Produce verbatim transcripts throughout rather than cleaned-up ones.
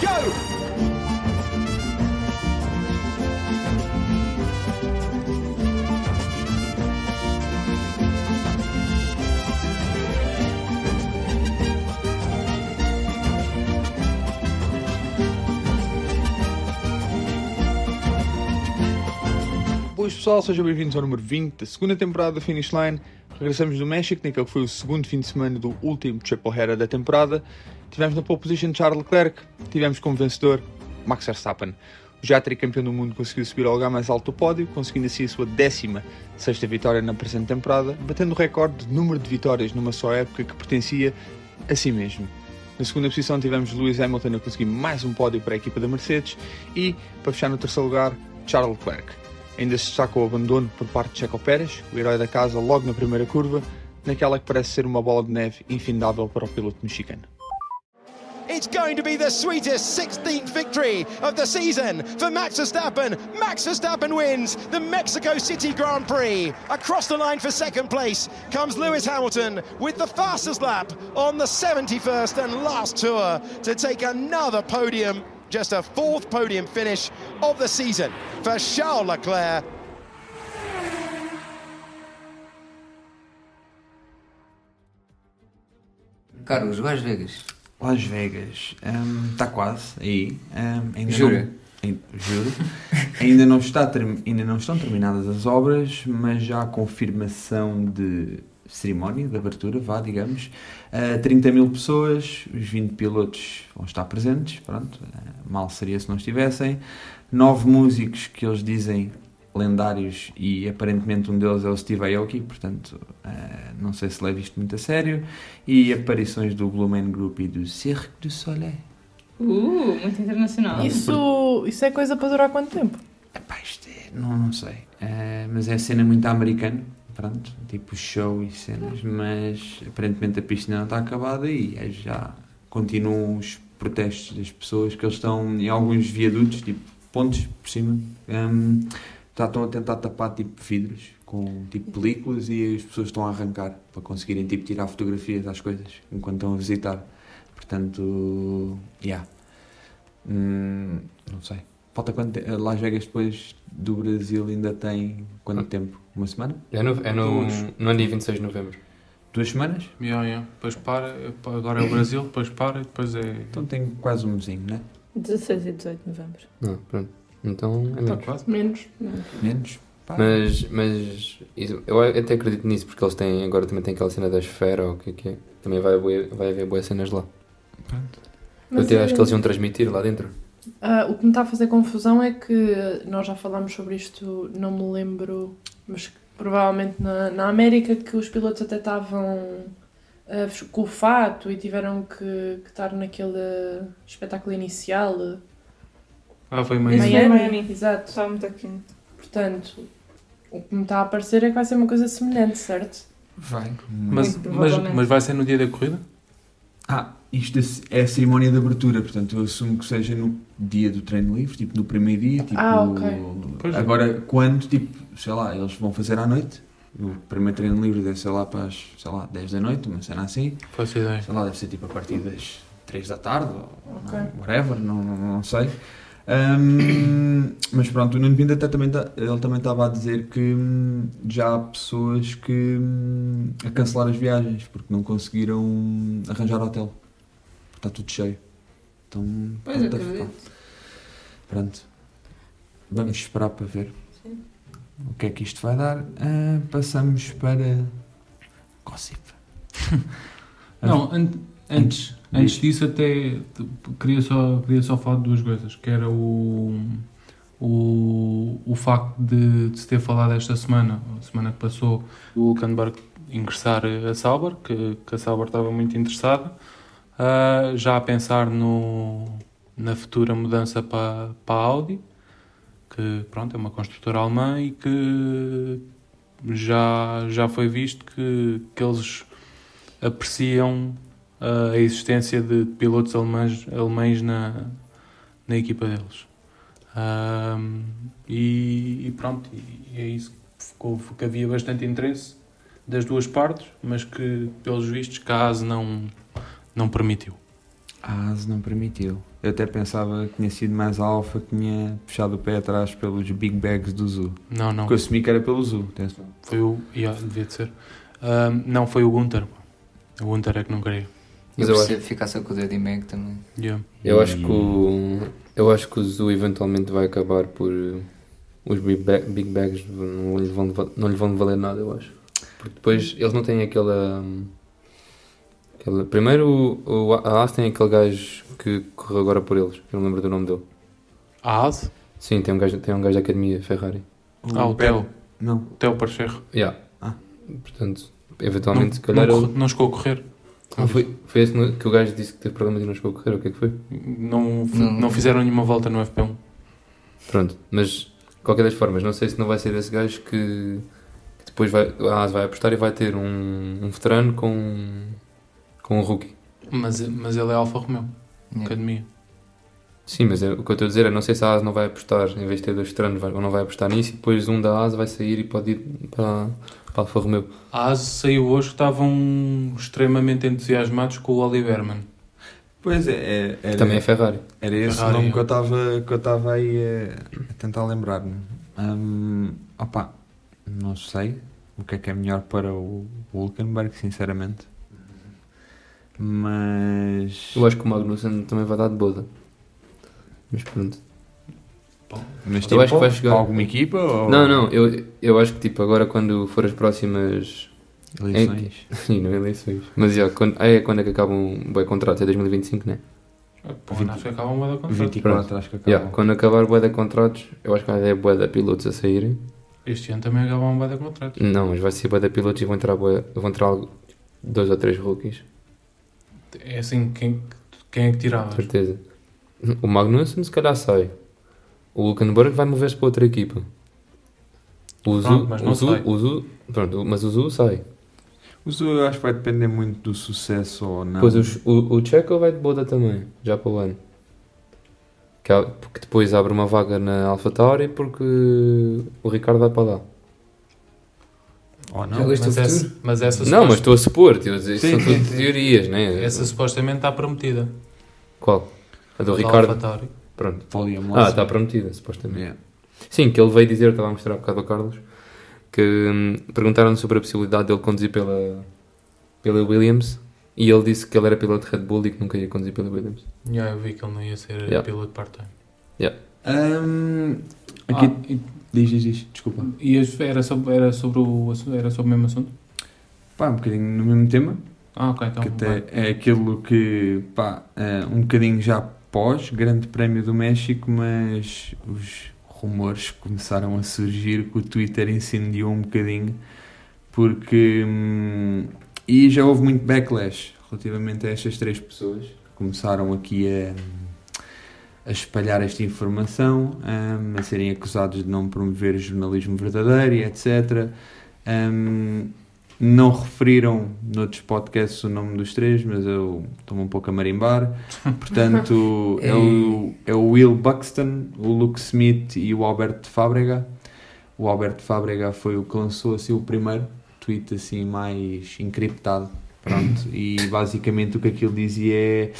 we go! Olá pessoal, sejam bem-vindos ao número vinte da segunda temporada da Finish Line. Regressamos do México, naquele que foi o segundo fim de semana do último triple header da temporada. Tivemos na pole position Charles Leclerc, tivemos como vencedor Max Verstappen. O já tricampeão do mundo conseguiu subir ao lugar mais alto do pódio, conseguindo assim a sua décima sexta vitória na presente temporada, batendo o recorde de número de vitórias numa só época que pertencia a si mesmo. Na segunda posição tivemos Lewis Hamilton a conseguir mais um pódio para a equipa da Mercedes e, para fechar no terceiro lugar, Charles Leclerc. Ainda se destaca o abandono por parte de Checo Pérez, o herói da casa, logo na primeira curva, naquela que parece ser uma bola de neve infindável para o piloto mexicano. It's going to be the sweetest sixteenth victory of the season for Max Verstappen. Max Verstappen wins the Mexico City Grand Prix. Across the line for second place comes Lewis Hamilton with the fastest lap on the seventy-first and last tour to take another podium. Just a fourth podium finish of the season for Charles Leclerc. Carlos, Las Vegas. Las Vegas. Está um, quase aí. Um, ainda Jura? Não, ainda, juro. ainda, não está, ainda não estão terminadas as obras, mas já há confirmação de cerimónia de abertura, vá, digamos, uh, trinta mil pessoas, os vinte pilotos vão estar presentes, pronto, uh, mal seria se não estivessem, nove músicos que eles dizem lendários e aparentemente um deles é o Steve Aoki, portanto, uh, não sei se leva isto muito a sério, e aparições do Blue Man Group e do Cirque du Soleil. Uh, muito internacional. Isso, isso é coisa para durar quanto tempo? Epá, isto é, não, não sei, uh, mas é cena muito americana. Pronto, tipo show e cenas, mas aparentemente a pista ainda não está acabada e já continuam os protestos das pessoas que eles estão em alguns viadutos, tipo pontes por cima, um, já estão a tentar tapar tipo vidros com tipo películas e as pessoas estão a arrancar para conseguirem tipo tirar fotografias às coisas enquanto estão a visitar, portanto, yeah. hum, não sei. Falta quanto tempo? Las Vegas depois do Brasil ainda tem quanto tempo? Uma semana? É no, é no, no dia vinte e seis de novembro. Duas semanas? Yeah, yeah. Depois para, agora é o Brasil, depois para e depois é... Então tem quase um mesinho, não é? dezasseis e dezoito de novembro. Não, pronto. Então é menos. Quase menos. Menos. Mas, mas isso, eu até acredito nisso, porque eles têm, agora também tem aquela cena da esfera, ou o que é que é. Também vai, vai haver boas cenas lá. Pronto. Eu até acho que eles iam transmitir lá dentro. Uh, o que me está a fazer confusão é que nós já falámos sobre isto, não me lembro, mas provavelmente na, na América, que os pilotos até estavam uh, com o fato e tiveram que, que estar naquele espetáculo inicial. Ah, foi em Miami. Miami, Miami. Exato. Está muito quente. Portanto, o que me está a parecer é que vai ser uma coisa semelhante, certo? Vai. Mas, mas, mas vai ser no dia da corrida? Ah, isto é a cerimónia de abertura, portanto eu assumo que seja no dia do treino livre, tipo no primeiro dia, tipo... Ah, ok. Agora, quando, tipo, sei lá, eles vão fazer à noite, o primeiro treino livre deve ser lá para as, sei lá, dez da noite, uma cena assim. Pode ser dez. Sei lá, deve ser tipo a partir das três da tarde, ou okay. não, whatever, não, não, não sei. Um, mas pronto, o Nuno Pinto até também, ele também estava a dizer que já há pessoas que a cancelar as viagens porque não conseguiram arranjar hotel, está tudo cheio. Então, pois pronto, é, pronto, vamos esperar para ver. Sim. O que é que isto vai dar. Ah, passamos para gossip. Não, an- antes. Antes disso, até queria só, queria só falar de duas coisas, que era o, o, o facto de, de se ter falado esta semana, a semana que passou, o Hülkenberg ingressar a Sauber, que, que a Sauber estava muito interessada, uh, já a pensar no, na futura mudança para, para a Audi, que pronto, é uma construtora alemã e que já, já foi visto que, que eles apreciam a existência de pilotos alemães, alemães na, na equipa deles. Um, e, e pronto, e é isso que ficou, que havia bastante interesse das duas partes, mas que, pelos vistos, caso não, não permitiu. A ASE não permitiu. Eu até pensava que tinha sido mais a Alfa que tinha puxado o pé atrás pelos big bags do Zhou. Não, não. Porque eu assumi que era pelo Zhou. Foi o... Yeah, devia de ser. Uh, não, foi o Gunter. O Gunter é que não queria. Mas eu, eu acho que ficasse com o Daddy Mag também. Yeah. Eu, acho que o, eu acho que o Zhou eventualmente vai acabar por... Os big, bag, big bags não lhe, vão, não lhe vão valer nada, eu acho. Porque depois eles não têm aquela... Primeiro, o, o, a AS tem aquele gajo que correu agora por eles, que eu não lembro do nome dele. A AS? Sim, tem um gajo, tem um gajo da academia, Ferrari. O ah, o Theo. Não. O Theo Parcherro. Já. Portanto, eventualmente, não, se calhar... Não, ele... não chegou a correr. Ah, foi, foi esse que o gajo disse que teve problemas e não chegou a correr, o que é que foi? Não, não, não fizeram nenhuma volta no F P um. Pronto, mas, de qualquer das formas, não sei se não vai ser esse gajo que, que depois vai, a AS vai apostar e vai ter um, um veterano com... Com o rookie. Mas, mas ele é Alfa Romeo, yeah. Academia. Sim, mas é, o que eu estou a dizer é, não sei se a AS não vai apostar, em vez de ter dois veteranos, ou não vai apostar nisso, e depois um da AS vai sair e pode ir para, para Alfa Romeo. A AS saiu hoje, estavam extremamente entusiasmados com o Oliverman. Pois é. Era, também é Ferrari. Era esse Ferrari. O nome que eu estava que eu estava aí a, a tentar lembrar-me. Um, opa, não sei o que é que é melhor para o Hülkenberg, sinceramente. Mas... Eu acho que o Magnussen também vai dar de boda. Mas pronto. Mas tipo, eu acho que vai chegar... alguma equipa? Ou... Não, não. Eu, eu acho que tipo, agora quando for as próximas... Eleições? É... Sim, não é eleições. Mas já, quando... Ah, é quando é que acabam um boi contrato? É dois mil e vinte e cinco, não é? Pô, vinte... acho que acabam um boi da contrato. vinte e quatro, acho que acabam. Yeah, quando acabar o boi da contratos, eu acho que vai haver boi da pilotos a saírem. Este ano também acabam um boi da contratos. Não, mas vai ser boi da pilotos e vão entrar, boa... vão entrar dois ou três rookies. É assim, quem, quem é que tirava? Com certeza. O Magnussen se calhar sai. O Hülkenberg vai mover-se para outra equipa. O Zhou, mas o Zhou, o Zhou, pronto, mas o Zhou sai. O Zhou eu acho que vai depender muito do sucesso ou não. Pois o, o, o Checo vai de boda também, já para o ano. Que, porque depois abre uma vaga na AlphaTauri porque o Ricardo vai para lá. Ou não, mas essa, mas essa não, mas estou a supor, tio, isso sim, são tudo teorias, não é? Essa supostamente está prometida. Qual? A do, do Ricardo? AlphaTauri. Pronto. Ah, está prometida, supostamente. Yeah. Sim, que ele veio dizer, estava a mostrar um bocado ao Carlos, que hum, perguntaram-lhe sobre a possibilidade dele conduzir pela, pela Williams e ele disse que ele era piloto de Red Bull e que nunca ia conduzir pela Williams. Yeah, eu vi que ele não ia ser yeah. piloto part-time. Yeah. Um, aqui... Ah, Diz, diz, diz, desculpa. E era sobre, era sobre, o, era sobre o mesmo assunto? Pá, um bocadinho no mesmo tema. Ah, ok, então. Que até é aquilo que, pá, é um bocadinho já pós Grande Prémio do México, mas os rumores começaram a surgir que o Twitter incendiou um bocadinho, porque... Hum, e já houve muito backlash relativamente a estas três pessoas que começaram aqui a... a espalhar esta informação, um, a serem acusados de não promover jornalismo verdadeiro e etcétera. Um, não referiram noutros podcasts o nome dos três, mas eu estou um pouco a marimbar. Portanto, é, o, é o Will Buxton, o Luke Smith e o Alberto Fábrega. O Alberto Fábrega foi o que lançou assim, o primeiro tweet assim, mais encriptado. Pronto, e basicamente o que aquilo dizia é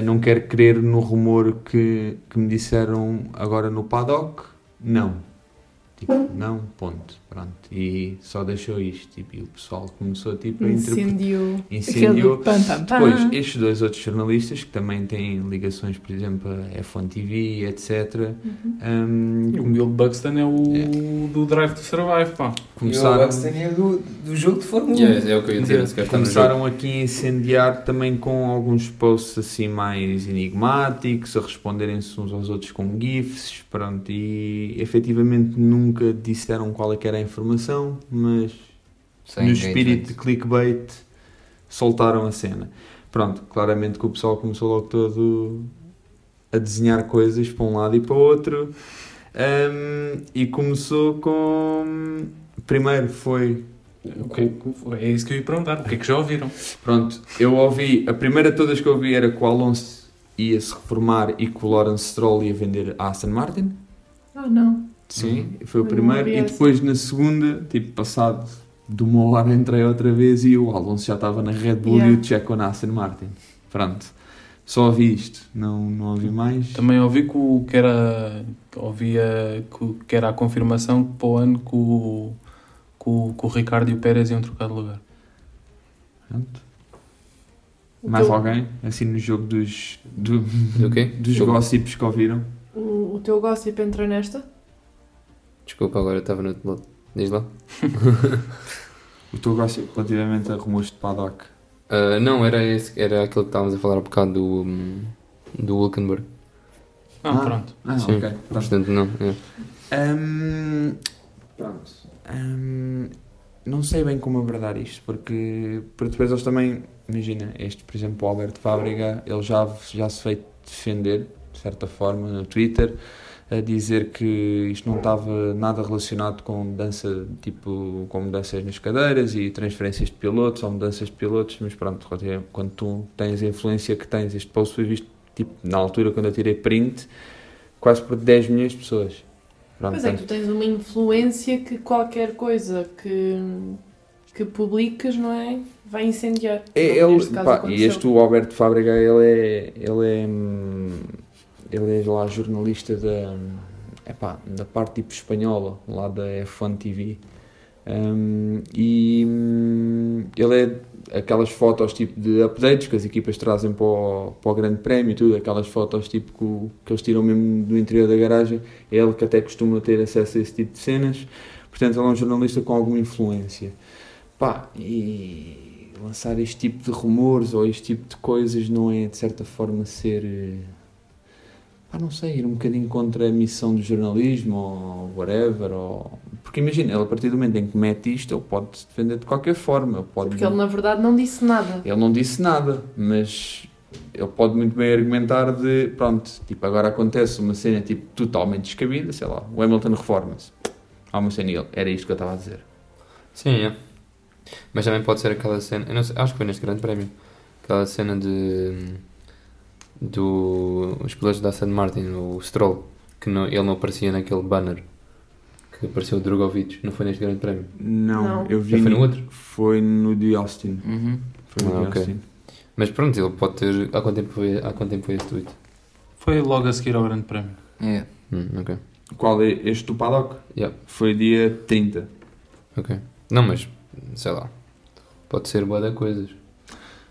uh, não quero crer no rumor que, que me disseram agora no paddock, não. Tipo, não, ponto. Pronto. E só deixou isto. Tipo, e o pessoal começou tipo, a incendiou. Incendiou. Pam, pam, pam. Depois, estes dois outros jornalistas, que também têm ligações, por exemplo, a F um T V, etcétera. Uhum. Um, o Will Buxton é o é. do Drive to Survive, pá. Começaram... O Will Buxton é do, do jogo de Fórmula um. Yeah, é o que eu ia dizer. Yeah. Começaram aqui a incendiar também com alguns posts assim mais enigmáticos, a responderem-se uns aos outros com gifs, pronto. E efetivamente nunca disseram qual é que era a informação, mas sem no espírito de clickbait soltaram a cena. Pronto, claramente que o pessoal começou logo todo a desenhar coisas para um lado e para o outro, um, e começou com... Primeiro foi... Okay. É isso que eu ia perguntar, o que é que já ouviram? Pronto, eu ouvi, a primeira de todas que eu ouvi era que o Alonso ia se reformar e que o Lance Stroll ia vender a Aston Martin. Ah, oh, não. Sim, foi o primeiro, e depois na segunda, tipo, passado de uma hora, entrei outra vez e o Alonso já estava na Red Bull yeah. e o Checo na Aston Martin. Pronto, Só ouvi isto, não, não ouvi mais. Também ouvi que, o, que, era, ouvi a, que era a confirmação para o ano que o, que o, que o Ricardo e o Pérez iam trocar de lugar. Pronto. Mais teu... alguém? Assim no jogo dos, do, do quê? dos Desculpa. gossips que ouviram. O, o teu gossip entra nesta? Desculpa, agora eu estava no outro lado. Diz lá. O teu gossip relativamente a rumores de paddock. Uh, não, era, esse, era aquele que estávamos a falar há bocado do, um, do Hülkenberg. Ah, ah, pronto. Ah, sim, ok. Portanto, não. É. Um, pronto. Um, não sei bem como abordar isto, porque, porque depois eles também, imagina, este, por exemplo, o Alberto Fábrega, ele já, já se fez defender, de certa forma, no Twitter, a dizer que isto não estava nada relacionado com mudança, tipo, com mudanças nas cadeiras e transferências de pilotos ou mudanças de pilotos, mas pronto, quando tu tens a influência que tens, este post foi visto, tipo, na altura, quando eu tirei print, quase por dez milhões de pessoas. Pronto, pois é, tens... tu tens uma influência que qualquer coisa que, que publicas, não é? Vai incendiar. É, ele, este caso pá, e este, o Alberto Fábrega, ele é... Ele é hum, ele é lá jornalista da, epá, da parte tipo espanhola, lá da F um T V, um, e um, ele é aquelas fotos tipo de updates que as equipas trazem para o, para o grande prémio e tudo, aquelas fotos tipo que, que eles tiram mesmo do interior da garagem, é ele que até costuma ter acesso a esse tipo de cenas, portanto ele é um jornalista com alguma influência. Pá, e lançar este tipo de rumores ou este tipo de coisas não é de certa forma ser... Ah, não sei, ir um bocadinho contra a missão do jornalismo ou whatever, ou... porque imagina, ele a partir do momento em que mete isto, ele pode se defender de qualquer forma. Ele pode... Porque ele na verdade não disse nada. Ele não disse nada, mas ele pode muito bem argumentar de, pronto, tipo, agora acontece uma cena tipo, totalmente descabida, sei lá, o Hamilton reforma-se. Há uma cena e ele, era isto que eu estava a dizer. Sim, é. Mas também pode ser aquela cena, eu não sei, acho que foi neste grande prémio, aquela cena de... do os pilotos da Aston Martin, o Stroll, que não, ele não aparecia naquele banner que apareceu o Drogovic, não foi neste grande prémio? Não, não. eu vi. Foi no, no outro? Foi no de Austin. Uhum. Foi no ah, de okay. Austin. Mas pronto, ele pode ter. Há quanto tempo foi, há quanto tempo foi esse tweet? Foi logo a seguir ao grande prémio. É. Hum, ok. Qual é? Este do paddock? Yeah. Foi dia trinta. Ok. Não, mas sei lá. Pode ser boa de coisas.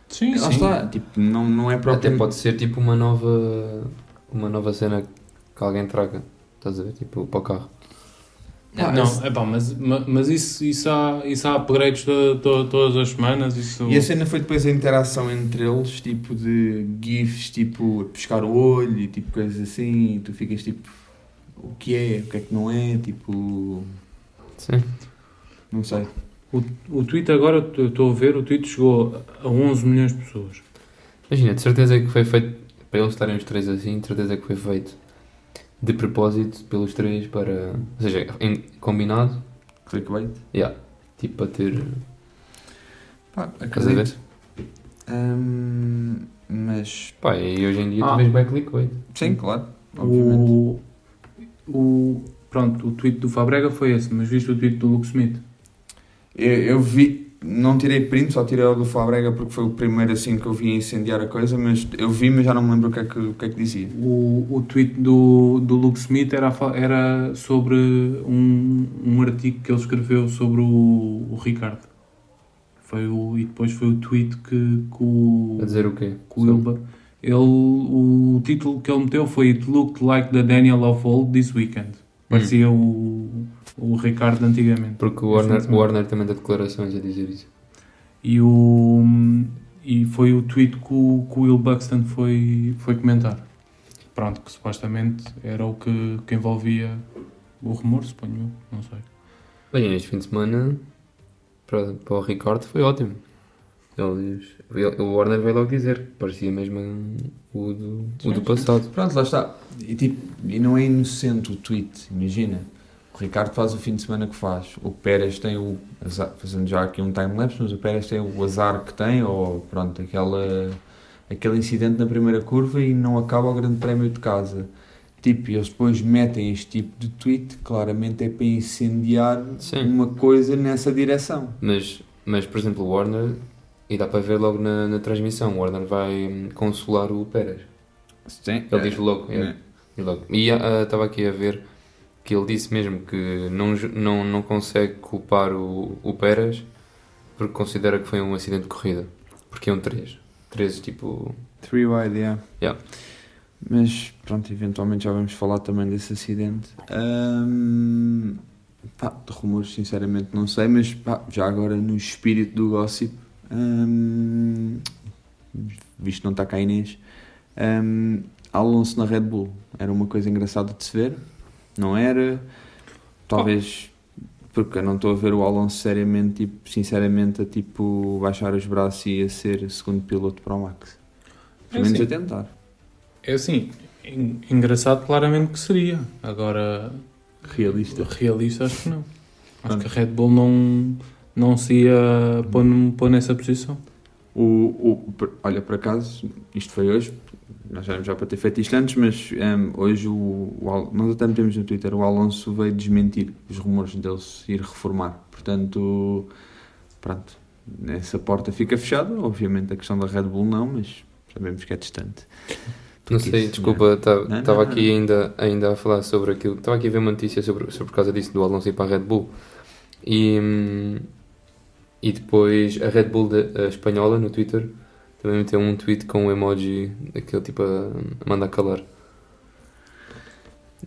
Sim, sim. Está, tipo, não, não é próprio... Até pode ser tipo uma nova uma nova cena que alguém traga, estás a ver? Tipo, para o carro. Ah, não, esse... epá, mas, mas isso, isso, há, isso há upgrades de, de, todas as semanas. Isso... E a cena foi depois a interação entre eles, tipo de gifs, tipo, a pescar o olho e tipo coisas assim, e tu ficas tipo, o que é, o que é que não é, tipo... Sim. Não sei. O, o tweet agora, eu estou a ver, o tweet chegou a onze milhões de pessoas. Imagina, de certeza que foi feito, para eles estarem os três assim, de certeza que foi feito de propósito pelos três para... Ou seja, em, combinado. Clickbait. Yeah, tipo para ter... Pá, acredito. Um, mas... Pá, e hoje em dia ah, tu vês bem clickbait. Sim, claro, obviamente. O, o, pronto, o tweet do Fábrega foi esse, mas viste o tweet do Luke Smith? Eu, eu vi, não tirei print, só tirei o do Fábrega porque foi o primeiro assim que eu vi incendiar a coisa, mas eu vi, mas já não me lembro o que é que, o que, é que dizia. O, o tweet do, do Luke Smith era, era sobre um, um artigo que ele escreveu sobre o, o Ricardo. Foi o, e depois foi o tweet que, que o... A dizer o quê? Que o, ele, o título que ele meteu foi It looked like the Daniel of old this weekend. Parecia hum. o, o Ricardo antigamente. Porque o Warner, o Warner também dá declarações a dizer isso. E, o, e foi o tweet que o, que o Will Buxton foi, foi comentar. Pronto, que supostamente era o que, que envolvia o rumor, suponho eu, não sei. Bem, este fim de semana para, para o Ricardo foi ótimo. Ele, ele, o Warner veio logo dizer, parecia mesmo o do, o do passado. Pronto, lá está. E, tipo, e não é inocente o tweet, imagina. O Ricardo faz o fim de semana que faz. O Pérez tem o azar, fazendo já aqui um time-lapse, mas o Pérez tem o azar que tem, ou pronto, aquela, aquele incidente na primeira curva e não acaba o grande prémio de casa. Tipo, eles depois metem este tipo de tweet, claramente é para incendiar Sim. uma coisa nessa direção. Mas, mas por exemplo, o Warner... E dá para ver logo na, na transmissão, o Horner vai consolar o Pérez. Sim. Ele é. diz logo. É. É. logo. E estava uh, aqui a ver que ele disse mesmo que não, não, não consegue culpar o, o Pérez porque considera que foi um acidente de corrida. Porque é um três. três tipo... three wide, yeah. yeah. Mas pronto, eventualmente já vamos falar também desse acidente. Um, pá, de rumores sinceramente não sei, mas pá, já agora no espírito do gossip, um, visto que não está cá a Inês, um, Alonso na Red Bull era uma coisa engraçada de se ver, não era? Talvez... Oh. Porque eu não estou a ver o Alonso seriamente, tipo, sinceramente, a tipo, baixar os braços e a ser segundo piloto para o Max. Pelo menos a tentar. É assim, engraçado claramente que seria. Agora, realista, realista acho que não. Acho Pronto. que a Red Bull não, não se ia pôr, pôr nessa posição. O, o, olha, por acaso, isto foi hoje, nós já éramos já para ter feito isto antes, mas um, hoje o, o, nós até metemos no Twitter, o Alonso veio desmentir os rumores dele se ir reformar, portanto, pronto, essa porta fica fechada, obviamente a questão da Red Bull não, mas sabemos que é distante. Porque não sei, isso, desculpa, estava tá, aqui ainda, ainda a falar sobre aquilo, estava aqui a ver uma notícia sobre, sobre por causa disso, do Alonso ir para a Red Bull, e... Hum, E depois a Red Bull de, a espanhola no Twitter também meteu um tweet com um emoji daquele tipo a, a mandar calar.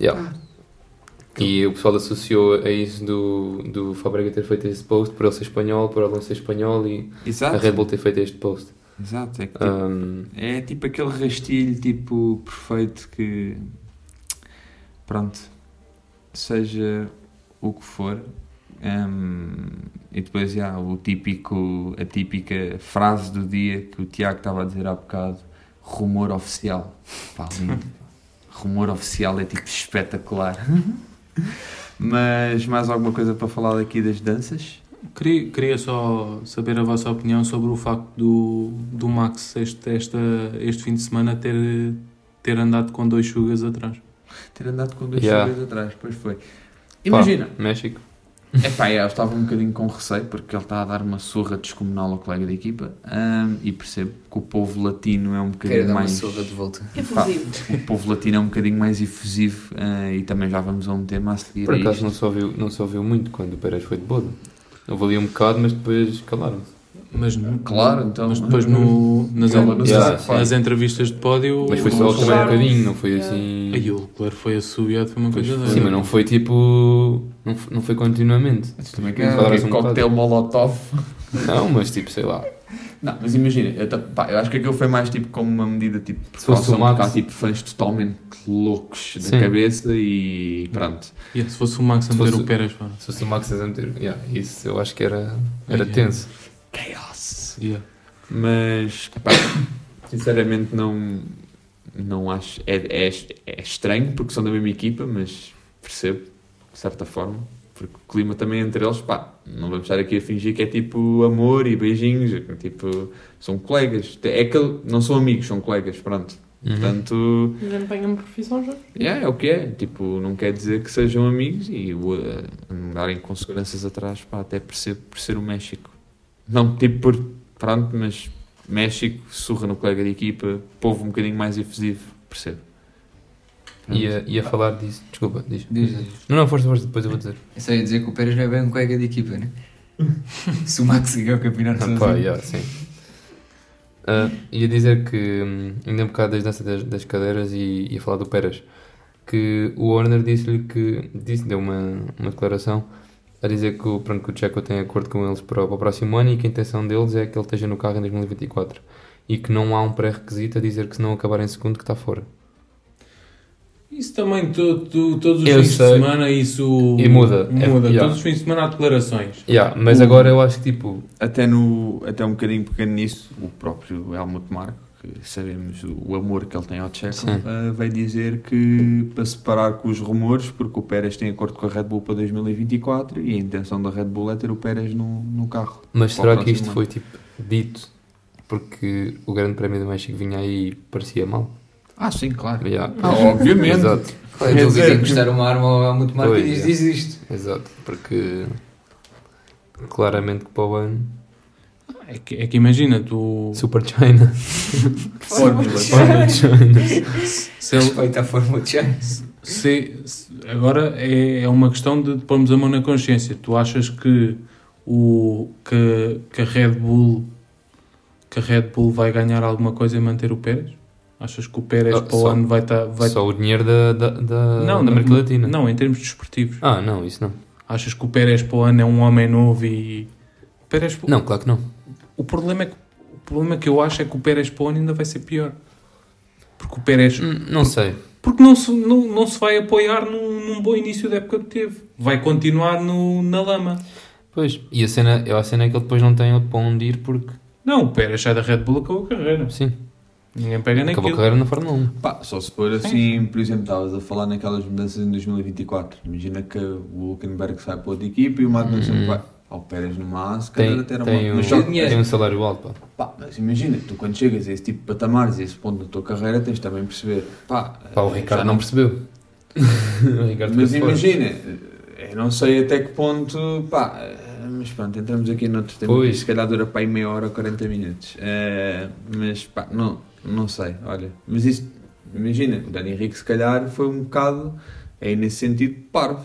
Yeah. Ah. E o pessoal associou a isso do, do Fábrega ter feito esse post por ele ser espanhol, por ele não ser espanhol e Exato. a Red Bull ter feito este post. Exato, é, que, tipo, um, é tipo aquele rastilho tipo perfeito que pronto, seja o que for. Um, e depois já, o típico, a típica frase do dia que o Tiago estava a dizer há bocado, rumor oficial. Pá, lindo. Rumor oficial é tipo espetacular. Mas mais alguma coisa para falar daqui das danças? Queria, queria só saber a vossa opinião sobre o facto do, do Max este, esta, este fim de semana ter, ter andado com dois chugas atrás. Ter andado com dois yeah. chugas atrás, pois foi. Imagina. Pá, México. Epá, eu estava um bocadinho com receio porque ele está a dar uma surra descomunal ao colega da equipa um, e percebo que o povo latino é um bocadinho Quero dar mais... Quero uma surra de volta. Efusivo. O povo latino é um bocadinho mais efusivo uh, e também já vamos a um tema a seguir. Por acaso não se ouviu, não se ouviu muito quando o Pérez foi de boda. Houve ali um bocado, mas depois calaram-se. Mas, claro, então, mas depois no, nas, não, nas, yeah, nas, nas entrevistas de pódio... Mas foi só o também um bocadinho, não foi assim... Aí o Leclerc foi assobiado, foi uma coisa... Sim, mas não foi tipo... Não foi, não foi continuamente. Também que é um coquetel molotov. Não, mas tipo, sei lá... Não, mas imagina, eu, pá, eu acho que aquilo foi mais tipo como uma medida tipo... Se fosse o Max... Cá, tipo, fãs totalmente loucos da cabeça e pronto. Yeah, se fosse o Max a meter o Pérez... Se fosse o Max a meter... Yeah, isso eu acho que era, era yeah. tenso. Chaos! Yeah. Mas, pá, sinceramente não, não acho... É, é, é estranho porque são da mesma equipa, mas percebo, de certa forma, porque o clima também entre eles, pá, não vamos estar aqui a fingir que é tipo amor e beijinhos, tipo, são colegas, é que não são amigos, são colegas, pronto. Uhum. Portanto... Já não tem uma profissão, já? Yeah, é o que é, tipo, não quer dizer que sejam amigos e uh, andarem com seguranças atrás, pá, até percebo por ser o México. Não, tipo, por, pronto, mas México, surra no colega de equipa, povo um bocadinho mais efusivo, percebo. E a, e a falar disso, desculpa, diz. diz, diz. Não, não, força, força, depois eu vou dizer. É só ia dizer que o Pérez não é bem um colega de equipa, né? Se o Max ganhou o campeonato... Ah, pá, yeah, sim. Uh, ia dizer que, ainda um bocado das danças das, das cadeiras e ia falar do Pérez, que o Horner disse-lhe que, disse, deu uma, uma declaração... a dizer que, pronto, que o Checo tem acordo com eles para o, para o próximo ano e que a intenção deles é que ele esteja no carro em dois mil e vinte e quatro e que não há um pré-requisito a dizer que se não acabar em segundo que está fora. Isso também, tu, tu, todos os eu fins sei. de semana isso e muda, muda. É, yeah. todos os fins de semana há declarações. Yeah, mas o, agora eu acho que tipo... Até, no, até um bocadinho pequeno nisso, o próprio Helmut Marko, que sabemos o amor que ele tem ao Checo, uh, vai dizer que para separar com os rumores, porque o Pérez tem acordo com a Red Bull para dois mil e vinte e quatro e a intenção da Red Bull é ter o Pérez no, no carro. Mas será que isto ano. foi tipo dito porque o Grande Prémio do México vinha aí e parecia mal? Ah, sim, claro. Yeah. Ah, obviamente. Exato. Claro, eles iam encostar uma arma há muito mais que diz, diz isto. Exato, porque claramente que para o ano... É que, é que imagina, tu... Super China. Fórmula China. Respeita a Fórmula China. Se, se, agora é, é uma questão de pormos a mão na consciência. Tu achas que, o, que, que, a Red Bull, que a Red Bull vai ganhar alguma coisa e manter o Pérez? Achas que o Pérez oh, para o ano vai estar... Vai... Só o dinheiro da, da, da, não, da América Latina? Não, em termos desportivos. Ah, não, isso não. Achas que o Pérez para o ano é um homem novo e... Pérez... Não, claro que não. O problema, é que, o problema que eu acho é que o Pérez para o ano ainda vai ser pior. Porque o Pérez... Não sei. Porque não se, não, não se vai apoiar num, num bom início da época que teve. Vai continuar no, na lama. Pois, e a cena, a cena é que ele depois não tem outro para onde ir porque... Não, o Pérez sai da Red Bull, acabou a carreira. Sim. Ninguém pega naquilo. Acabou a carreira na Fórmula um. Pá, só se for assim, sim. Por exemplo, estavas a falar naquelas mudanças em dois mil e vinte e quatro. Imagina que o Hülkenberg sai para outra equipa e o Magnussen hum. vai... Ao Pérez no Mas, tem, até era tem, uma... um, mas tem um salário alto. Pá. Pá, mas imagina, tu quando chegas a esse tipo de patamares e a esse ponto da tua carreira, tens também de perceber. Pá, pá o Ricardo não, não percebeu. Ricardo mas imagina, eu não sei até que ponto. Pá, mas pronto, entramos aqui noutro tempo. Pois. Se calhar dura para meia hora ou quarenta minutos. Uh, mas pá, não, não sei, olha. Mas isto, imagina, o Dani Henrique se calhar foi um bocado, aí nesse sentido, parvo.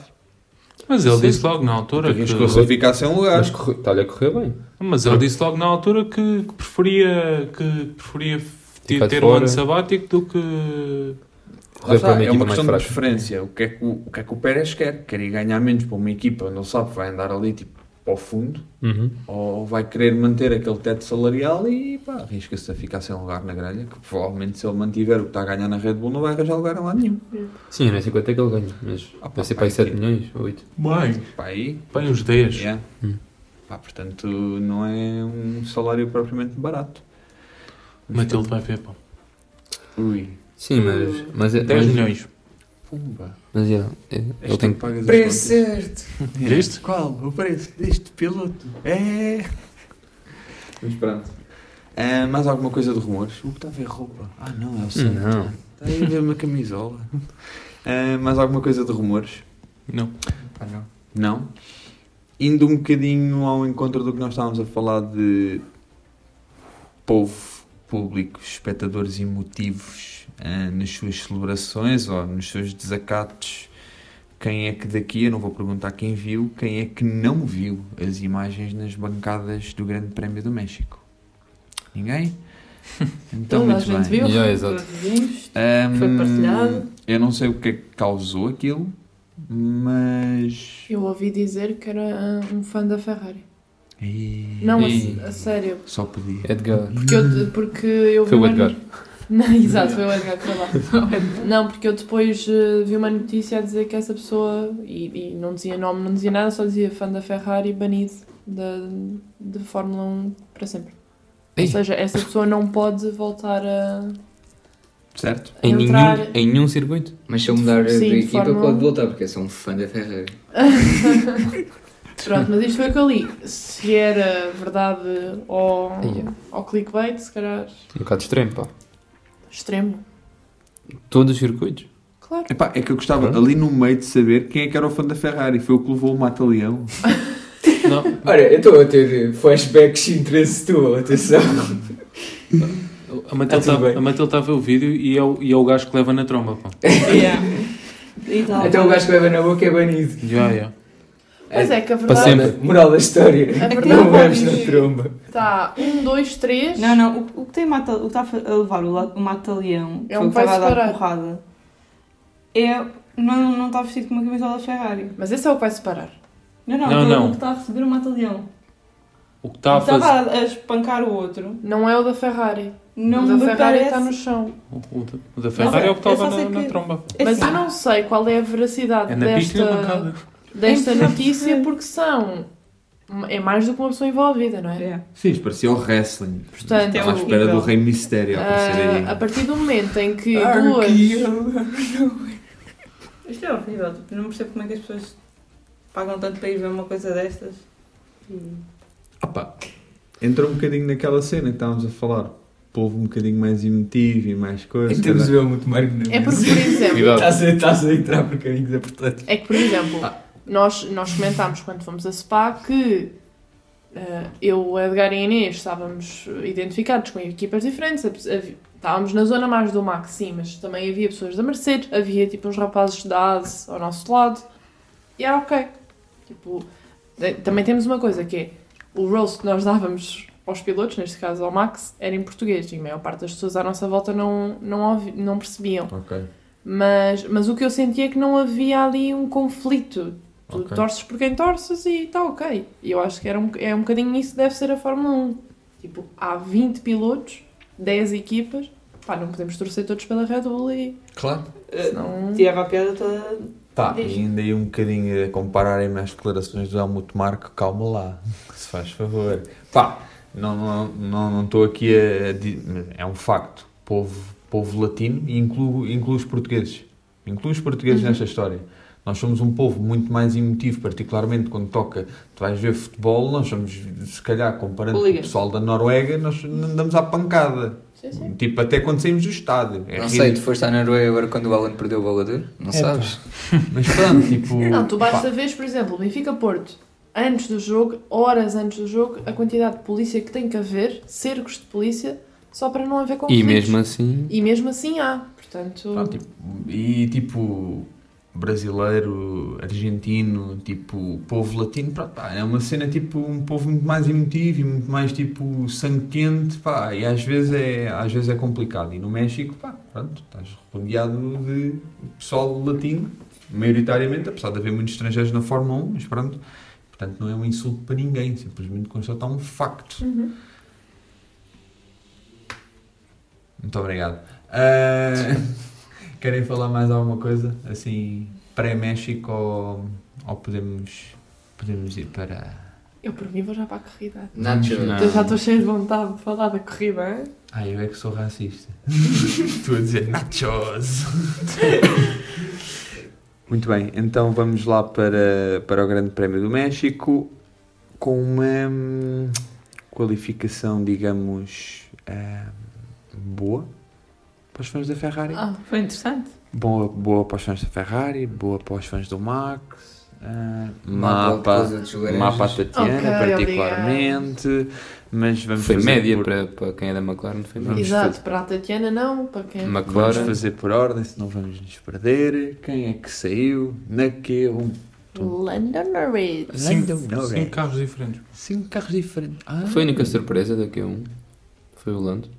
Mas ele sim. disse logo na altura que... Correu, ficar sem lugar. Mas corre, está-lhe a correr bem. Mas ele disse logo na altura que, que preferia, que preferia ter, ter um ano sabático do que... Correr para uma é uma questão de preferência. O que, é que, o, o que é que o Pérez quer? Quer ir ganhar menos para uma equipa onde ele sabe que vai andar ali tipo ao fundo, uhum. ou vai querer manter aquele teto salarial e pá, arrisca-se a ficar sem lugar na grelha, que provavelmente se ele mantiver o que está a ganhar na Red Bull não vai arranjar lugar a lado nenhum. Sim, não sei quanto é que ele ganha, mas ah, pá, vai ser para aí sete que... milhões, oito. Bem, bem, bem uns dez. Yeah. Hum. Pá, portanto, não é um salário propriamente barato. Matilde vai ver, pá. Ui. Sim, mas... mas é, dez mas... milhões. Pumba. Mas yeah, é, eu tenho que pagar as preço contas. Certo. Este? Qual? O preço deste piloto. É. Mas pronto. Uh, mais alguma coisa de rumores? O que está a ver roupa? Ah não, é o certo. Não. Está aí a ver uma camisola. Uh, mais alguma coisa de rumores? Não. Ah, não. Não? Indo um bocadinho ao encontro do que nós estávamos a falar de povo, público, espectadores emotivos. Uh, nas suas celebrações ou nos seus desacatos, quem é que daqui, eu não vou perguntar quem viu, quem é que não viu as imagens nas bancadas do Grande Prémio do México? Ninguém? Então, muito a gente bem. Viu, yeah, foi, um, foi partilhado. Eu não sei o que é que causou aquilo, mas... Eu ouvi dizer que era um fã da Ferrari. E... Não, e... A, a sério. Só podia. Edgar. Porque eu, porque eu vi... Foi o Edgar. Uma... Não, exato, foi o Edgar que foi lá. Não, porque eu depois uh, vi uma notícia a dizer que essa pessoa, e, e não dizia nome, não dizia nada, só dizia fã da Ferrari, banido de, de Fórmula um para sempre. Ei. Ou seja, essa pessoa não pode voltar a... Certo. Em entrar... nenhum, em nenhum circuito. Mas se eu mudar de, sim, de equipa Fórmula... pode voltar, porque é só um fã da Ferrari. Pronto, mas isto foi o que eu li. Se era verdade ou, yeah. ou clickbait, se calhar... Um bocado extremo, pá. Extremo. Todos os circuitos? Claro. Epá, é que eu gostava claro. ali no meio de saber quem é que era o fã da Ferrari. Foi o que levou o mata-leão. Não. Olha, eu estou a ter flashbacks de interesse tua, atenção. A Matilde estava a ver o vídeo e é o, e é o gajo que leva na tromba. Pá. Yeah. Tá, então o gajo que leva na boca é banido. Yeah, yeah. Mas é que a verdade... Moral da história, não vamos na tromba. Tá, um, dois, três... Não, não, o, o que tem mata, o que está a levar o mata-leão, é um que estava a dar porrada, é, não, não está vestido com uma camisola da Ferrari. Mas esse é o que vai separar. Não, não, não, não. O que está a receber o mata-leão. O que está a fazer... estava a espancar o outro. Não é o da Ferrari. Não, o da Ferrari está no chão. O, o da Ferrari não, é o que estava na, que... na tromba. Mas eu não sei qual é a veracidade é desta... Desta notícia, porque são... É mais do que uma pessoa envolvida, não é? é. Sim, parecia o wrestling. Portanto, estava à espera nível. do Rei Mistério. Uh, a partir do momento em que duas... Isto é horrível. Não percebo como é que as pessoas pagam tanto para ir ver uma coisa destas. Opa, entra um bocadinho naquela cena que estávamos a falar. Povo um bocadinho mais emotivo e mais coisas. É que temos muito mais... É porque, por exemplo... Estás a, estás a entrar por caminhos apertados. É que, por exemplo... Ah. Nós, nós comentámos quando fomos a SPA que eu, o Edgar e a Inês estávamos identificados com equipas diferentes, estávamos na zona mais do Max, sim, mas também havia pessoas da Mercedes, havia tipo uns rapazes da A S ao nosso lado, e era ok. Tipo, também temos uma coisa que é, o roast que nós dávamos aos pilotos, neste caso ao Max, era em português, e a maior parte das pessoas à nossa volta não, não, ouvi, não percebiam. Okay. Mas, mas o que eu sentia é que não havia ali um conflito. Tu okay. torces por quem torces e está ok. E eu acho que era um, é um bocadinho isso que deve ser a Fórmula um. Tipo, há vinte pilotos, dez equipas, pá, não podemos torcer todos pela Red Bull e... Claro. Senão... Tirava a piada toda... Tá, e ainda aí um bocadinho a compararem-me às declarações do Helmut Marko, calma lá, se faz favor. Pá, não estou não, não, não aqui a... É um facto, povo, povo latino, e incluo, incluo os portugueses. Incluo os portugueses uhum. nesta história. Nós somos um povo muito mais emotivo, particularmente quando toca, tu vais ver futebol, nós somos, se calhar, comparando Liga. com o pessoal da Noruega, nós andamos à pancada. Sim, sim. Tipo, até quando saímos do estádio. É não rir. Sei, tu foste à Noruega agora quando o Alan perdeu o balador? Não é, sabes? Mas pronto, tipo... Não, tu basta ver, por exemplo, o Benfica-Porto, antes do jogo, horas antes do jogo, a quantidade de polícia que tem que haver, cercos de polícia, só para não haver conflitos. E mesmo assim... E mesmo assim há, portanto... Pronto, tipo, e tipo... brasileiro, argentino, tipo, povo latino, pá, é uma cena, tipo, um povo muito mais emotivo e muito mais, tipo, sangue quente, pá, e às vezes é, às vezes é complicado. E no México, pá, pronto, estás rodeado de pessoal latino, maioritariamente, apesar de haver muitos estrangeiros na Fórmula um, mas pronto, portanto, não é um insulto para ninguém, simplesmente constatar um facto. Uhum. Muito obrigado. Uh... Querem falar mais alguma coisa, assim, pré-México, ou, ou podemos, podemos ir para... Eu, por mim, vou já para a corrida. Não, não. Eu já estou cheio de vontade de falar da corrida, é? Ah, eu é que sou racista. Estou a dizer nachos. Muito bem, então vamos lá para, para o Grande Prémio do México, com uma qualificação, digamos, uh, boa. Para os fãs da Ferrari. Ah, foi interessante. Boa, boa para os fãs da Ferrari, boa para os fãs do Max, uh, mapa, mapa a Tatiana, okay, particularmente, obrigado. Mas vamos foi fazer média por... para, para quem é da McLaren, foi média. Exato, fazer... para a Tatiana não, para quem é da McLaren. Vamos fazer por ordem, senão vamos nos perder. Quem é que saiu naquele... Lando Norris. Cinco, cinco carros diferentes. Cinco carros diferentes. Ah. Foi a única surpresa da Q um, foi o Lando.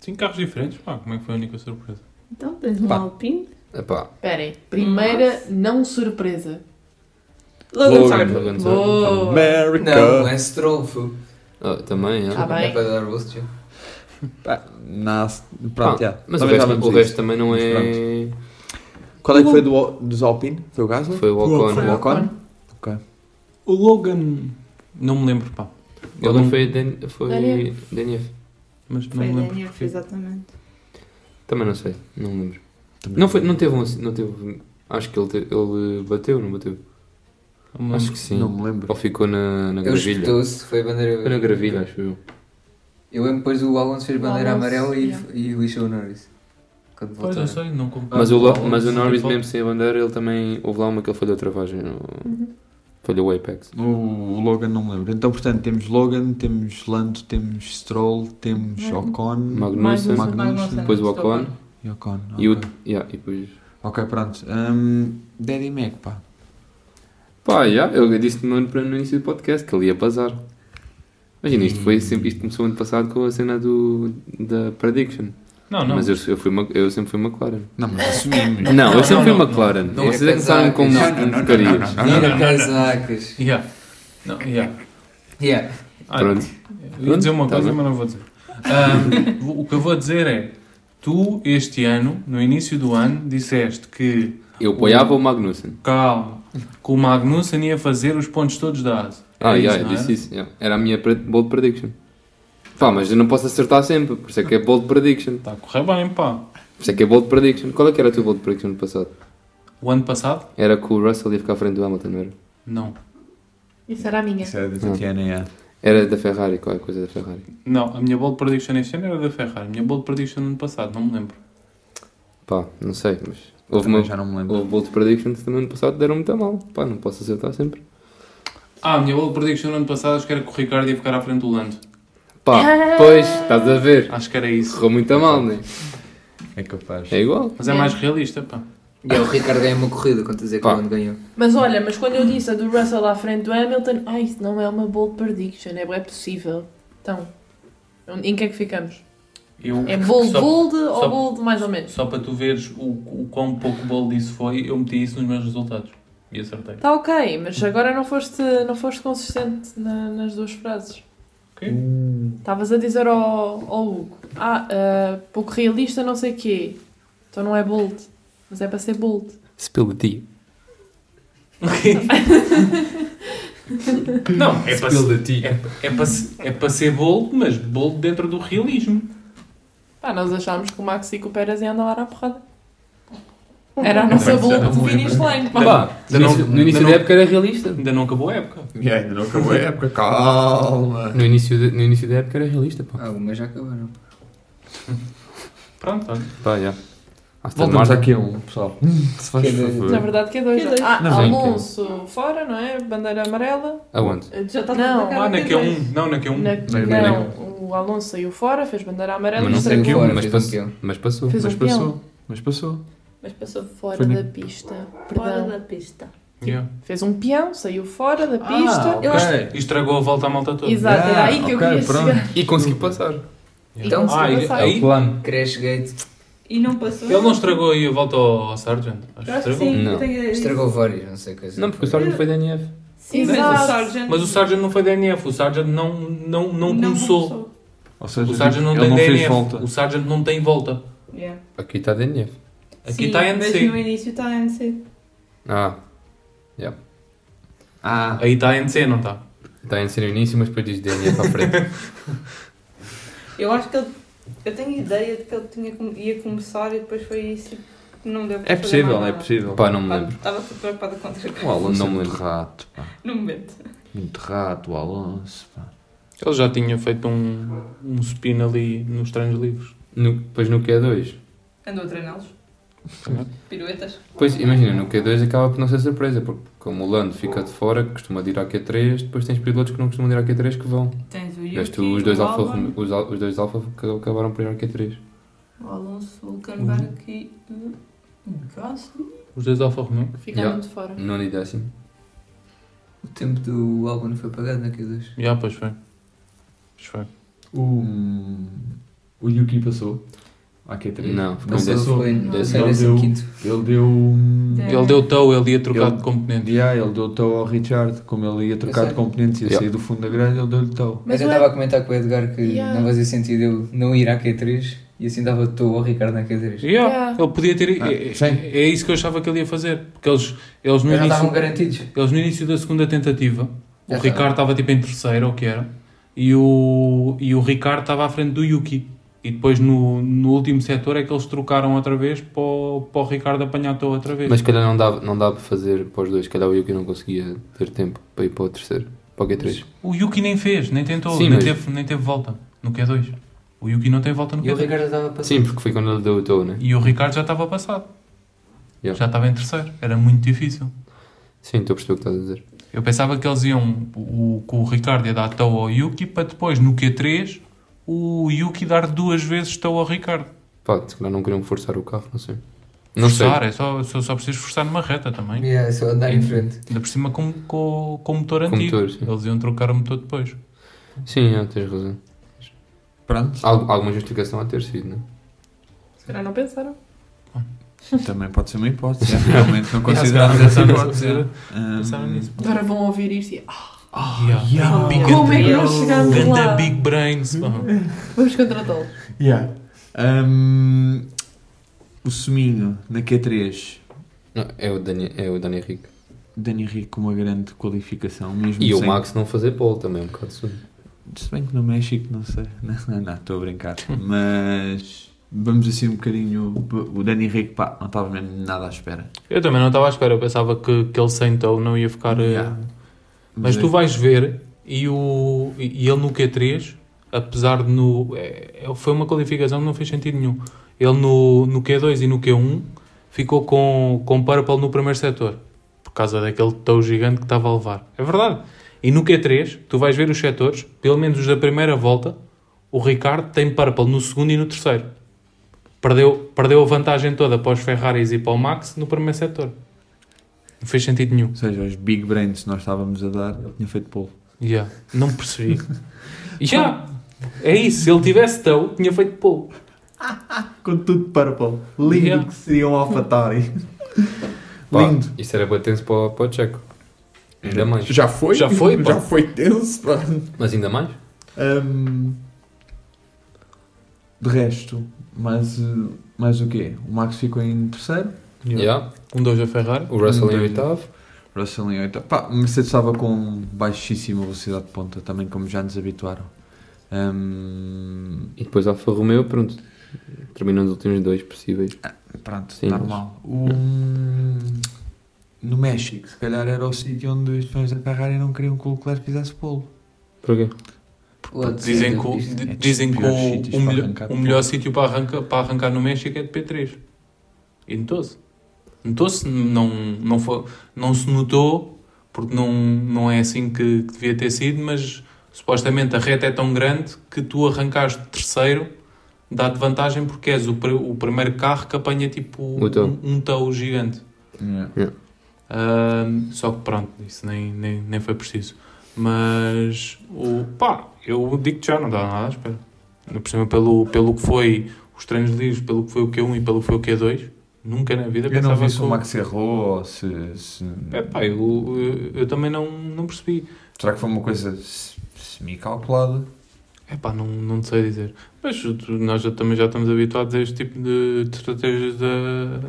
Cinco carros diferentes, pá, como é que foi a única surpresa? Então, tens um Alpine. Espera aí, primeira Nossa. não surpresa. Logan Sargeant. Oh. America. Não, Lance Stroll. Oh, também, é. Tá bem. É para dar o pá, nas... Pronto, já. Mas o resto, o resto também não é... Pronto. Qual é que foi do, dos Alpine? Foi o Gasly? Foi o Ocon. Foi o Ocon? Ocon. Okay. O Logan... Não me lembro, pá. O Logan não... foi D N F. Foi... Mas não foi me lembro Daniel, exatamente. Também não sei, não me lembro. Também não foi, não teve um, não teve, acho que ele, te, ele bateu, não bateu? Não, acho que sim. Não me lembro. Ou ficou na, na gravilha. Espetou-se, foi bandeira. Foi na gravilha, acho eu. Eu lembro depois o Alonso fez bandeira amarela e, e lixou o Norris. Quando pois voltou, eu sei, não comprei. Mas, mas o Norris mesmo sem a bandeira, ele também, houve lá uma que ele falhou a travagem. Uhum. Falhou o Apex. O Logan não me lembro. Então, portanto, temos Logan, temos Lando, temos Stroll, temos Ocon, Magnussen, Magnussen depois o Ocon. E Ocon. Okay. E o... Yeah, e depois... Ok, pronto. Um, Daddy Mac, pá. Pá, já. Yeah, eu disse no, no início do podcast que ele ia bazar. Imagina, isto, foi sempre, isto começou ano passado com a cena do, da Prediction. Não, não. Mas eu, eu, fui, eu sempre fui McLaren. Não, mas assumimos. Não, não, eu sempre não, fui McLaren. Não, não, não. Vocês é que sabem como não. Porcarias. Era casacas. Yeah. Não, yeah. Yeah. Ah, pronto. Eu vou dizer uma tá coisa, bem. mas não vou dizer. Um, o que eu vou dizer é, tu este ano, no início do ano, disseste que... Eu apoiava o, o Magnussen. Calma. Que o Magnussen ia fazer os pontos todos da asa. Ah, é yeah, isso, eu disse era? isso. Yeah. Era a minha bold prediction. Pá, mas eu não posso acertar sempre, por isso é que é bold prediction. Está a correr bem, pá. Por isso é que é bold prediction. Qual é que era a tua bold prediction no passado? O ano passado? Era que o Russell ia ficar à frente do Hamilton, não era? Não. Isso era a minha. Isso era da Tatiana, é. Era da Ferrari, qual é a coisa da Ferrari? Não, a minha bold prediction este ano era da Ferrari. A minha bold prediction no ano passado, não me lembro. Pá, não sei, mas... Houve, uma, já não me lembro. Houve bold predictions também no passado, deram muito a mal. Pá, não posso acertar sempre. Ah, a minha bold prediction no ano passado, acho que era que o Ricardo ia ficar à frente do Lando. Pá, pois, estás a ver. Acho que era isso. Correu muito a mal, não é? É capaz. É igual. Mas é, é mais realista, pá. E é o Ricardo ganha uma corrida, quando dizer que o Lando ganhou. Mas olha, mas quando eu disse a do Russell à frente do Hamilton, ai, isso não é uma bold prediction, é, é possível. Então, em que é que ficamos? Eu, é bold, só, bold só, ou bold mais ou menos? Só para tu veres o, o quão pouco bold isso foi, eu meti isso nos meus resultados. E acertei. Está ok, mas agora não foste, não foste consistente na, nas duas frases. Ok. Estavas a dizer ao, ao Hugo, ah, uh, pouco realista não sei o quê, então não é bold, mas é para ser bold. Spill the tea. Ok. Não, é para, é, é, para, é para ser bold, mas bold dentro do realismo. Pá, nós achámos que o Max e que o Pérez iam andar à porrada. Era a nossa bold de finish line. Pá, no início, no início da época era realista. Ainda não acabou a época. Yeah, ainda não acabou a época, calma. No início, de, no início da época era realista, pá. Algumas já acabaram. Pronto, olha. Pá, já. Yeah. Voltamos aqui a um, pessoal. Se faz favor. Na verdade que é dois. Que é dois. Ah, Alonso fora, não é? Bandeira amarela. Aonde? Já está não, ah, na que é um. Não, na que é um. Na, não, não, o Alonso saiu fora, fez bandeira amarela. Mas não sei que um, mas passou. Mas passou. Mas passou. Mas passou. Mas passou fora Foi da nem... pista. Fora Perdão. da pista. Yeah. Fez um peão, saiu fora da pista. Ah, okay. est... E estragou a volta à malta toda. Exato, yeah, era aí que okay, eu queria pronto. chegar. E conseguiu passar. Yeah. Então, ah, e, passar. Aí, plano. Crash Gate. E não passou. Ele não estragou e a volta ao Sargeant? Acho que estragou. Sim, não. Estragou várias, não sei o que é assim. Não, porque o Sargeant foi D N F. Sim, mas o Sargeant... mas o Sargeant não foi D N F. O Sargeant não, não, não, não começou. começou. Ou seja, o Sargeant não tem não D N F. Volta. O Sargeant não tem volta. Yeah. Aqui está D N F. Aqui está a N C. Mas no início está a N C. Ah. Yeah. Ah. Aí está a N C, não está? Está a N C no início, mas depois diz D N F à frente. Eu acho que ele... Eu tenho ideia de que ele tinha, ia começar e depois foi isso que não deu para é fazer possível, nada. É possível, é possível. Pá, não me lembro. Estava super preocupada com outra coisa. O Alonso é muito rato, pá. No momento. Muito rato, o Alonso, pá. Ele já tinha feito um, um spin ali nos treinos livres. No, depois no Q dois. Andou a treiná-los. Piruetas. Pois, imagina, no Q dois acaba por não ser surpresa, porque como o Lando fica de fora, costuma de ir ao Q três, depois tens pilotos que não costumam de ir ao Q três que vão. Tens o Yuki, os dois Alfa, os, os dois Alfa que acabaram por ir ao Q três. O Alonso, o Hülkenberg e o Gasly. Os dois Alfa Romeo. Ficaram yeah. de fora. Nono e décimo. O tempo do Albon foi apagado na Q dois. Já, yeah, pois foi. Pois foi. O, o Yuki passou. A Q três. Não, ficou décimo. Ele deu... Ele deu tow, ele ia trocar ele, de componentes. Yeah, ele deu tow ao Richard, como ele ia trocar de componentes e ia yeah. sair do fundo da grelha, ele deu-lhe tow. Mas eu já estava é... a comentar com o Edgar que yeah. não fazia sentido eu não ir à Q três e assim dava tow ao Ricardo na Q três. Yeah. Yeah. Ele podia ter... Ah, é, é isso que eu achava que ele ia fazer. Porque eles, eles, no, eles, início, garantidos. eles no início da segunda tentativa, já o Ricardo estava tipo em terceiro, ou o que era, e o, e o Ricardo estava à frente do Yuki. E depois no, no último setor é que eles trocaram outra vez para o, para o Ricardo apanhar toda outra vez. Mas se calhar não dá, não dá para fazer para os dois, se calhar o Yuki não conseguia ter tempo para ir para o terceiro, para o Q três. O Yuki nem fez, nem tentou, Sim, nem, mas... teve, nem teve volta no Q dois. O Yuki não tem volta no e Q dois. E o Ricardo já estava passado. Sim, porque foi quando ele deu o tow, né? E o Ricardo já estava passado. Yeah. Já estava em terceiro, era muito difícil. Sim, estou a perceber o que estás a dizer. Eu pensava que eles iam, o, que o Ricardo ia dar tow ao Yuki para depois no Q três... o Yuki dar duas vezes tow ao Ricardo. Pá, se calhar não queriam forçar o carro, não sei. Não forçar, sei. É só, só, só preciso forçar numa reta também. Yeah, é, só andar em frente. Ainda por cima com, com, com o motor com antigo. Motor, eles iam trocar o motor depois. Sim, é, tens razão. Pronto. Alg- alguma justificação a ter sido, não é? Se calhar não pensaram. Ah. Também pode ser uma hipótese. Realmente não consideramos essa hipótese. Pensaram nisso. Agora vão ouvir isto e... Oh, yeah. Yeah. Oh, como é que nós chegamos lá? Ganda Big Brains. Vamos contratá-lo. Yeah. Um, o suminho na Q três. Não, é o Dani, é o Dani Rico. Dani Rico com uma grande qualificação. Mesmo e o Max que... não fazer pole também, um bocado sujo. Se bem que no México, não sei. Não, estou a brincar. Mas vamos assim um bocadinho. O Dani Rico, pá, não estava mesmo nada à espera. Eu também não estava à espera. Eu pensava que, que ele sem tow não ia ficar... Yeah. Mas tu vais ver, e, o, e ele no Q três, apesar de no... É, foi uma qualificação que não fez sentido nenhum. Ele no, no Q dois e no Q um ficou com, com purple no primeiro setor, por causa daquele tow gigante que estava a levar. É verdade. E no Q três, tu vais ver os setores, pelo menos os da primeira volta, o Ricardo tem purple no segundo e no terceiro. Perdeu, perdeu a vantagem toda para os Ferraris e para o Max no primeiro setor. Não fez sentido nenhum. Ou seja, os big brains que nós estávamos a dar, ele tinha feito pole. Já, yeah. Não percebi. Já, yeah. É isso. Se ele tivesse tão, tinha feito pole. Com tudo purple. Lindo, yeah. Que seria um AlphaTauri. Lindo. Isso era bem tenso para, para o Checo. Ainda mais. Já foi? Já foi, Já foi tenso. Pá. Mas ainda mais? Um, de resto, mais, mais o quê? O Max ficou em terceiro. Yeah. Yeah. Um dois a Ferrari. O Russell um, em oitavo. Russell em oitavo. Pá, Mercedes estava com baixíssima velocidade de ponta, também como já nos habituaram. Um... E depois Alfa Romeo, pronto. Terminou os últimos dois possíveis. Ah, pronto, sim, normal. Mas... Um... No México, se calhar era o sítio onde os fãs da Ferrari não queriam que o Leclerc fizesse pole. Porquê? Dizem que o, é dizem que o, o melhor, o melhor sítio para arrancar, para arrancar no México é de P três. E notou-se. Notou-se, não, não, foi, não se notou, porque não, não é assim que, que devia ter sido, mas supostamente a reta é tão grande que tu arrancaste terceiro, dá-te vantagem porque és o, o primeiro carro que apanha tipo um, um tau gigante. Yeah. Yeah. Uh, só que pronto, isso nem, nem, nem foi preciso. Mas, o, pá, eu digo que já não dá nada à espera. Por cima, pelo, pelo que foi os treinos livres, pelo que foi o Q um e pelo que foi o Q dois, nunca na vida eu pensava... Eu não vi se o Max errou, se... se... É, pá, eu, eu, eu também não, não percebi. Será que foi uma coisa semi-calculada? É pá, não, não sei dizer. Mas nós já, também já estamos habituados a este tipo de, de estratégias da,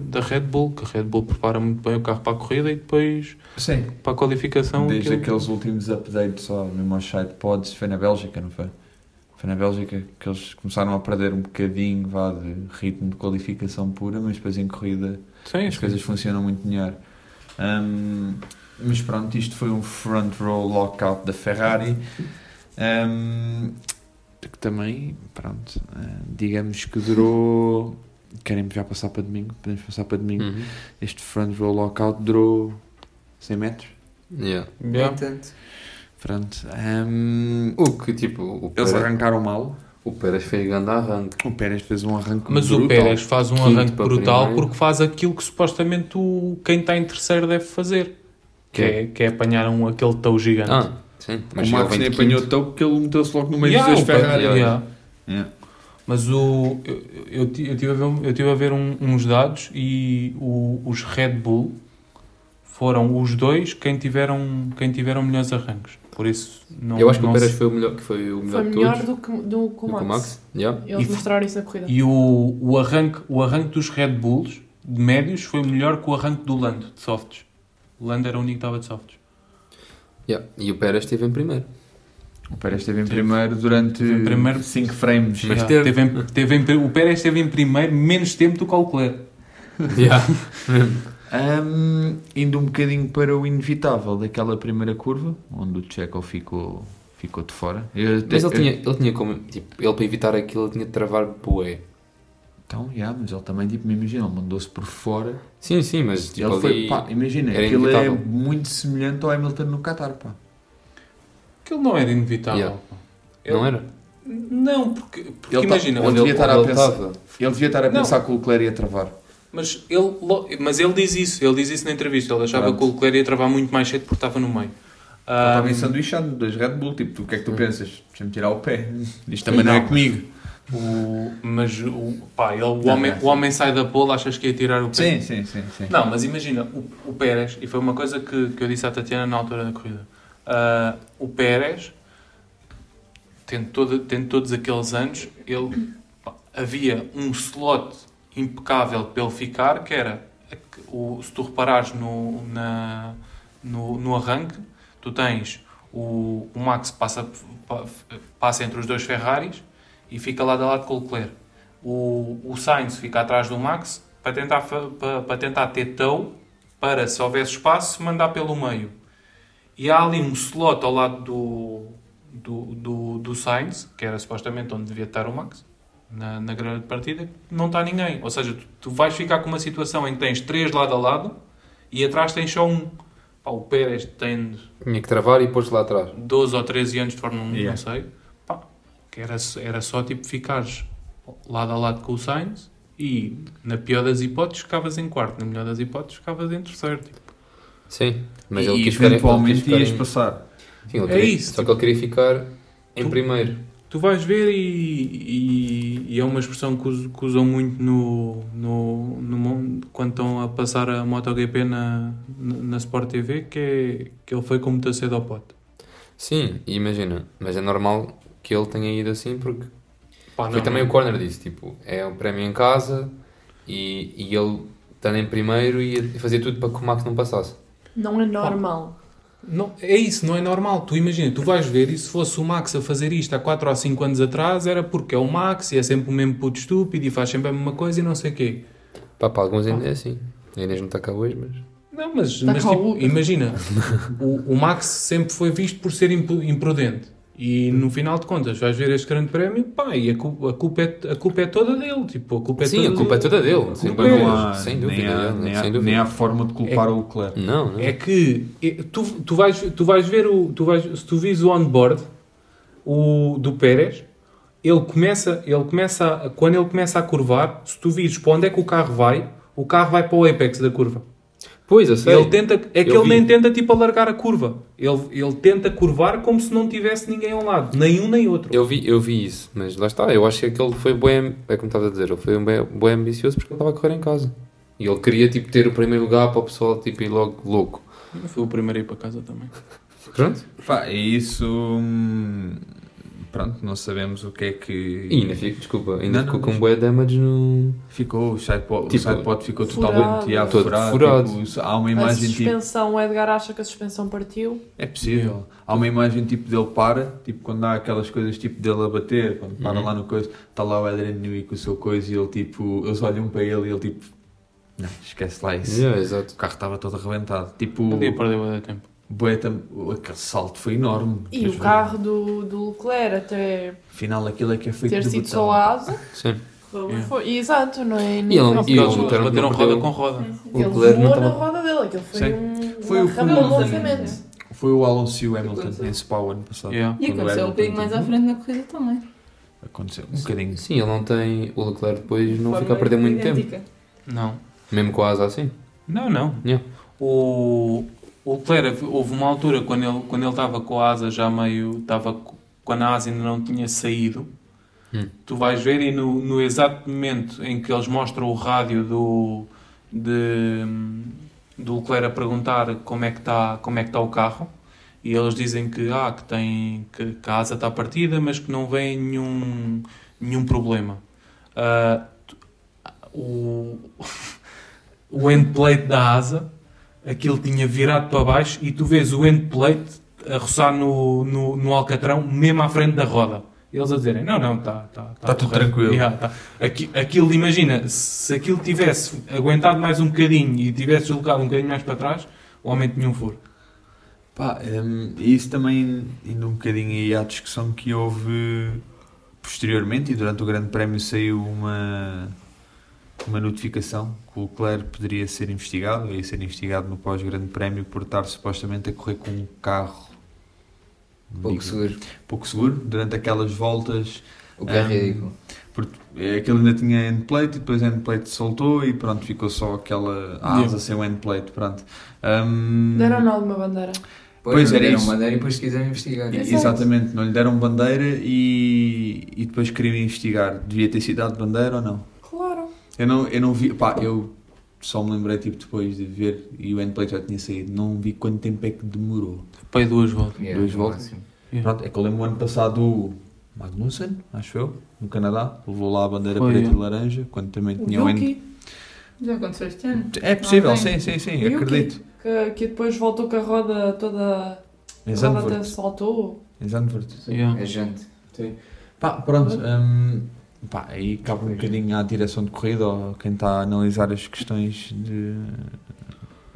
da Red Bull, que a Red Bull prepara muito bem o carro para a corrida e depois sim. Para a qualificação. Desde aquilo... aqueles últimos updates só, mesmo aos sidepods, foi na Bélgica, não foi? Foi na Bélgica que eles começaram a perder um bocadinho vá, de ritmo de qualificação pura, mas depois em corrida sim, as sim. coisas funcionam muito melhor. Um, mas pronto, isto foi um front row lockout da Ferrari. Um, que também, pronto, digamos que durou... Querem já passar para domingo? Podemos passar para domingo. Uhum. Este front row lockout durou cem metros. Yeah. Yeah. Pronto. Um, o que, tipo... O Pérez, eles arrancaram mal. O Pérez fez um grande arranque. O Pérez fez um arranque Mas brutal. Mas o Pérez faz um Quinto arranque brutal primeiro. Porque faz aquilo que supostamente o, quem está em terceiro deve fazer. Que, que, é, que é apanhar um, aquele tau gigante. Ah. Sim, mas o Max nem apanhou tão porque ele meteu-se logo no meio yeah, dos dois Ferrari. Yeah. Yeah. Mas o, eu, eu, eu estive a ver, eu tive a ver um, uns dados e o, os Red Bull foram os dois quem tiveram, quem tiveram melhores arranques. Por isso não, eu acho que o Pérez se... foi o melhor que foi o melhor, foi melhor do que do, com do Max. Max. Yeah. Eles e, mostraram isso na corrida. E o, o, arranque, o arranque dos Red Bulls de médios foi melhor que o arranque do Lando de softs. O Lando era o único que estava de softs. Yeah. E o Pérez esteve em primeiro. O Pérez esteve em Sim. primeiro durante cinco frames. Mas yeah. teve, teve em, teve em, o Pérez esteve em primeiro menos tempo do que o Leclerc. Yeah. um, indo um bocadinho para o inevitável daquela primeira curva, onde o Checo ficou, ficou de fora. Eu, mas eu, ele, tinha, ele tinha como... Tipo, ele para evitar aquilo, ele tinha de travar bué. Então, yeah, mas ele também, tipo, me imagina, ele mandou-se por fora. Sim, sim, mas tipo, ele foi, pá, imagina, aquilo é muito semelhante ao Hamilton no Qatar, pá. Aquilo não era inevitável. Yeah. Ele... Não era? Não, porque, porque ele imagina... Tá, ele, ele, devia estar a pensar, ele devia estar a pensar não. que o Leclerc ia travar. Mas ele, mas ele diz isso, ele diz isso na entrevista, ele achava Pronto. que o Leclerc ia travar muito mais cedo porque estava no meio. Um... Ele estava ensanduichado dos Red Bull, tipo, tu, o que é que tu pensas? Deixa-me tirar o pé, isto também não é comigo. O, mas o, pá, ele, o, homem, o homem sai da pole, achas que ia tirar o pé? Sim, sim, sim, sim. Não, mas imagina, o, o Pérez, e foi uma coisa que, que eu disse à Tatiana na altura da corrida, uh, o Pérez, tendo, todo, tendo todos aqueles anos, ele, pá, havia um slot impecável para ele ficar, que era, o, se tu reparares no, na, no, no arranque, tu tens o, o Max passa, passa entre os dois Ferraris, e fica lado a lado com o Leclerc. O, o Sainz fica atrás do Max para tentar, para, para tentar ter tow, para, se houvesse espaço, mandar pelo meio. E há ali um slot ao lado do, do, do, do Sainz, que era supostamente onde devia estar o Max, na, na grande partida, não está ninguém. Ou seja, tu, tu vais ficar com uma situação em que tens três lado a lado e atrás tens só um. o Pérez tem... Tinha que travar e pôs-te lá atrás. doze ou treze anos de Fórmula um, yeah. Não sei. Pá, que era, era só tipo ficares lado a lado com o Sainz e na pior das hipóteses ficavas em quarto, na melhor das hipóteses ficavas em terceiro. Tipo. Sim, mas e, ele quis ficar, eventualmente ele quis ias em... passar. Sim, queria, é isso. Só tipo, que ele queria ficar em tu, primeiro. Tu vais ver e, e, e é uma expressão que, us, que usam muito no, no, no, quando estão a passar a MotoGP na, na Sport T V, que é que ele foi como está cedo ao pote. Sim, imagina, mas é normal que ele tenha ido assim porque pá, foi não, também não. O corner disso, tipo, é um prémio em casa e, e ele estando em primeiro ia fazer tudo para que o Max não passasse. Não é normal. Pá. Não, é isso, não é normal. Tu imagina, tu vais ver, e se fosse o Max a fazer isto há quatro ou cinco anos atrás, era porque é o Max e é sempre o mesmo puto estúpido e faz sempre a mesma coisa e não sei o quê. Pá, para alguns ainda é assim. A Inês não está cá hoje, mas... Não, mas, mas tipo, imagina, o, o Max sempre foi visto por ser imprudente. E no final de contas, vais ver este grande prémio, pá, e a culpa, a culpa, é, a culpa é toda dele, tipo, a culpa é Sim, toda a culpa dele. é toda dele, Sim, culpa não há, sem dúvida. Nem há, nem há, sem dúvida. Nem há forma de culpar é, o Leclerc. Não, não. É que é, tu, tu, vais, tu vais ver, o, tu vais, se tu vis o on-board o, do Pérez, ele começa, ele começa, quando ele começa a curvar, se tu vires para onde é que o carro vai, o carro vai para o apex da curva. Pois, eu sei. Ele tenta, é que eu ele vi. nem tenta tipo alargar a curva. Ele, ele tenta curvar como se não tivesse ninguém ao lado. Nem um nem outro. Eu vi, eu vi isso, mas lá está. Eu acho que ele foi bem, é como estava a dizer, ele foi bem, bem ambicioso porque ele estava a correr em casa. E ele queria tipo ter o primeiro lugar para o pessoal tipo, ir logo louco. Eu fui o primeiro a ir para casa também. Pronto? Pá, e isso... Pronto, não sabemos o que é que... E ainda fico, desculpa, ainda ficou com um bué damage no... Ficou, o sidepod tipo, ficou totalmente furado. Todo furado. furado. Tipo, há uma imagem a suspensão, tipo... o Edgar acha que a suspensão partiu. É possível. Há uma imagem tipo dele para, tipo quando há aquelas coisas tipo dele a bater, quando para uhum. lá no coisa, está lá o Adrian Newey com o seu coisa e ele tipo, eles olham para ele e ele tipo... Não, esquece lá isso. Yeah, exato. O carro estava todo arrebentado. Tipo... Podia perder bué tempo. Boeta, aquele salto foi enorme. E o carro do, do Leclerc até afinal, aquilo é que é feito ter sido só a asa. Sim. Foi, foi, é. Exato, não é? E ele, não, e eles bateram roda, não roda com roda. O Leclerc não estava... na roda dele, aquilo foi Sim. um... Foi, um foi, um o, lançamento. foi o Alonso e o Hamilton em Spa o ano passado. Yeah. E aconteceu um bocadinho mais à frente na corrida também. Aconteceu um bocadinho. Sim, ele não tem... O Leclerc depois não fica a perder muito tempo. Não. Mesmo com a asa assim? Não, não. O... O Leclerc, houve uma altura, quando ele, quando ele estava com a asa já meio... Estava, quando a asa ainda não tinha saído, hum. tu vais ver e no, no exato momento em que eles mostram o rádio do, de, do Leclerc a perguntar como é que está, como é que está o carro, e eles dizem que, ah, que, tem, que, que a asa está partida, mas que não vem nenhum, nenhum problema. Uh, o, o endplate da asa... Aquilo tinha virado para baixo e tu vês o endplate a roçar no, no, no alcatrão, mesmo à frente da roda. Eles a dizerem, não, não, está... Está tá, tá tudo tranquilo. Yeah, tá. Aqui, aquilo, imagina, se aquilo tivesse aguentado mais um bocadinho e tivesse deslocado um bocadinho mais para trás, o homem tinha um furo. Pá, um, isso também, indo um bocadinho aí à discussão que houve posteriormente, e durante o Grande Prémio saiu uma... uma notificação que o Leclerc poderia ser investigado, ia ser investigado no pós-grande prémio por estar supostamente a correr com um carro pouco digo, seguro pouco seguro, durante aquelas voltas o carro um, é ridículo aquele ainda tinha endplate e depois a endplate soltou e pronto, ficou só aquela asa yeah. sem o endplate pronto. Um, deram não alguma bandeira Pois, pois era deram isso. bandeira e depois quiseram investigar. Exato. Exatamente, não lhe deram bandeira e, e depois queriam investigar. Devia ter sido dado bandeira ou não? Claro. Eu não, eu não vi, pá, eu só me lembrei tipo, depois de ver e o endplate já tinha saído, não vi quanto tempo é que demorou. Foi duas voltas. Yeah, duas voltas. Assim. Yeah. Pronto, é que eu lembro o ano passado o Magnussen, acho eu, no Canadá, levou lá a bandeira Foi, preta yeah. e laranja, quando também o tinha o end... Já aconteceu este ano? É possível, sim, sim, sim, Yuki, acredito. Que, que depois voltou com a roda toda, a roda até saltou. Exatamente. Yeah. É gente. Sim. Pá, pronto, hum, Pá, aí cabe um bocadinho à direção de corrida ou quem está a analisar as questões de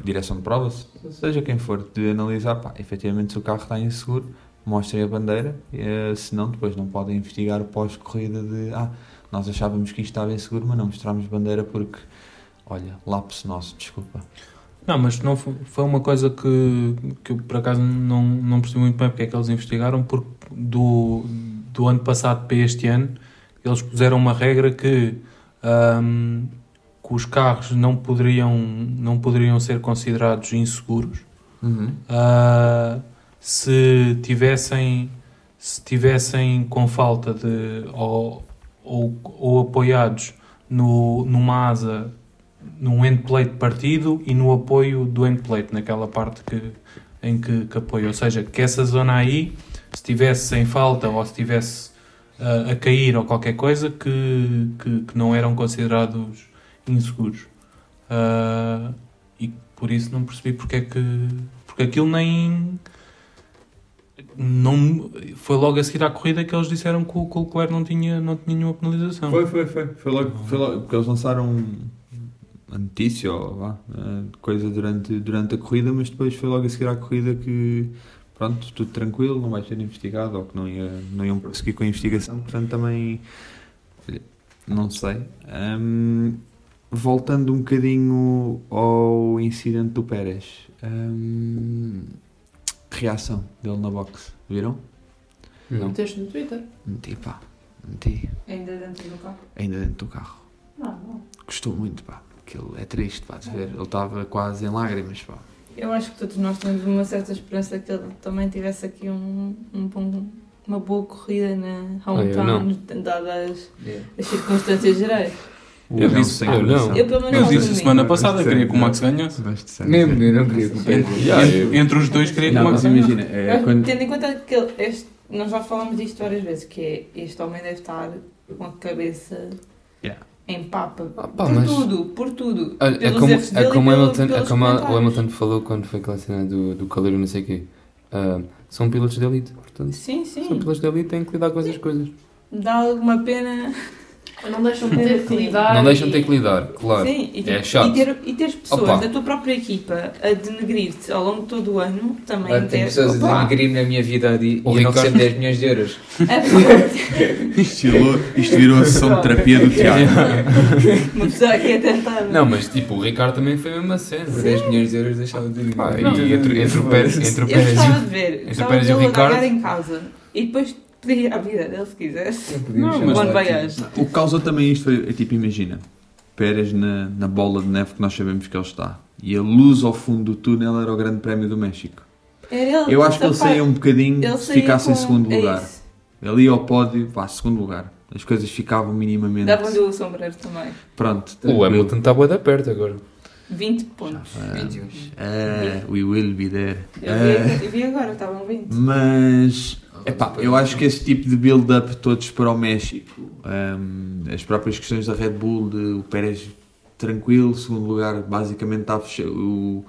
direção de provas, seja quem for, de analisar, pá, efetivamente se o carro está inseguro, mostrem a bandeira, e, se não, depois não podem investigar pós-corrida de, ah, nós achávamos que isto estava inseguro, mas não mostramos bandeira porque, olha, lapso nosso, desculpa. Não, mas não foi, foi uma coisa que, que eu por acaso não, não percebi muito bem porque é que eles investigaram, porque do, do ano passado para este ano eles puseram uma regra que, um, que os carros não poderiam, não poderiam ser considerados inseguros, uhum. uh, se tivessem, se tivessem com falta de ou, ou, ou apoiados no, numa asa, num endplate partido e no apoio do endplate, naquela parte que, em que, que apoia, ou seja, que essa zona aí, se tivesse sem falta ou se estivesse uh, a cair ou qualquer coisa, que, que, que não eram considerados inseguros, uh, e por isso não percebi porque é que, porque aquilo nem não, foi logo a seguir à corrida que eles disseram que o, que o Leclerc não tinha, não tinha nenhuma penalização. Foi, foi, foi, foi logo, foi logo porque eles lançaram a notícia ou lá, coisa durante, durante a corrida, mas depois foi logo a seguir à corrida que, pronto, tudo tranquilo, não vai ser investigado, ou que não, ia, não iam prosseguir com a investigação, portanto também, não sei. Um, voltando um bocadinho ao incidente do Pérez, um, reação dele na box, viram? Não. Meteste no Twitter? Meti, pá, meti. Ainda dentro do carro? Ainda dentro do carro. Não, não. Gostou muito, pá. Aquilo é triste, pá, de ver. Ele estava quase em lágrimas, pá. Eu acho que todos nós temos uma certa esperança que ele também tivesse aqui um, um bom, uma boa corrida na hometown, ah, dadas yeah. as circunstâncias gerais. Eu, eu disse, não, eu não. Eu, pelo menos, eu disse semana passada, eu queria que o Max ganhasse. Mesmo, eu não queria que o Max ganhasse. Entre os dois, queria que o Max ganhasse. É, quando... Tendo em conta que ele, este, nós já falamos disto várias vezes, que é, este homem deve estar com a cabeça... Yeah. Em papa, ah, pá, por mas... tudo, por tudo. Olha, é como, é como, Hamilton, é como o Hamilton falou quando foi aquela cena do, do calor, não sei o quê. Uh, são pilotos de elite, portanto. Sim, sim. São pilotos de elite, têm que lidar com essas coisas. Dá alguma pena. Não deixam de ter que lidar. Não deixam de ter que lidar, claro. Sim, e, é chato. E, ter, e teres pessoas Opa. da tua própria equipa a denegrir-te ao longo de todo o ano também. Claro, tem pessoas Opa. a denegrir-me na minha vida e eu não recebo dez milhões de euros. isto, isto virou a sessão de terapia do Tiago. Uma pessoa aqui a tentar. Não, mas tipo, o Ricardo também foi a mesma cena. Por dez milhões de euros deixava de denegrir. Entre, entre o Pérez e o Ricardo. Em casa e depois pedir a vida dele se quisesse. Não, mas, mas, tipo, o que causou também isto foi, é tipo, imagina, Pérez na, na bola de neve que nós sabemos que ele está, e a luz ao fundo do túnel era o Grande Prémio do México. Ele, eu acho que ele saía um bocadinho se ficasse com... em segundo lugar. É ali ao pódio, pá, segundo lugar. As coisas ficavam minimamente... Davam-lhe o sombreiro também. Pronto. O Hamilton está boa da perto agora. vinte pontos. Uh, we will be there. Eu vi, eu vi agora, estavam vinte. Mas... Epá, eu acho que esse tipo de build-up todos para o México, um, as próprias questões da Red Bull, de, o Pérez tranquilo, segundo lugar, basicamente está fechado, o,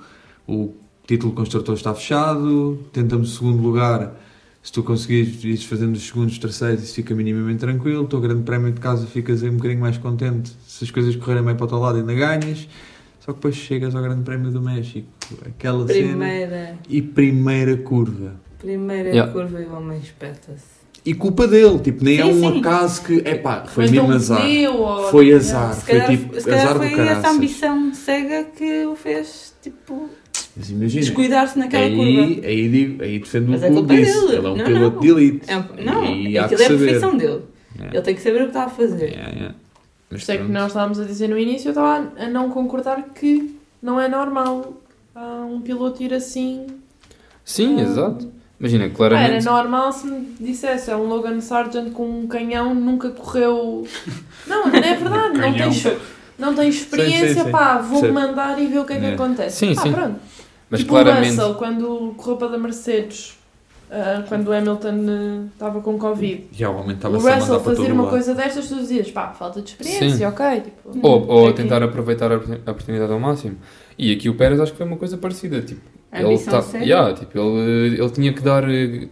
o título de construtor está fechado, tentamos o segundo lugar, se tu conseguires ir fazendo os segundos, terceiros, isso fica minimamente tranquilo, o teu Grande Prémio de casa ficas aí um bocadinho mais contente, se as coisas correrem bem para o teu lado ainda ganhas. Só que depois chegas ao Grande Prémio do México, aquela primeira. cena e primeira curva. Primeira yeah. curva e o homem espeta-se. E culpa dele, tipo, nem sim, é um sim. acaso que, é pá, foi mesmo azar. Deu, foi azar, foi calhar, tipo, azar foi do caraças. Essa ambição cega que o fez, tipo, descuidar-se naquela aí, curva. Aí, digo, aí defendo o clube disso, ele é um não, piloto não. de elite. É um, não, e aquilo é a perfeição dele. Yeah. Ele tem que saber o que está a fazer. Yeah, yeah. Mas sei pronto. que nós estávamos a dizer no início, eu estava a não concordar que não é normal um piloto ir assim. Sim, um... exato. Imagina, claramente... Era normal se me dissesse, é um Logan Sargeant com um canhão, nunca correu... Não, não é verdade, não, tens, não tens experiência, sim, sim, sim. pá, vou-me mandar e ver o que é que é. acontece. Sim, ah, sim. pronto. Mas tipo claramente... o Russell, quando correu para da Mercedes, uh, quando o Hamilton estava uh, com Covid, já, o, o Russell fazer uma lado. coisa destas, tu dizias, pá, falta de experiência, sim. ok. Tipo, ou ou tentar aproveitar a oportunidade ao máximo. E aqui o Pérez acho que foi uma coisa parecida, tipo... Ele, tá, yeah, tipo, ele, ele tinha que dar,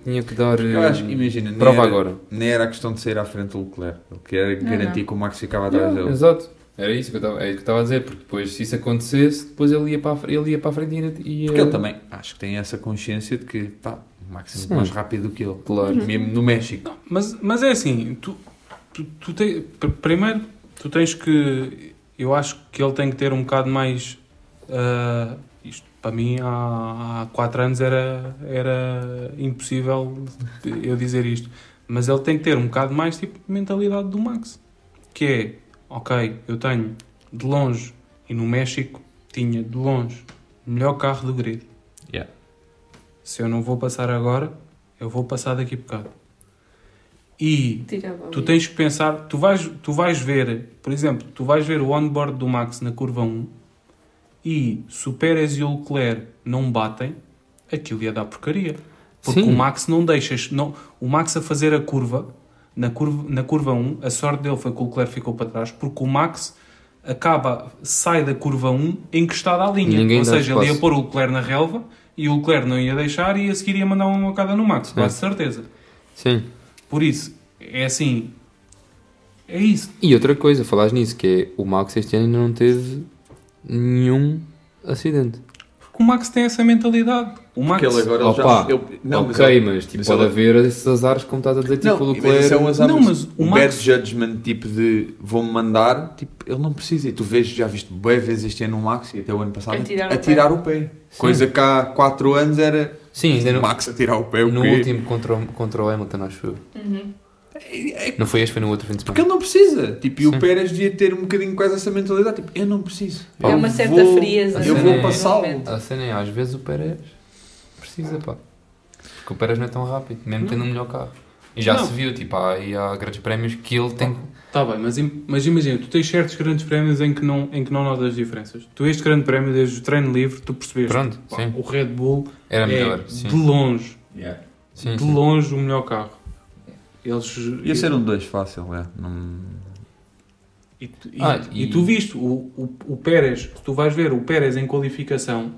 tinha que dar acho, imagina, prova era, agora. Nem era a questão de sair à frente do Leclerc. Ele queria não, garantir não. que o Max ficava atrás yeah, dele. Exato. Era isso que eu estava a dizer. Porque depois, se isso acontecesse, depois ele ia para a, ele ia para a frente e ia... Porque ele também, acho que tem essa consciência de que, pá, o Max é muito mais rápido do que ele. Claro. Mesmo no México. Não, mas, mas é assim, tu, tu, tu te, primeiro, tu tens que... Eu acho que ele tem que ter um bocado mais... Uh, isto Para mim, há, há quatro anos era, era impossível eu dizer isto. Mas ele tem que ter um bocado mais tipo de mentalidade do Max. Que é, ok, eu tenho de longe, e no México tinha de longe, o melhor carro do grid. Yeah. Se eu não vou passar agora, eu vou passar daqui a bocado. E tu tens que pensar, tu vais, tu vais ver, por exemplo, tu vais ver o onboard do Max na curva um e se o Pérez e o Leclerc não batem, aquilo ia dar porcaria. Porque Sim. o Max não deixa, não, o Max a fazer a curva, na curva, na curva um, a sorte dele foi que o Leclerc ficou para trás, porque o Max acaba, sai da curva um encostado à linha. Ninguém Ou seja, espaço. Ele ia pôr o Leclerc na relva e o Leclerc não ia deixar e a seguir ia mandar uma bocada no Max, quase é. certeza. Sim. Por isso, é assim, é isso. E outra coisa, falaste nisso, que é o Max este ano não teve nenhum acidente. Porque o Max tem essa mentalidade. O Max... Porque ele agora oh, já... Pá, eu... não, ok, mas, mas tipo, mas pode haver ele... esses azares, como estás a dizer, não, tipo o Leclerc. Mas é um azar, não, mas o Max... bad judgment, tipo de vou-me mandar, tipo, ele não precisa. E tu vês, já viste bem vezes este ano o Max e até o ano passado, a tirar o pé. pé. Coisa que há quatro anos era... Sim, ainda no, Max a tirar o pé o no quê? Último contra o, contra o Hamilton, acho eu. Uhum. É, é, não foi este, foi no outro fim de semana. Porque ele não precisa. Tipo, e o Pérez devia ter um bocadinho quase essa mentalidade. Tipo, eu não preciso. Pá, é uma certa vou, frieza. Eu vou é, passá-lo. A cena é, às vezes o Pérez precisa, pá. Porque o Pérez não é tão rápido, mesmo não. tendo o um melhor carro. E já não. se viu, tipo, há, e há grandes prémios que ele tem... Está bem, mas, mas imagina, tu tens certos grandes prémios em que não, em que não notas diferenças. Tu este grande prémio, desde o treino livre, tu percebeste Pronto, pá, sim. o Red Bull Era é melhor, sim. de longe, yeah. sim, de sim. longe o melhor carro. Eles, Ia e, ser um dois fácil, é. Não... E, tu, e, ah, e... e tu viste, o, o, o Pérez, tu vais ver o Pérez em qualificação,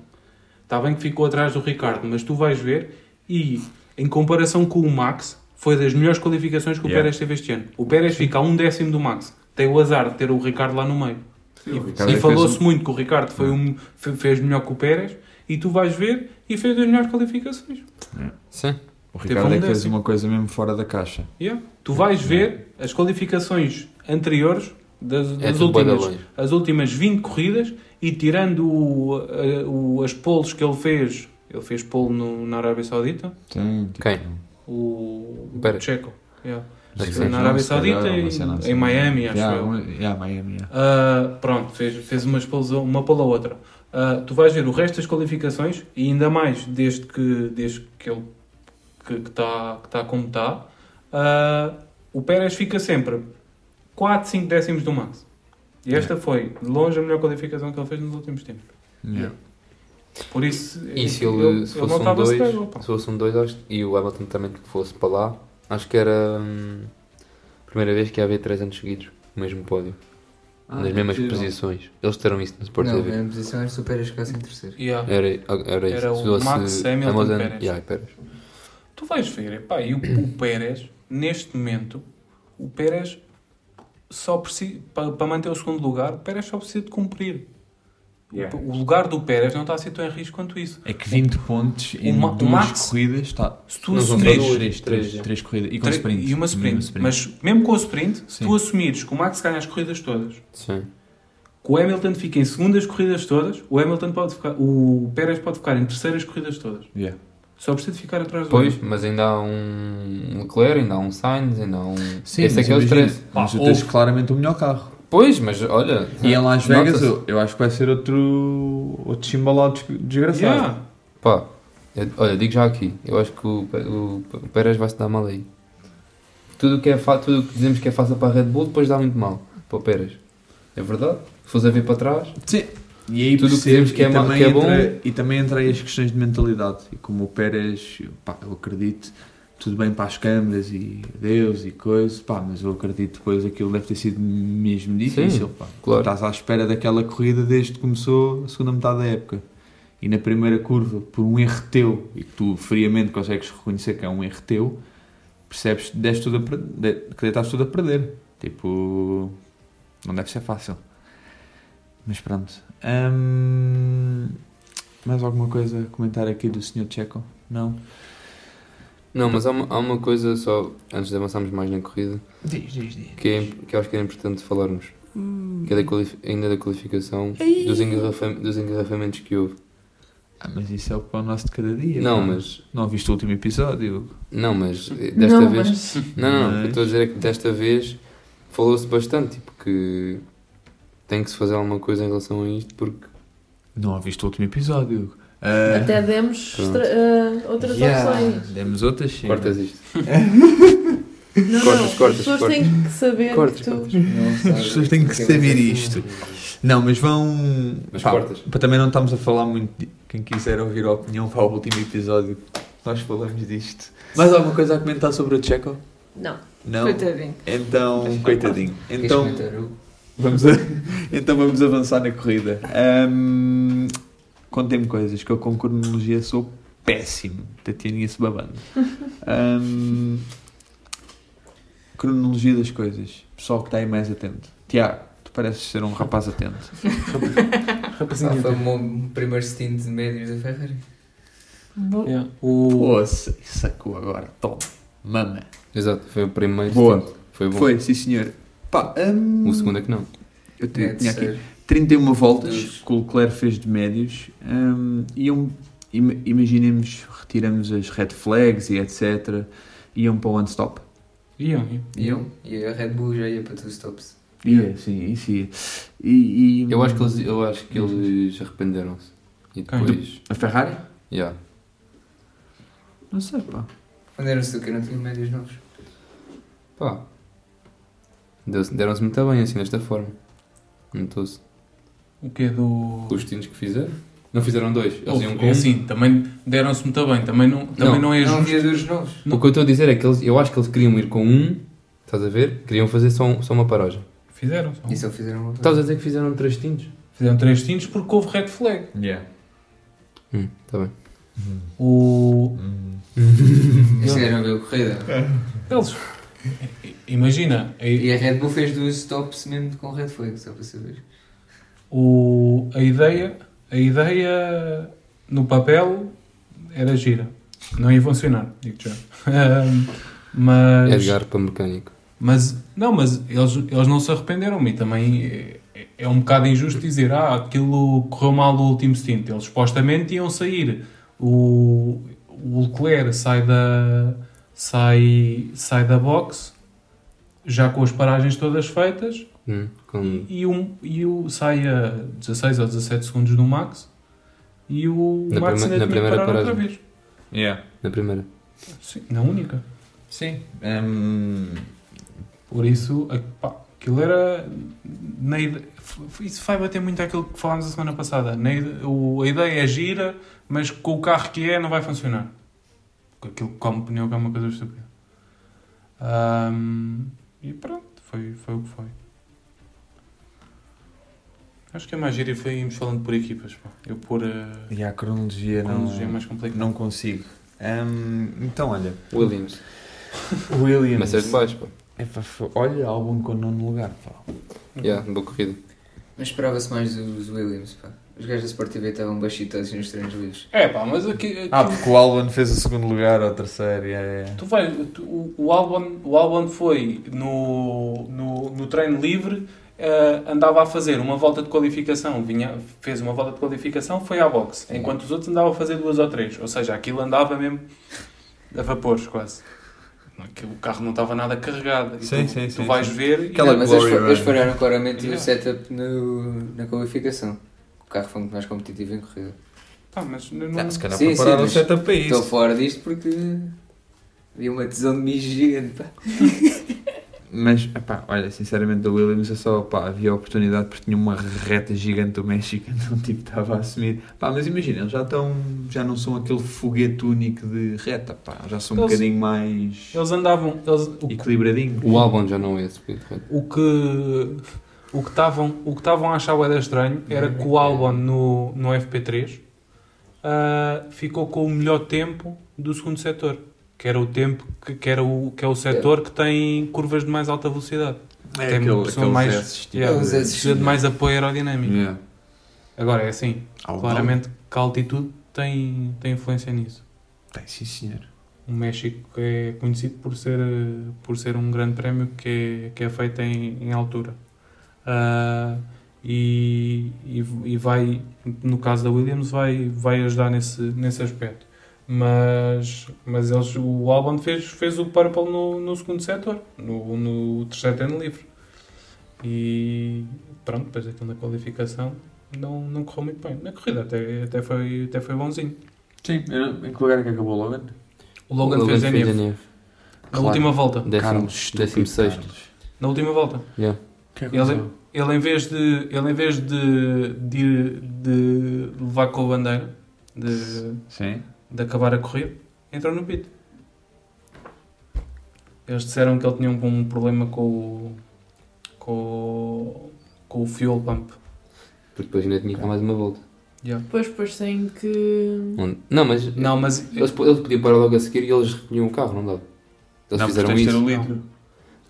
está bem que ficou atrás do Ricardo, mas tu vais ver, e em comparação com o Max... Foi das melhores qualificações que o yeah. Pérez teve este ano. O Pérez Sim. fica a um décimo do Max. Tem o azar de ter o Ricardo lá no meio. Sim, e e falou-se um... muito que o Ricardo foi um, fez melhor que o Pérez. E tu vais ver e fez das melhores qualificações. Yeah. Sim. O Ricardo é que fez uma coisa mesmo fora da caixa. Yeah. Tu vais yeah. ver as qualificações anteriores das, das, é últimas, as últimas vinte corridas e tirando o, o, as poles que ele fez. Ele fez pole no, na Arábia Saudita. Sim. Tipo... Quem? O Checo yeah. na Arábia Saudita e em Miami, acho yeah, eu. Yeah, Miami, yeah. Uh, pronto, fez, fez uma explosão, uma pela outra. Uh, tu vais ver o resto das qualificações e ainda mais desde que, desde que ele que está que tá como está, uh, o Pérez fica sempre quatro, cinco décimos do Max. E esta yeah. foi de longe a melhor qualificação que ele fez nos últimos tempos. Yeah. Por isso, e se ele, ele, se, ele fosse um dois, se fosse um dois, se fosse um dois e o Hamilton também que fosse para lá, acho que era hum, a primeira vez que ia haver três anos seguidos no mesmo pódio, ah, nas é mesmas possível. Posições. Eles terão isso no Sport T V. Não, a mesma posição era se o Pérez ficasse em terceiro. Yeah. Era, era, isso. era o Max, Hamilton e Pérez. Yeah, Pérez. Tu vais ver, pá, e o, o Pérez, neste momento, o Pérez só precisa, para, para manter o segundo lugar, o Pérez só precisa de cumprir. Yeah. O lugar do Pérez não está assim tão em risco quanto isso. É que vinte pontos em uma, duas Max, corridas está... Se tu assumires... três corridas e com três, sprint. E uma sprint. sprint. Mas mesmo com o sprint, Sim. se tu assumires que o Max ganha as corridas todas, Sim. que o Hamilton fica em segundas corridas todas, o Hamilton pode ficar... O Pérez pode ficar em terceiras corridas todas. Yeah. Só precisa de ficar atrás do Pois, outro. Mas ainda há um Leclerc, ainda há um Sainz, ainda há um... Sim, esse aqui é o três. Mas tu tens claramente o melhor carro. Pois, mas olha... E em Las Vegas, eu, eu acho que vai ser outro, outro chimbalado desgraçado. Yeah. Pá, eu, olha, digo já aqui, eu acho que o, o, o Pérez vai se dar mal aí. Tudo que é fa- tudo que dizemos que é fácil para a Red Bull, depois dá muito mal para o Pérez. É verdade? Se fosse a ver para trás... Sim. E aí tudo percebes que, que é mal, que é bom... Entra, e também entra aí as questões de mentalidade. E como o Pérez, pá, eu acredito... Tudo bem para as câmaras e Deus e coisa, pá, mas eu acredito que depois aquilo deve ter sido mesmo difícil, Sim, pá. Claro. Estás à espera daquela corrida desde que começou a segunda metade da época. E na primeira curva, por um erro teu, e que tu friamente consegues reconhecer que é um erro teu, percebes que deste tudo a perder, que estás tudo a perder. Tipo, não deve ser fácil. Mas pronto. Hum, mais alguma coisa a comentar aqui do senhor Checo? Não? Não, mas há uma, há uma coisa só, antes de avançarmos mais na corrida, diz, diz, diz. Que, é, que acho que é importante falarmos, hum. que é da qualifi- ainda da qualificação, Ei. dos engarrafamentos que houve. Ah, mas isso é o pão nosso de cada dia. Não, cara. Mas... Não viste o último episódio? Não, mas desta não, vez... Mas... Não, não, mas... o que eu estou a dizer é que desta vez falou-se bastante, porque tem que se fazer alguma coisa em relação a isto, porque... Não viste o último episódio. Uh... Até demos extra... uh, outras yeah. opções. Demos outras, sim. Cortas isto. Não, cortas, não, cortas, as pessoas cortas. Têm que saber cortas, que tu... cortas. Não, as pessoas têm que saber isto. Não, mas vão... Mas pá, cortas. Para também não estamos a falar muito... De... Quem quiser ouvir a opinião, vá ao último episódio. Nós falamos disto. Mais alguma coisa a comentar sobre o Checo? Não. Não? Coitadinho. Então, mas, coitadinho. Então, vamos, a... então vamos avançar na corrida. Um... Contem-me coisas, que eu com cronologia sou péssimo. Tatianinha-se babando. Um... Cronologia das coisas. Pessoal que está aí mais atento. Tiago, tu pareces ser um rapaz atento. Rapazinho atento. Foi o meu primeiro stint de médios da Ferrari. Boa. Yeah. O... Poxa, sacou agora. Toma. Mama. Exato, foi o primeiro Boa. stint. Foi, bom. Foi, sim senhor. Pá, um... O segundo é que não. Eu tinha, é tinha aqui trinta e uma voltas que o Leclerc fez de médios. Um, e um, imaginemos, retiramos as red flags e etcétera. Iam para o one stop. Iam, iam. E a Red Bull já ia para two stops. Ia, yeah, sim, isso ia. E, e... Eu acho que eles, eu acho que eles arrependeram-se. E depois... A Ferrari? Já. Yeah. Não sei, pá. Arrependeram-se do que não tinham médios novos. Pá. Deram-se muito bem, assim, desta forma. Notou-se. O que é do... Os tiros que fizeram. Não fizeram dois. Eles oh, iam com... É assim, também deram-se muito bem. Também não, também não, não é justo. Não havia dois novos. O que eu estou a dizer é que eles, eu acho que eles queriam ir com um, estás a ver? Queriam fazer só, um, só uma paragem. Fizeram. Só um. Isso eles fizeram. Estás a dizer que fizeram três tintos? Fizeram três tintos porque houve red flag. Yeah. Hum, está bem. Hum. O... Hum. Eles queriam ver a corrida. Eles... Imagina. E a Red Bull fez dois stops mesmo com red flag, só para saber. O... A ideia... A ideia, no papel, era gira. Não ia funcionar, digo-te já. Mas... Edgar para mecânico. Mas, não, mas eles, eles não se arrependeram. E também é, é um bocado injusto dizer ah, aquilo correu mal no último stint. Eles supostamente iam sair. O, o Leclerc sai da, sai, sai da box, já com as paragens todas feitas. Hum, com... E, um, e o sai a dezasseis ou dezassete segundos do Max e o na Max ainda tinha que parar outra vez. Yeah. Na primeira. Sim, na única. Sim. Um... Por isso, pá, aquilo era... Na ide... Isso vai bater muito àquilo que falámos a semana passada. Na ide... o... A ideia é gira, mas com o carro que é não vai funcionar. Aquilo como pneu que é uma coisa estúpida. Um... E pronto, foi, foi o que foi. Acho que é mais giro e fomos falando por equipas. Pô. Eu pôr uh... e a cronologia, cronologia não, mais complicada. Não consigo. Um, então, olha. Williams. Williams. Mas é de baixo, pô. É, pá, olha, Albon com o nono lugar, pá. Já, yeah, boa corrida. Mas esperava-se mais dos Williams, pá. Os gajos da Sport T V estavam baixitados nos treinos livres. É, pá, mas aqui... aqui... Ah, porque o Albon fez o segundo lugar ou o terceiro, é... Tu vai, tu, o, Albon, o Albon foi no, no, no treino livre... Uh, andava a fazer uma volta de qualificação, vinha, fez uma volta de qualificação, foi à boxe, enquanto os outros andavam a fazer duas ou três, ou seja, aquilo andava mesmo a vapores quase. O carro não estava nada carregado. Sim, tu, sim, tu sim, vais sim. ver... Aquela não, mas eles falharam claramente yeah. o setup no, na qualificação. O carro foi muito mais competitivo em corrida. Tá, mas não... não se calhar prepararam o setup para isso. Estou fora disto porque havia uma tesão de mim gigante, pá. Mas, epá, olha, sinceramente, da Williams eu só pá, havia a oportunidade porque tinha uma reta gigante do México, então tipo, estava a assumir. Pá, mas imagina, eles já estão, já não são aquele foguete único de reta, pá, já são eles, um bocadinho mais... Eles andavam... Eles, o equilibradinho. Que, o álbum já não é esse foguete reta. O que o que estavam o que a achar era estranho era que o álbum no, no F P três uh, ficou com o melhor tempo do segundo setor. Que era o tempo, que, que, era o, que é o setor é. que tem curvas de mais alta velocidade. É, tem aquele, aqueles mais, S, tipo, yeah, precisa de mais apoio aerodinâmico. Yeah. Agora é assim, Ao claramente bom. que a altitude tem, tem influência nisso. Tem, sim senhor. O México é conhecido por ser, por ser um grande prémio que é, que é feito em, em altura. Uh, e, e, e vai, no caso da Williams, vai, vai ajudar nesse, nesse aspecto. Mas, mas eles, o Albon fez, fez o purple no, no segundo setor, no, no terceiro treino livre. E pronto, depois aquilo na qualificação não, não correu muito bem. Na corrida até, até, foi, até foi bonzinho. Sim, em que lugar é que acabou o Logan? O Logan, o Logan fez a neve. neve. Na claro. última volta. décimo sexto. Na última volta. Yeah. Que é que ele, ele em vez, de, ele em vez de, de, de levar com a bandeira, de, Sim. de acabar a corrida, entrou no pit. Eles disseram que ele tinha um, um problema com o, com, com o fuel pump. Porque depois ainda tinha que dar mais uma volta. Yeah. Depois, depois tem que... Não, mas, não, mas... Eles, eles podiam parar logo a seguir e eles recolhiam o carro, não dá? Eles não, fizeram isso. Um litro.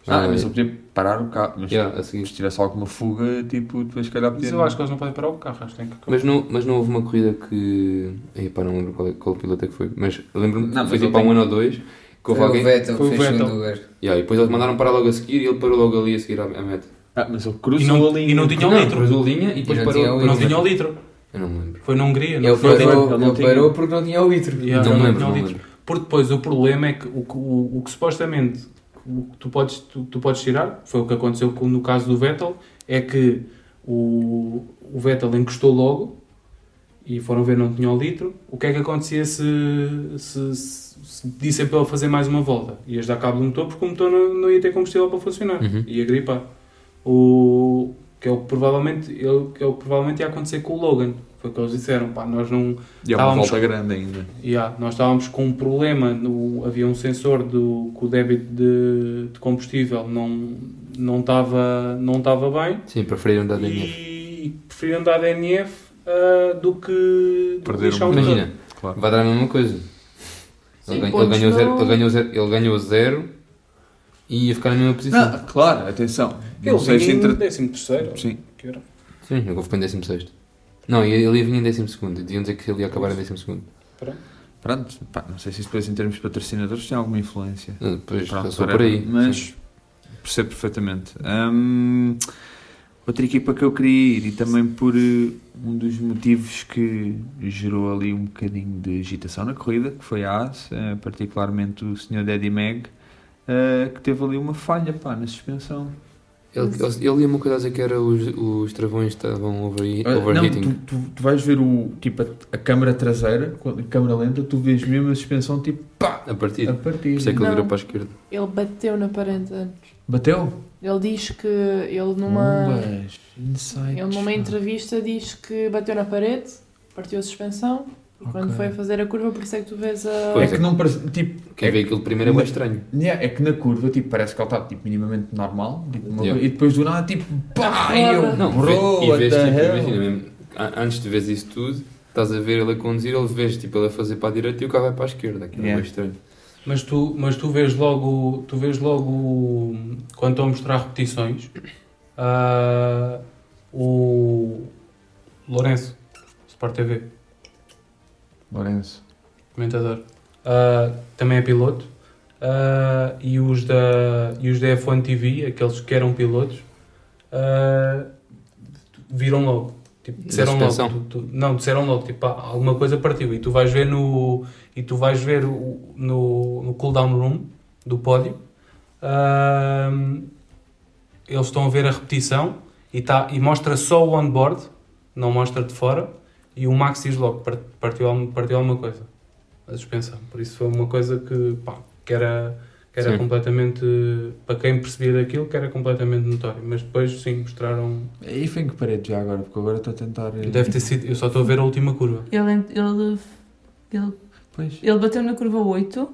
Não, ah, mas eu podia parar o carro, mas yeah, se tivesse alguma fuga, tipo, depois se calhar podia... Mas eu acho que eles não podem parar o carro, acho que tem que... Mas não, mas não houve uma corrida que... Aí, pá, não lembro qual, qual piloto é que foi, mas lembro-me que foi tipo tenho... há um ano ou dois, que houve alguém... Vettel, foi o Vettel, que fez segundo lugar. Yeah, e depois eles mandaram parar logo a seguir e ele parou logo ali a seguir à meta. Ah, mas ele cruzou não, a linha. E não tinha o litro. Cruzou a linha e depois parou. Não tinha o litro. Eu não me lembro. Foi na Hungria. Ele parou porque não tinha o litro. Não me lembro. Porque depois o problema é que o, o, o que supostamente o que tu, podes, tu, tu podes tirar, foi o que aconteceu no caso do Vettel, é que o, o Vettel encostou logo e foram ver não tinha o litro. O que é que acontecia se, se, se, se dissem para ele fazer mais uma volta? Ias dar cabo do motor porque o motor não, não ia ter combustível para funcionar, uhum. ia gripar. O, que é o que provavelmente, ele, que é o que provavelmente ia acontecer com o Logan. Que eles disseram, pá, nós não... E é uma volta grande ainda. Yeah, nós estávamos com um problema, no, havia um sensor do, que o débito de, de combustível não, não, estava, não estava bem. Sim, preferiram dar D N F. E preferiram dar D N F uh, do que deixar o motor. Imagina, claro. Vai dar a mesma coisa. Sim, ele, ele, ganhou zero, ele ganhou zero, ele ganhou zero e ia ficar na mesma posição. Não, claro, atenção. Ele vinha em entre... décimo terceiro. Sim, Sim eu vou ficar em décimo sexto. Não, ele ia vir em décimo segundo, deviam dizer que ele ia acabar em décimo segundo. Pronto, Pronto. Pá, não sei se isso depois em termos de patrocinadores tem alguma influência. Ah, pois, Pronto, só por aí. Mas sim. Percebo perfeitamente. Um, outra equipa que eu queria ir, e também por uh, um dos motivos que gerou ali um bocadinho de agitação na corrida, que foi a Haas, uh, particularmente o senhor Daddy Mag, uh, que teve ali uma falha, pá, na suspensão. Ele, ele ia-me a dizer que era os, os travões que estavam over, overheating. Não, tu, tu, tu vais ver o, tipo, a, a câmara traseira, a câmara lenta, tu vês mesmo a suspensão tipo pá! A partir. A partir. Por isso é que ele virou para a esquerda. Ele bateu na parede antes. Bateu? Ele diz que ele numa... Mas, insights, ele numa entrevista diz que bateu na parede, partiu a suspensão. Okay. Quando foi a fazer a curva, por isso é que tu vês a... Pois, é que não parece, tipo... Quem é vê aquilo primeiro é muito estranho. Yeah, é que na curva, tipo, parece que ele está, tipo, minimamente normal, tipo, yeah. coisa, e depois do nada, tipo, pá, eu, não, bro, e vês, tipo, imagina mesmo, antes de vês isso tudo, estás a ver ele a conduzir, ele vês, tipo, ele a fazer para a direita e o carro vai para a esquerda, aquilo yeah. é muito estranho. Mas tu, mas tu vês logo, tu vês logo, quando estão a mostrar repetições, uh, o Lourenço, Sport T V, Lourenço, comentador, uh, também é piloto, uh, e, os da, e os da F um T V, aqueles que eram pilotos, uh, viram logo, tipo, disseram logo, tu, tu, não, disseram logo, tipo, ah, alguma coisa partiu, e tu vais ver no, e tu vais ver o, no, no cooldown room do pódio, uh, eles estão a ver a repetição, e, tá, e mostra só o onboard, não mostra de fora, e o Max diz logo que partiu, partiu alguma coisa, a suspensão. Por isso foi uma coisa que, pá, que era, que era completamente, para quem percebia daquilo, que era completamente notório. Mas depois, sim, mostraram... E foi em que parede já agora? Porque agora estou a tentar... Deve ter sido, eu só estou a ver a última curva. Ele, ele, ele, pois. ele bateu na curva oito,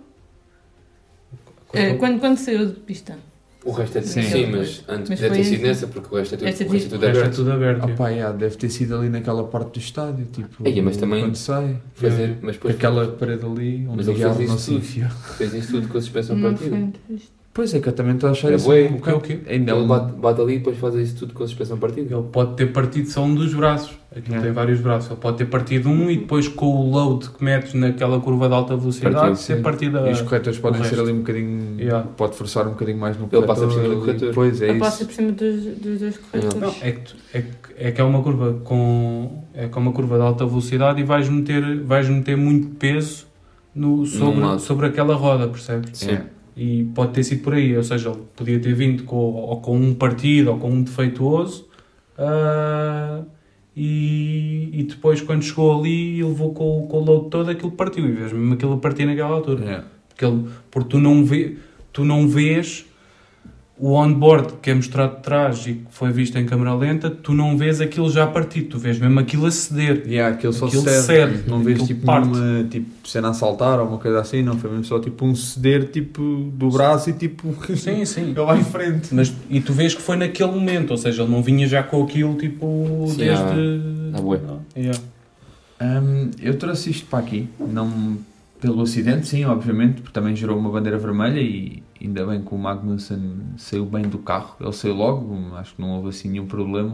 quando, é, quando, quando saiu de pista. O resto é de sim, sim, mas antes mas deve ter sido nessa, porque o resto é tudo, é tudo, o resto é tudo aberto. É tudo aberto. Oh, pá, yeah, deve ter sido ali naquela parte do estádio, tipo, é, mas também quando sai, fazer, é. mas depois aquela foi... parede ali, onde o Guilherme não se enfiou. Fez isso tudo com a suspensão partida. Pois é, que eu também estou a achar é isso. Bem, um o que é o quê? Ele bate, bate ali e depois faz isso tudo com a suspensão partida. Ele pode ter partido só um dos braços. Aquilo é. tem vários braços, ele pode ter partido um e depois com o load que metes naquela curva de alta velocidade ser partida. E os corretores podem ser ali um bocadinho, yeah. pode forçar um bocadinho mais no corretor. Ele passa por cima do corretor. Depois é ele isso. passa por cima dos, dos dois corretores. Não, é, que, é, é que é uma curva com, é com uma curva de alta velocidade e vais meter, vais meter muito peso no, sobre, no sobre aquela roda, percebes? Sim. É. E pode ter sido por aí, ou seja, ele podia ter vindo com, ou com um partido ou com um defeituoso. Uh, E, e depois quando chegou ali e levou com, com o load todo, aquilo partiu e vês mesmo aquilo a partir naquela altura yeah. porque, ele, porque tu, não vê, tu não vês o onboard que é mostrado de trás e que foi visto em câmera lenta, tu não vês aquilo já partido, tu vês mesmo aquilo a ceder yeah, aquilo só aquilo cede, cede, não vês tipo, uma, tipo cena a saltar ou uma coisa assim, não foi mesmo só tipo um ceder tipo do braço e tipo sim, sim. ele vai em frente. Mas, e tu vês que foi naquele momento, ou seja, ele não vinha já com aquilo tipo sim, desde... Ah, ah, bueno. yeah. um, eu trouxe isto para aqui, não pelo acidente, sim, obviamente, porque também gerou uma bandeira vermelha e ainda bem que o Magnussen saiu bem do carro, ele saiu logo, acho que não houve assim nenhum problema.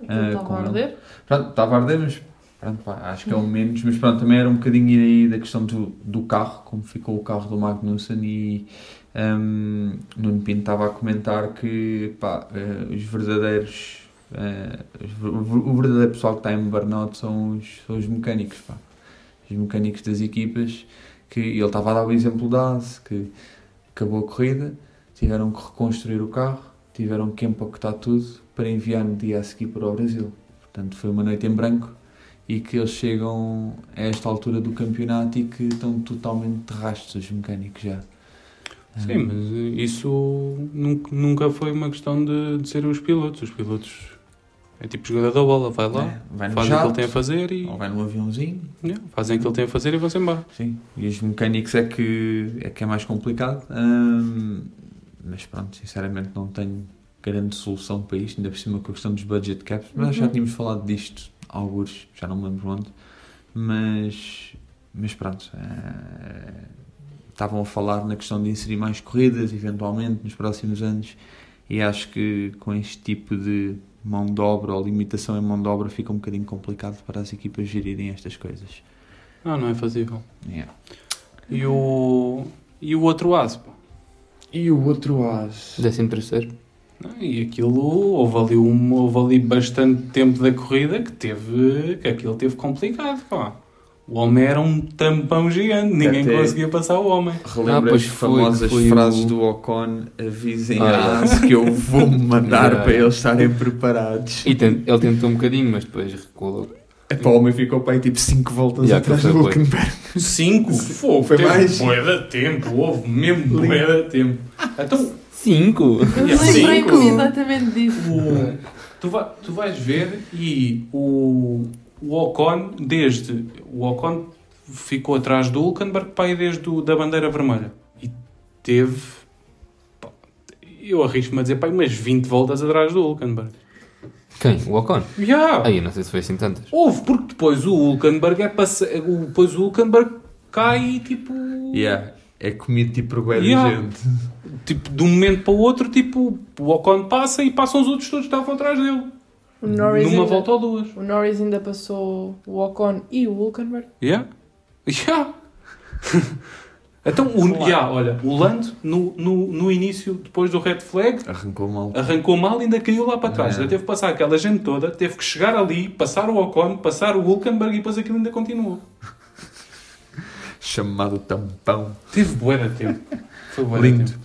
Uh, estava a arder? Pronto, estava a arder, mas pronto, pá, acho que é o menos, mas pronto, também era um bocadinho aí da questão do, do carro, como ficou o carro do Magnussen e um, Nuno Pinto estava a comentar que pá, uh, os verdadeiros, uh, o verdadeiro pessoal que está em burnout são os, são os mecânicos, pá, os mecânicos das equipas, que ele estava a dar o exemplo da ASE, que acabou a corrida, tiveram que reconstruir o carro, tiveram que empacotar tudo para enviar no dia a seguir para o Brasil. Portanto, foi uma noite em branco e que eles chegam a esta altura do campeonato e que estão totalmente de rastros, os mecânicos já. Sim, hum. mas isso nunca foi uma questão de, de ser os pilotos. Os pilotos é tipo jogador da bola, vai lá, é, vai fazem o que ele tem a fazer e... Ou vai no aviãozinho. É, fazem o que ele tem a fazer e vão-se embora. Sim, e os mecânicos é que é, que é mais complicado. Hum, mas pronto, sinceramente não tenho grande solução para isto, ainda por cima com a questão dos budget caps. Mas uhum. já tínhamos falado disto, alguns, já não me lembro onde. Mas, mas pronto, é, estavam a falar na questão de inserir mais corridas, eventualmente, nos próximos anos. E acho que com este tipo de... mão de obra ou limitação em mão de obra fica um bocadinho complicado para as equipas gerirem estas coisas. Não, não é fazível. Yeah. E o e o outro ASE? E o outro ASE? Décimo terceiro. E aquilo, houve ali, um, houve ali bastante tempo da corrida que teve, que aquilo teve complicado, pá. O homem era um tampão gigante, ninguém até conseguia passar o homem. Relembra ah, as famosas foi, foi frases o... do Ocon, avisem ah. a ASE que eu vou mandar para eles estarem preparados. E tem, ele tentou um bocadinho, mas depois recuou. O homem ficou para aí tipo cinco voltas yeah, atrás do Hülkenberg. cinco? Foi, foi mais? Foi da tempo, houve mesmo bué da tempo. Então, cinco? cinco? Exatamente disso. O, tu, vai, tu vais ver e o... O Ocon, desde... O Ocon ficou atrás do Hülkenberg para ir desde o, da bandeira vermelha. E teve... Pá, eu arrisco-me a dizer, pá, umas vinte voltas atrás do Hülkenberg. Quem? O Ocon? Já! Yeah. Aí, não sei se foi assim tantas. Houve, porque depois o Hülkenberg é passe... Depois o Hülkenberg cai e, tipo... Yeah. É comido, tipo, por bué de gente. Tipo, de um momento para o outro, tipo... O Ocon passa e passam os outros todos que estavam atrás dele. O Norris numa ainda, volta ou duas. O Norris ainda passou o Ocon e o Hülkenberg. Yeah. Yeah. Então, o, yeah, olha, o Lando, no, no, no início, depois do red flag... Arrancou mal. Arrancou mal e ainda caiu lá para trás. Ainda é. teve que passar aquela gente toda, teve que chegar ali, passar o Ocon, passar o Hülkenberg e depois aquilo ainda continuou. Chamado tampão. Teve bué de tempo. Foi bué de tempo.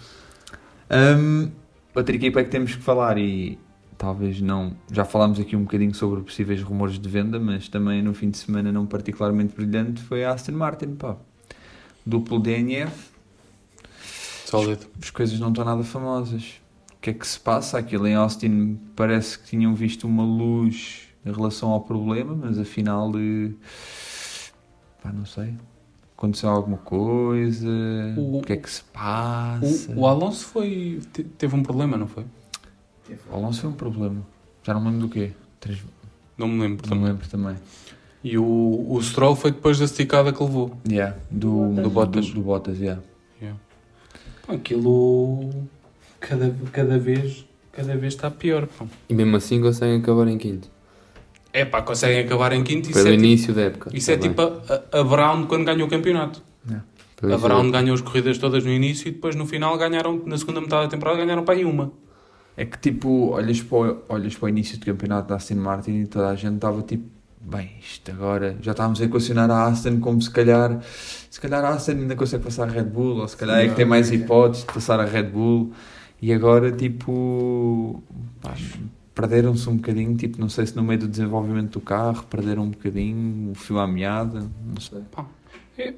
Um, outra equipa é que temos que falar e... Talvez não... Já falámos aqui um bocadinho sobre possíveis rumores de venda, mas também no fim de semana não particularmente brilhante foi a Aston Martin, pá. Duplo D N F. Sólido. As, as coisas não estão nada famosas. O que é que se passa? Aquilo em Austin parece que tinham visto uma luz em relação ao problema, mas afinal... De... Pá, não sei. Aconteceu alguma coisa? O, o que é que se passa? O, o Alonso foi... Te, teve um problema, não foi? O Alonso foi um problema. Já não me lembro do quê? Três... Não me lembro, não também. lembro também. E o, o Stroll foi depois da esticada que levou. Yeah, do, do Bottas. Do, do Bottas, yeah. yeah. Pô, aquilo cada, cada, vez, cada vez está pior. Pô. E mesmo assim conseguem acabar em quinto. é pá, conseguem acabar em quinto. Pelo início da época. Isso é tipo a Brown quando ganhou o campeonato. A Brown ganhou as corridas todas no início e depois no final ganharam, na segunda metade da temporada, ganharam para aí uma. É que tipo, olhas para o, olhas para o início do campeonato da Aston Martin e toda a gente estava tipo, bem, isto agora, já estávamos a equacionar a Aston como se calhar, se calhar a Aston ainda consegue passar a Red Bull, ou se calhar não, é que tem mais hipóteses de passar a Red Bull, e agora tipo, perderam-se um bocadinho, tipo, não sei se no meio do desenvolvimento do carro, perderam um bocadinho o fio à meada, não sei. Pá.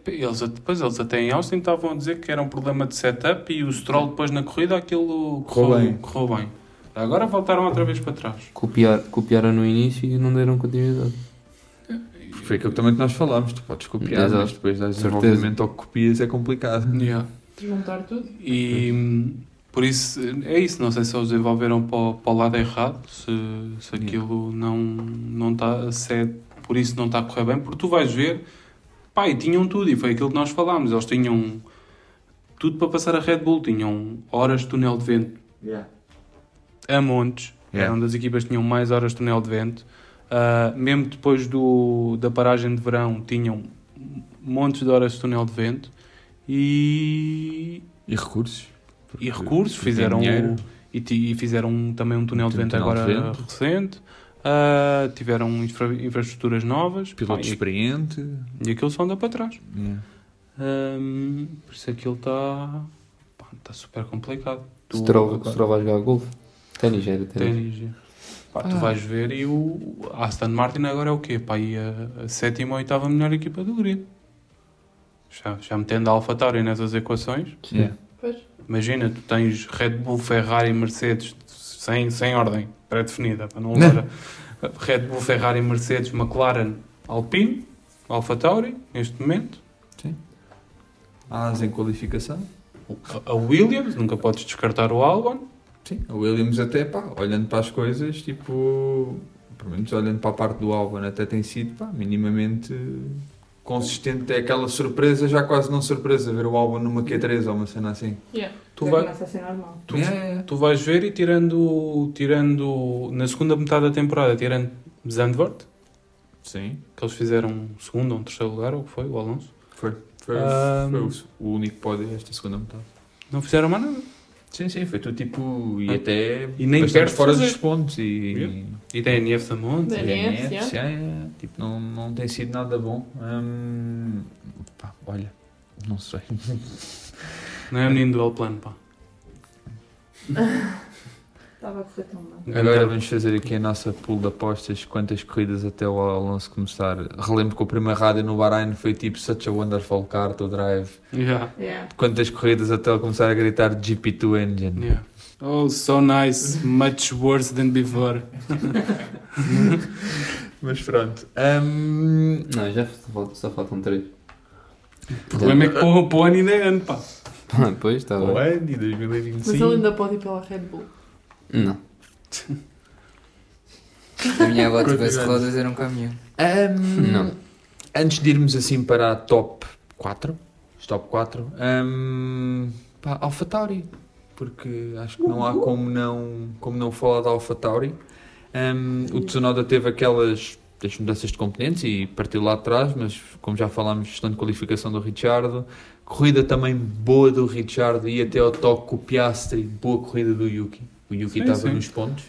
Eles, depois eles até em Austin estavam a dizer que era um problema de setup e o Stroll depois na corrida aquilo correu bem. correu bem. Agora voltaram outra vez para trás. Copiar, copiaram no início e não deram continuidade. Foi aquilo também que nós falámos, tu podes copiar, exato, mas depois das desenvolvimento ao que copias é complicado. Yeah. Juntar tudo. E por isso, é isso, não sei se eles desenvolveram para, para o lado errado, se, se aquilo yeah. não, não está, se é, por isso não está a correr bem, porque tu vais ver. Ah, e tinham tudo, e foi aquilo que nós falámos, eles tinham tudo para passar a Red Bull, tinham horas de túnel de vento, yeah. a montes, yeah. eram das equipas que tinham mais horas de túnel de vento, uh, mesmo depois do, da paragem de verão, tinham montes de horas de túnel de vento, e... E recursos. E recursos, fizeram um, e, e fizeram também um túnel de vento agora de vento. recente. Uh, tiveram infra- infraestruturas novas, piloto ah, experiente, e aquilo só anda para trás. yeah. um, Por isso aquilo está tá super complicado. Se Stroll vai jogar golfe, ténis é ténis. Tu vais ver, e o Aston Martin agora é o quê? Pá, e a, a sétima ou oitava melhor equipa do grid, já, já metendo a AlphaTauri nessas equações. yeah. Imagina, tu tens Red Bull, Ferrari e Mercedes sem, sem ordem pré-definida, para não levar a Red Bull, Ferrari, Mercedes, McLaren, Alpine, AlphaTauri, neste momento. Sim. As em qualificação. A Williams, nunca podes descartar o Albon. Sim, a Williams até, pá, olhando para as coisas, tipo, pelo menos olhando para a parte do Albon, até tem sido, pá, minimamente consistente. É aquela surpresa, já quase não surpresa, ver o Albon numa Q três ou uma cena assim. Yeah. Tu, vai, tu, yeah. tu vais ver, e tirando, tirando na segunda metade da temporada, tirando Zandvoort, sim, que eles fizeram um segundo ou um terceiro lugar, ou o que foi, o Alonso? Foi, foi, um, foi o, o único pódio esta segunda metade. Não fizeram mais nada. Sim, sim, foi tudo tipo, e ah, até e nem perto fora fazer. dos pontos, e, e, e tem a N F da Monte, da N F, yeah. Yeah, yeah. Tipo, não, não tem sido nada bom. Hum, pá, olha, não sei. Não é o menino do El Plano, pá. Estava a correr tão mal. Agora vamos fazer aqui a nossa pool de apostas, quantas corridas até o Alonso começar. Relembro que o primeiro rádio no Bahrein foi tipo Such a Wonderful Car to Drive. Yeah. Yeah. Quantas corridas até ele começar a gritar G P dois Engine. Yeah. Oh, so nice, much worse than before. Mas pronto. Um... Não, já só faltam três. O problema é que para o ano ainda é ano, pá. Ah, pois, está bem. O Andy, dois mil e vinte e cinco. Mas ele ainda pode ir pela Red Bull? Não. A minha bota de rodas era um caminhão. Um, não. Antes de irmos assim para a top quatro, top quatro, um, pá, AlphaTauri, porque acho que não há como não, como não falar da AlphaTauri. Um, o Tsunoda teve aquelas... das mudanças de componentes e partiu lá atrás, mas como já falámos, gestão de qualificação do Ricciardo, corrida também boa do Ricciardo, e até ao toque o Piastri, boa corrida do Yuki. O Yuki estava nos pontos.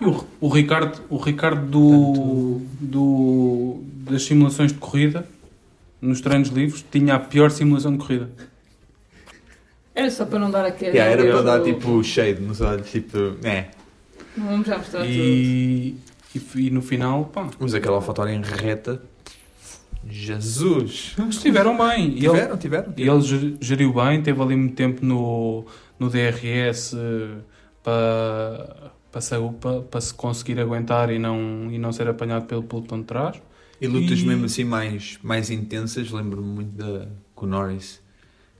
E o, o Ricardo, o Ricardo do, do, das simulações de corrida, nos treinos livres, tinha a pior simulação de corrida. Era só para não dar aquele... Yeah, era para dar do... tipo shade nos olhos, tipo... É. Não vamos já mostrar e... tudo. E, e no final, pá... Mas aquela AlphaTauri em reta... Jesus! Estiveram bem. Tiveram, ele, tiveram, tiveram. E ele geriu bem, teve ali muito tempo no, no D R S para pa, pa se conseguir aguentar e não, e não ser apanhado pelo pelotão de trás. E lutas e... mesmo assim mais, mais intensas, lembro-me muito da com o Norris.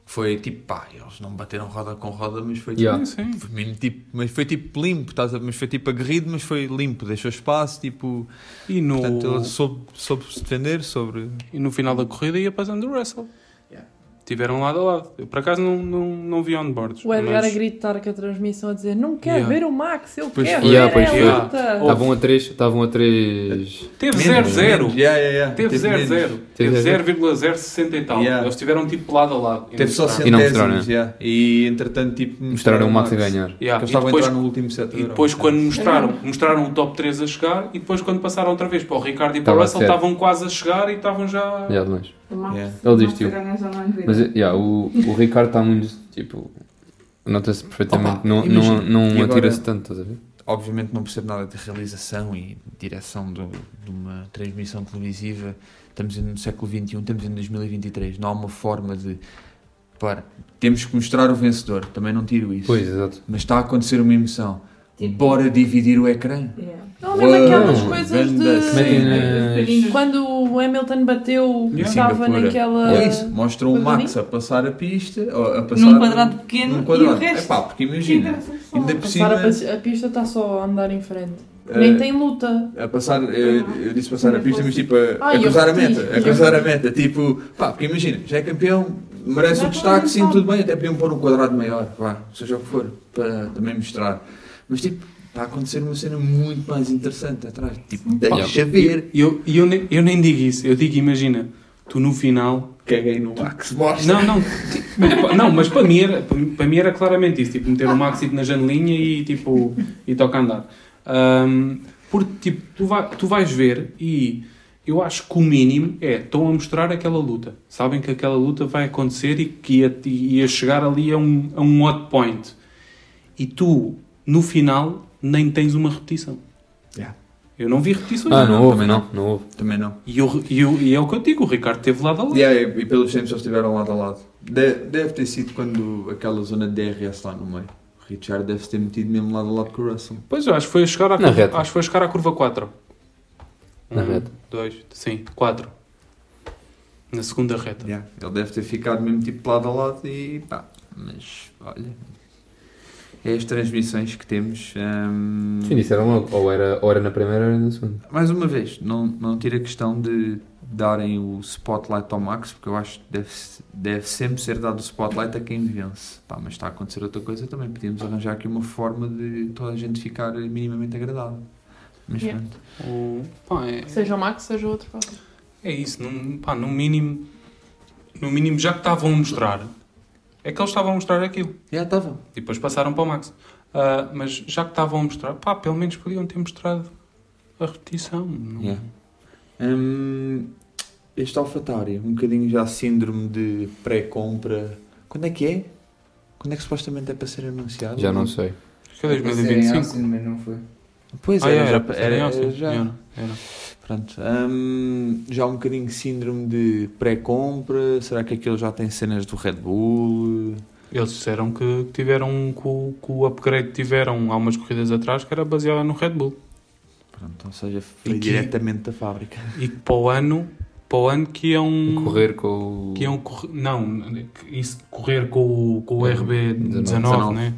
Foi tipo, pá, eles não bateram roda com roda, mas foi tipo, yeah. sim, sim. Foi mesmo, tipo, mas foi tipo limpo, estás a, mas foi tipo aguerrido, mas foi limpo, deixou espaço, tipo, e no... portanto ele soube, soube se defender sobre... E no final da corrida ia passando o Russell. Yeah. tiveram lado a lado. Eu, por acaso, não, não, não vi on-boards. O Edgar mas... a gritar que a transmissão a dizer não quer yeah. ver o Max, ele pois quer foi. ver yeah, pois é a luta. Estavam a três. Estavam a três... Teve zero zero. Yeah, yeah, yeah. Teve zero zero. Teve zero vírgula zero sessenta e tal. Yeah. Eles tiveram tipo lado a lado. Teve só centésimos. E, yeah. e entretanto tipo, mostraram, mostraram o Max a ganhar. Yeah. Eles estavam a entrar no último set. E depois quando mostraram, mostraram o top três a chegar e depois quando passaram outra vez para o Ricardo e para o Russell estavam quase a chegar e estavam já... Já de longe. Yeah. Ele desistiu. Mas yeah, o, o Ricardo está muito tipo. Nota-se perfeitamente. Opa, não não, não atira-se tanto, estás a ver? Obviamente não percebo nada de realização e direção do, de uma transmissão televisiva. Estamos no século vinte e um, estamos em dois mil e vinte e três. Não há uma forma de. Para, temos que mostrar o vencedor. Também não tiro isso. Pois, exato. Mas está a acontecer uma emoção. Tipo, bora dividir o ecrã. Yeah. Não, mesmo Uou, aquelas coisas de... Quando o Hamilton bateu, yeah. estava naquela... É isso, mostrou o Max a passar a pista... A passar num quadrado pequeno num quadrado. E o resto... É pá, porque imagina, ainda por cima... A pista está só a andar em frente. Uh, Nem tem luta. A passar, eu, eu disse passar a pista, mas tipo, a, Ai, a cruzar a meta. A cruzar a meta, tipo... Pá, porque imagina, já é campeão, merece o destaque, sim, tudo bem. Até podiam pôr um quadrado maior, vá, seja o que for, para também mostrar. Mas tipo, está a acontecer uma cena muito mais interessante atrás. Tipo, deixa ver. E eu, eu, eu, eu nem digo isso. Eu digo, imagina, tu no final... Caguei no Max, mostra. Não, não. Tipo, não, mas para mim, era, para mim era claramente isso. Tipo, meter o Max tipo, na janelinha e tipo, e toca a andar. Um, porque tipo, tu, vai, tu vais ver e eu acho que o mínimo é, estão a mostrar aquela luta. Sabem que aquela luta vai acontecer e que ia, ia chegar ali a um, a um hot point. E tu... no final, nem tens uma repetição. Yeah. Eu não vi repetições. Ah, não houve, não, não houve. Também não. E, eu, e, eu, e é o que eu digo, o Ricardo teve lado a lado. Yeah, e, e pelos tempos eles estiveram lado a lado. De, deve ter sido quando aquela zona de D R S lá no meio. O Richard deve ter metido mesmo lado a lado com o Russell. Pois, eu acho que foi a chegar à, curva, reta. Acho que foi a chegar à curva quatro. Na um, reta. dois, sim, quatro. Na segunda reta. Yeah. Ele deve ter ficado mesmo tipo lado a lado e pá. Mas, olha... É as transmissões que temos. Um... Sim, disseram logo, ou era, ou era na primeira ou era na segunda. Mais uma vez, não, não tira a questão de darem o spotlight ao Max, porque eu acho que deve, deve sempre ser dado o spotlight a quem vence. Pá, mas está a acontecer outra coisa também, podíamos arranjar aqui uma forma de toda a gente ficar minimamente agradável. Mas yeah. o... Pá, é... Seja o Max, seja outro. Pá. É isso, no, pá, no mínimo, no mínimo já que estavam a mostrar... É que eles estavam a mostrar aquilo. Já estavam. E depois passaram para o Max. Uh, mas já que estavam a mostrar, pá, pelo menos podiam ter mostrado a repetição. Não... Yeah. Um, este AlphaTauri, um bocadinho já síndrome de pré-compra. Quando é que é? Quando é que supostamente é para ser anunciado? Já não sei. Acho que é dois mil e vinte e cinco. Mas não foi. Pois ah, era, era, era, era, era, era, já. Era. Pronto, um, já um bocadinho síndrome de pré-compra. Será que aquilo já tem cenas do Red Bull? Eles disseram que tiveram com o upgrade que tiveram há umas corridas atrás que era baseada no Red Bull. Pronto, ou seja, foi e diretamente que, da fábrica. E que para o ano, para o ano que é um... Correr com o... Que é um, não, isso correr com o, com o R B dezanove, né?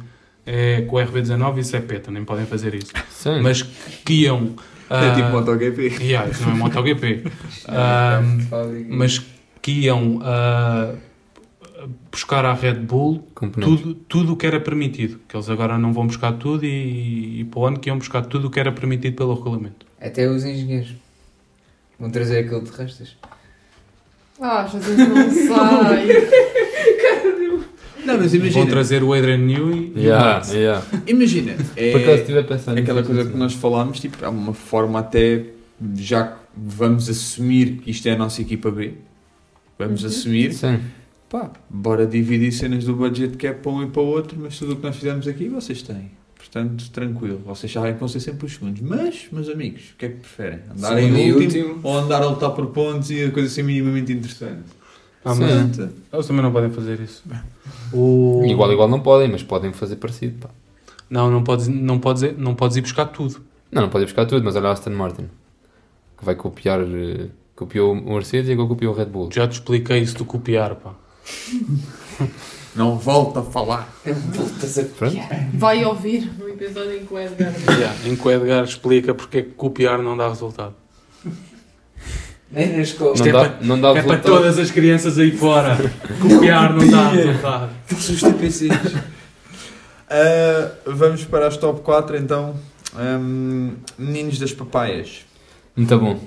É, com o R B dezanove isso é peta, nem podem fazer isso. Sim. Mas que iam... É tipo MotoGP. Uh, yeah, isso não é MotoGP. uh, mas que iam uh, buscar à Red Bull tudo, tudo o que era permitido. Que eles agora não vão buscar tudo e, e para o ano que iam buscar tudo o que era permitido pelo regulamento. Até os engenheiros. Vão trazer aquilo de rastas. Ah, já não sai. Não, mas imagina. Vão trazer o Adrian Newey e yeah, o Max. Yeah. Imagina. É, por acaso estive a pensar aquela coisa assim. Que nós falámos, tipo, há uma forma até, já que vamos assumir que isto é a nossa equipa B, vamos uhum. assumir, sim. Pá, bora dividir cenas do budget que é para um e para o outro, mas tudo o que nós fizemos aqui vocês têm. Portanto, tranquilo. Vocês sabem que vão ser sempre os segundos. Mas, meus amigos, o que é que preferem? Andar segundo em último, último ou andar a lutar por pontos e a coisa assim minimamente interessante? Ah, mas eles também não podem fazer isso. O... Igual, igual não podem, mas podem fazer parecido. Pá. Não, não podes, não, podes ir, não podes ir buscar tudo. Não, não podes ir buscar tudo, mas olha a Aston Martin, que vai copiar, copiou o Mercedes e agora copiou o Red Bull. Já te expliquei isso do copiar, pá. Não volta a falar. Voltas a copiar. Vai ouvir um episódio em que o Edgar... yeah, em que o Edgar explica porque é que copiar não dá resultado. Nem na escola. Isto não é, dá, para, não dá é para todas as crianças aí fora. Copiar não, não dá, não dá. Os T P Cs. Uh, vamos para as top quatro então. Um, meninos das papaias. Muito bom.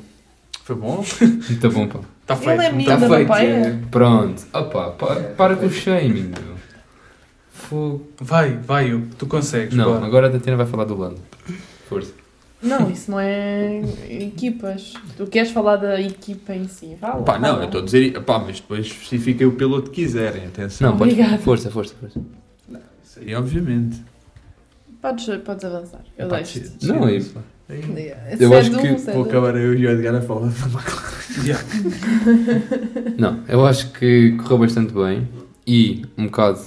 Foi bom? Muito bom, pá. Está feito. Ele é menino da papaia. Pronto. Opa, pa, para com o shaming. Vai, vai, eu. Tu consegues. Não, bora. Agora a Tatiana vai falar do Lando. Força. Não, isso não é equipas. Tu queres falar da equipa em si? Vale. Pá, não, eu estou a dizer... Pá, mas depois especifiquem o piloto que quiserem, atenção. Não, obrigada. Pode... Força, força, força. Não, isso aí, obviamente. Podes, podes avançar, eu pá, deixo-te. Tira, não, é isso. Aí. Eu acho que vou acabar eu e o Edgar a falar da McLaren. Não, eu acho que correu bastante bem e um bocado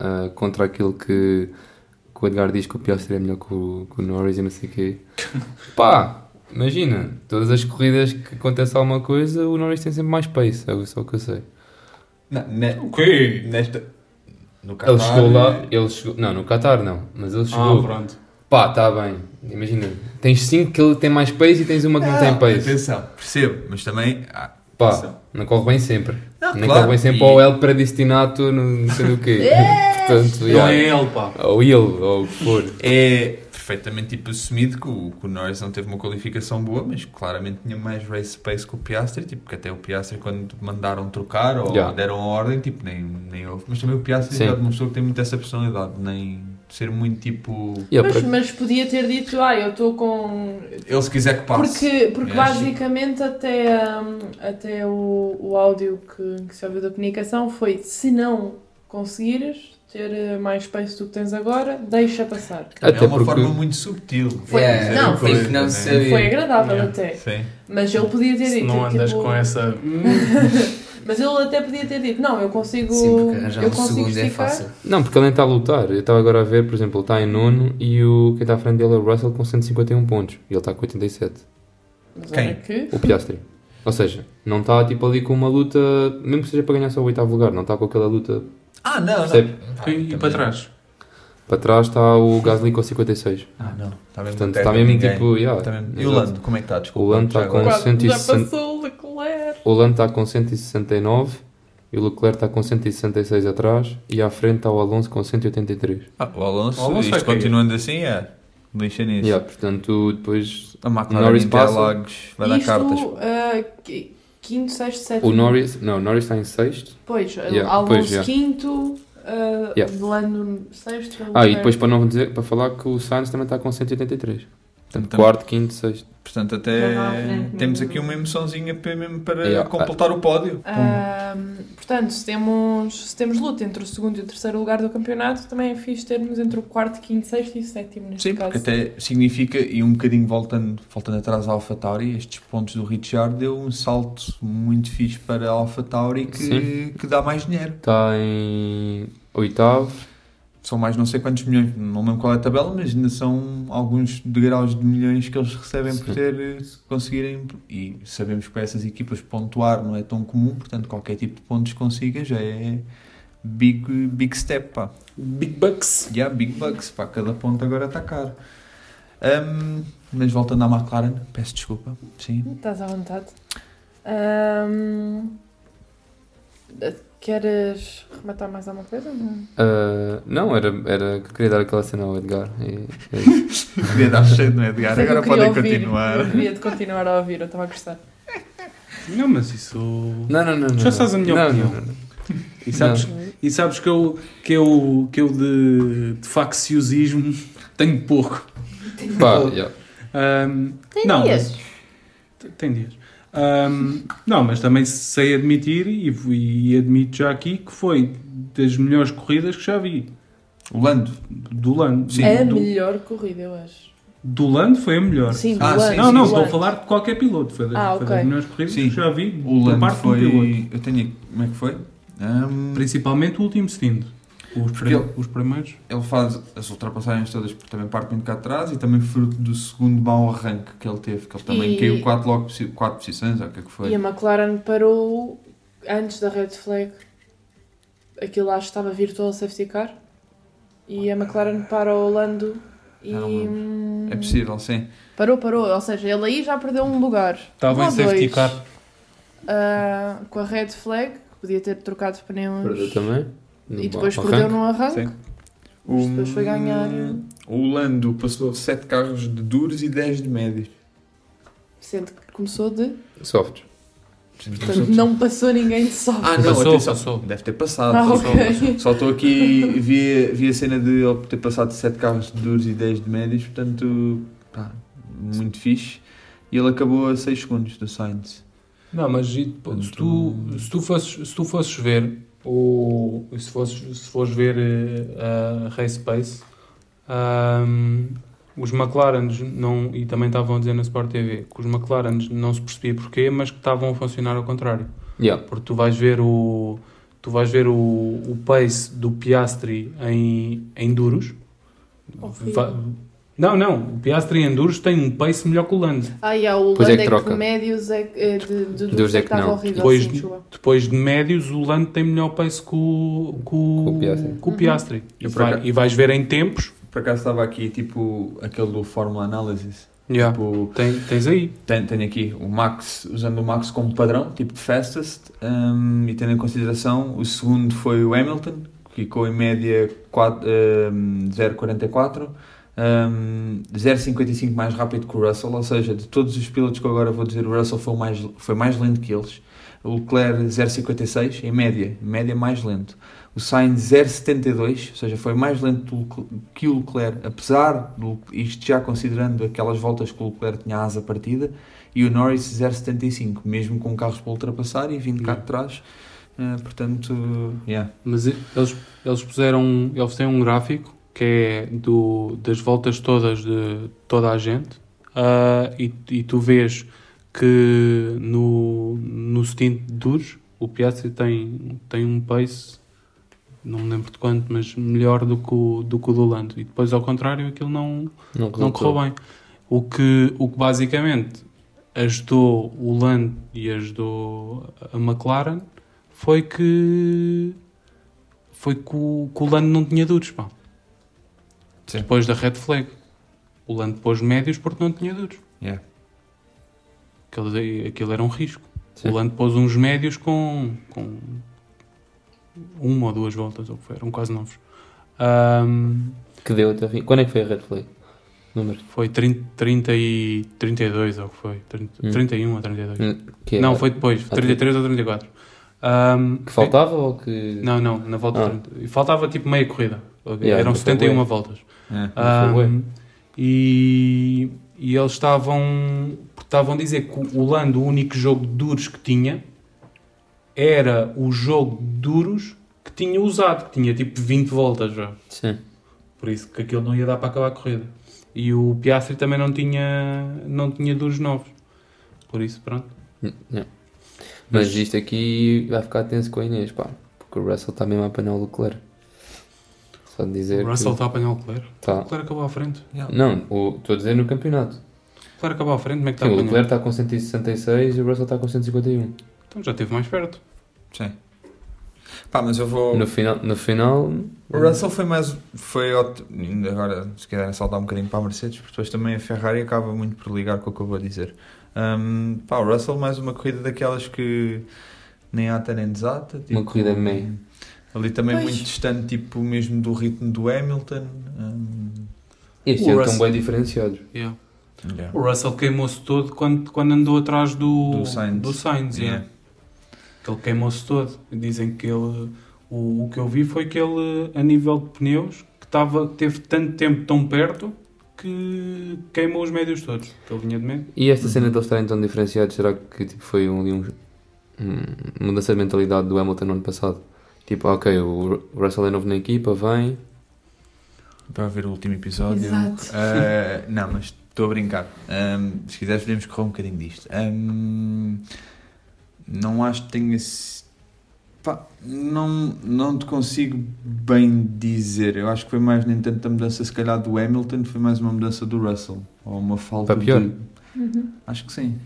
uh, contra aquilo que... O Edgar diz que o Piastri é melhor que o, que o Norris e não sei o quê. Pá, imagina, todas as corridas que acontece alguma coisa, o Norris tem sempre mais pace, é só o que eu sei. Não, ne- o quê? Nesta... No Qatar... Ele chegou lá, ele chegou... Não, no Qatar não, mas ele chegou... Ah, pronto. Pá, está bem, imagina, tens cinco que ele tem mais pace e tens uma que não, não tem pace. Atenção, percebo, mas também... Ah, pá, atenção. Não corre bem sempre. Não, nem claro, corre bem sempre e... ao El Predestinato, não sei do quê. Portanto, não é ele, pá. Ou ele, ou o que for. É perfeitamente tipo, assumido que o, que o Norris não teve uma qualificação boa, mas claramente tinha mais race pace que o Piastri, tipo, porque até o Piastri, quando mandaram trocar ou yeah. deram a ordem, tipo, nem, nem houve. Mas também o Piastri já demonstrou que tem muito essa personalidade, nem ser muito tipo... Yeah, mas, para... mas podia ter dito, ah, eu estou com... Ele se quiser que passe. Porque, porque basicamente até, um, até o, o áudio que, que se ouviu da comunicação foi, se não conseguires... ter mais pace do que tens agora, deixa passar. Até é uma porque... forma muito subtil. Foi, yeah, não, foi, foi, não foi agradável yeah, até. Sim. Mas ele podia ter dito... não andas tipo... com essa... Mas ele até podia ter dito, não, eu consigo... Sim, porque eu consigo esticar. É não, porque ele nem está a lutar. Eu estava agora a ver, por exemplo, ele está em nono e o, quem está à frente dele é o Russell com cento e cinquenta e um pontos. E ele está com oitenta e sete. Mas quem? Que... O Piastri. Ou seja, não está tipo, ali com uma luta, mesmo que seja para ganhar só o oitavo lugar, não está com aquela luta... Ah, não, percebe? Não. Ah, e para trás? Para trás está o Gasly com cinquenta e seis. Ah, não. Está mesmo, portanto, está mesmo tipo... Yeah, está mesmo... E o Lando, como é que está? Desculpa, o Lando está com cento e sessenta... O Lando está com cento e sessenta e nove e o Leclerc está com cento e sessenta e seis atrás e à frente está o Alonso com cento e oitenta e três. Ah, o Alonso, o Alonso isto continuando assim é... lixa nisso. Yeah, portanto, depois... A máquina Norris passa. Lagos, vai isto, dar cartas. Uh, que... Quinto, sexto, sétimo. O Norris, não, o Norris está em sexto. Pois, yeah, Alonso yeah. quinto, uh, yeah. Lando sexto. Ah, e depois para não dizer, para falar que o Sainz também está com cento e oitenta e três. Portanto, quarto, quinto, sexto. Portanto, até ah, não, temos aqui uma emoçãozinha mesmo para yeah. completar ah. o pódio. Um, portanto, se temos, se temos luta entre o segundo e o terceiro lugar do campeonato, também é fixe termos entre o quarto, quinto, sexto e sétimo neste sim, caso. Sim, porque até significa, e um bocadinho voltando, voltando atrás à AlphaTauri, estes pontos do Ricciardo deu um salto muito fixe para a AlphaTauri que, que dá mais dinheiro. Está em oitavo. São mais não sei quantos milhões, não lembro qual é a tabela, mas ainda são alguns degraus de milhões que eles recebem sim. por ter, conseguirem, e sabemos que para essas equipas pontuar não é tão comum, portanto qualquer tipo de pontos consiga já é big, big step, pá. Big bucks. Yeah, big bucks, pá, cada ponto agora está caro. Um, mas voltando à McLaren, peço desculpa, sim. Estás à vontade. Um... Queres rematar mais alguma coisa? Uh, não, era, era que queria dar aquela cena ao Edgar. E, e... queria dar cheio no Edgar, sei agora podem ouvir, continuar. Eu queria de continuar a ouvir, eu estava a gostar. Não, mas isso... Não, não, não. Já não, sabes a minha não, opinião. Não, não, não. E, sabes, e sabes que eu, que eu, que eu de, de facciosismo tenho pouco. Tenho Pá, pouco. Yeah. Um, tem, não, dias. Mas, tem dias. Tem dias. Um, não, mas também sei admitir e, e admito já aqui que foi das melhores corridas que já vi. O Lando. Do Lando. Sim, é a do, melhor corrida, eu acho. Do Lando foi a melhor. Sim, do ah, Lando. Não, não, estou a falar de qualquer piloto. Foi, ah, foi okay. das melhores corridas sim. que já vi. O Lando parte foi... do piloto. Eu tenho... Como é que foi? Um... Principalmente o último stint. Os, pre... ele, os primeiros. Ele faz as ultrapassagens todas porque também parte muito cá atrás e também fruto do segundo mau arranque que ele teve, que ele também e... caiu quatro, logo, quatro posições, ou o que é que foi. E a McLaren parou antes da red flag. Aquilo acho que estava virtual safety car. E a McLaren para o Lando e... É possível, sim. Parou, parou. Ou seja, ele aí já perdeu um lugar. Estava em safety car. uh, com a red flag, que podia ter trocado de pneus. Perdeu também. E depois arranque. perdeu no arranque. Sim. Mas depois foi ganhar. O Lando passou sete carros de duros e dez de médios. Sendo que começou de... Softs. Portanto, não passou ninguém de soft. Ah, não, passou, passou. Deve ter passado. Ah, passou, okay. passou. Só estou aqui, vi, vi a cena de ele ter passado sete carros de duros e dez de médios, portanto, pá, muito fixe. E ele acabou a seis segundos do Sainz. Não, mas se tu, se tu fosses, se tu fosses ver, ou se fores, se fores ver a Race Pace, um, os McLarens não, e também estavam a dizer na Sport T V, que os McLarens não se percebia porquê, mas que estavam a funcionar ao contrário. Yeah. Porque tu vais ver o, tu vais ver o, o pace do Piastri em, em duros. Oh, não, não, o Piastri em duros tem um pace melhor que o Lando. Ah, yeah, o Lando é, é que de médios é, é de, de duros é que estava horrível. Depois, assim, depois de médios o Lando tem melhor pace que o, que o, o Piastri. Que o Piastri. Uhum. E, vai, e vais ver em tempos. Por acaso estava aqui, tipo, aquele do Fórmula Analysis. Yeah. Tipo, tem, tens aí. Tem, tem aqui o Max, usando o Max como padrão, tipo de fastest, um, e tendo em consideração, o segundo foi o Hamilton, que ficou em média zero vírgula quarenta e quatro, um, zero vírgula cinquenta e cinco mais rápido que o Russell, ou seja, de todos os pilotos que eu agora vou dizer, o Russell foi mais, foi mais lento que eles. O Leclerc zero vírgula cinquenta e seis, em média, média mais lento. O Sainz zero vírgula setenta e dois, ou seja, foi mais lento que o Leclerc, apesar de isto já considerando aquelas voltas que o Leclerc tinha a asa partida, e o Norris zero vírgula setenta e cinco, mesmo com carros para ultrapassar e vindo cá de trás, uh, portanto, yeah. Mas eles, eles puseram, eles têm um gráfico que é do, das voltas todas de toda a gente, uh, e, e tu vês que no, no stint de duros o Piastri tem, tem um pace, não me lembro de quanto, mas melhor do que o do, que o do Lando. E depois, ao contrário, aquilo não, não, não correu bem. O que, o que basicamente ajudou o Lando e ajudou a McLaren foi que foi que o, que o Lando não tinha duros, pá. Depois da red flag. O Lando pôs médios porque não tinha duros. Yeah. Aquilo, aquilo era um risco. Sim. O Lando pôs uns médios com... com uma ou duas voltas, ou que foi, eram quase novos. Um, que deu até fim. Quando é que foi a red flag? Números? Foi trinta, trinta e trinta e dois, ou que foi? trinta, hum. trinta e um ou trinta e dois? Hum, é não, a... foi depois, ah, trinta e três ou trinta e quatro. Um, que faltava foi... ou que. Não, não, na volta. Ah. trinta, faltava tipo meia corrida. Yeah, eram setenta e uma foi. Voltas. É, um, foi. E, e eles estavam. Estavam a dizer que o Lando, o único jogo de duros que tinha, era o jogo de duros que tinha usado, que tinha tipo vinte voltas já. Sim. Por isso que aquilo não ia dar para acabar a corrida. E o Piastri também não tinha, não tinha duros novos. Por isso, pronto. Não. Mas, Mas isto aqui vai ficar tenso com a Inês, pá. Porque o Russell está mesmo a apanhar o Leclerc. Só de dizer. O Russell está que... a apanhar o Leclerc? Tá. O Leclerc acabou à frente. Yeah. Não, o... estou a dizer no campeonato. O Leclerc acabou à frente, como é que está a apanhar? O Leclerc está com cento e sessenta e seis e o Russell está com cento e cinquenta e um. Então já esteve mais perto. Sim. Pá, mas eu vou... No final... No final... O Russell foi mais... Foi ótimo. Agora, se quiserem saltar um bocadinho para a Mercedes, porque depois também a Ferrari acaba muito por ligar com o que eu vou dizer. Um, pá, o Russell mais uma corrida daquelas que nem ata nem desata. Tipo, uma corrida meio... Ali também pois. Muito distante, tipo, mesmo do ritmo do Hamilton. Um, este é Russell... tão bem diferenciado. Yeah. Yeah. O Russell queimou-se todo quando, quando andou atrás do... Do Sainz. Do Sainz, yeah. Yeah. Ele queimou-se todo. Dizem que ele... O, o que eu vi foi que ele, a nível de pneus, que tava, teve tanto tempo tão perto que queimou os médios todos. Que ele vinha de meio. E esta cena de eles estarem tão diferenciados, será que tipo, foi um, um, um mudança de mentalidade do Hamilton no ano passado? Tipo, ok, o Russell é novo na equipa, vem... Para ver o último episódio. Exato. Uh, não, mas estou a brincar. Um, se quiseres, podemos correr um bocadinho disto. Um, Não acho que tenha... Pá, não, não te consigo bem dizer. Eu acho que foi mais, nem tanto a mudança, se calhar, do Hamilton, foi mais uma mudança do Russell. Ou uma falta de... Para pior? Uhum. Acho que sim.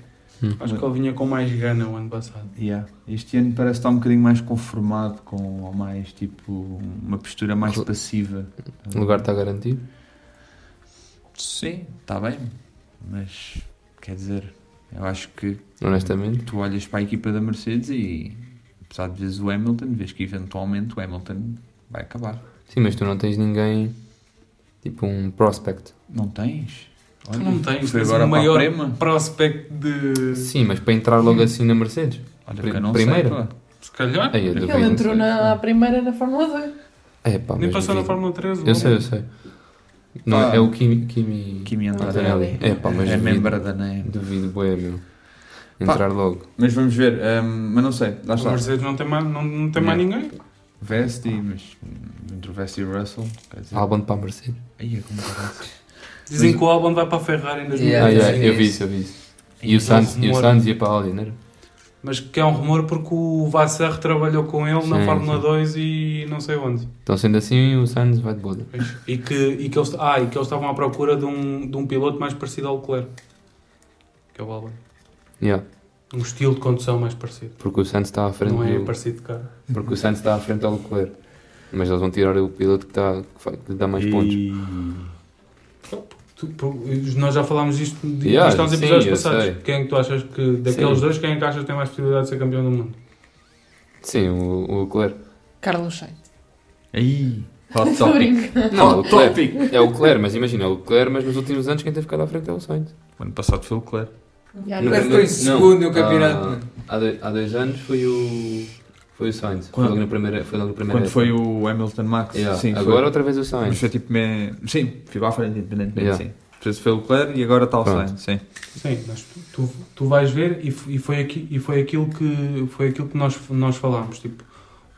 Hum. Acho que ele vinha com mais gana o ano passado. Yeah. Este ano parece estar um bocadinho mais conformado, com ou mais, tipo, uma postura mais o passiva. O lugar está garantido? Sim, está bem. Mas, quer dizer... Eu acho que, honestamente, tu olhas para a equipa da Mercedes e, apesar de veres o Hamilton, vês que eventualmente o Hamilton vai acabar. Sim, mas tu não tens ninguém, tipo um prospect. Não tens? Olha, não tens, tens agora o maior prospect de... Sim, mas para entrar logo assim na Mercedes. Olha, Pr- eu não primeira. Sei, pá. Se calhar. Aí, ele entrou na primeira na Fórmula dois. É, pá, nem passou na Fórmula três. Eu sei, eu sei. Não, ah, é o Kimi... Kimi, Kimi Andrade. É, pá, mas é membro da N E M. Duvido, boé, meu. Entrar pá, logo. Mas vamos ver. Um, mas não sei. Lá está. O Mercedes não tem mais, não, não tem mais ninguém. Vesti, mas... Entre o Vesti e o Russell... Albon para a Mercedes. Aí é como parece. Dizem mas, que o Albon vai para a Ferrari em dois mil e dezesseis. Yeah, yeah, yeah, eu vi isso, eu vi isso. E, e o Sainz ia para a Audi, não era? Mas que é um rumor porque o Vassar trabalhou com ele sim, na Fórmula sim. dois e não sei onde. Então, sendo assim, o Sainz vai de boa. E que, e que eles, ah, e que eles estavam à procura de um, de um piloto mais parecido ao Leclerc. Que é o Albon. Yeah. Um estilo de condução mais parecido. Porque o Sainz está à frente... Não é do, parecido, cara. Porque o Sainz está à frente ao Leclerc. Mas eles vão tirar o piloto que, está, que lhe dá mais e... pontos. Nós já falámos disto de yeah, disto aos episódios sim, passados. Sei. Quem é que tu achas que, daqueles sim. dois, quem é que achas que tem mais possibilidade de ser campeão do mundo? Sim, o, o Leclerc. Carlos Sainz. Aí, hot topic. Não, o Leclerc. É o Leclerc, mas imagina, é o Leclerc, mas nos últimos anos quem tem ficado à frente é o Sainz. O ano passado foi o Leclerc. O Leclerc foi segundo no campeonato. Há, há, dois, há dois anos foi o... Foi o Sainz, quando, foi logo na primeira, foi logo na primeira quando foi o Hamilton Max, yeah. sim, agora foi. Outra vez o Sainz. Mas foi tipo, me... sim, ficou à frente independentemente, yeah. sim. Depois foi o Leclerc e agora está o Sainz, sim. Sim, mas tu, tu vais ver e, e, foi aqui, e foi aquilo que, foi aquilo que nós, nós falámos, tipo,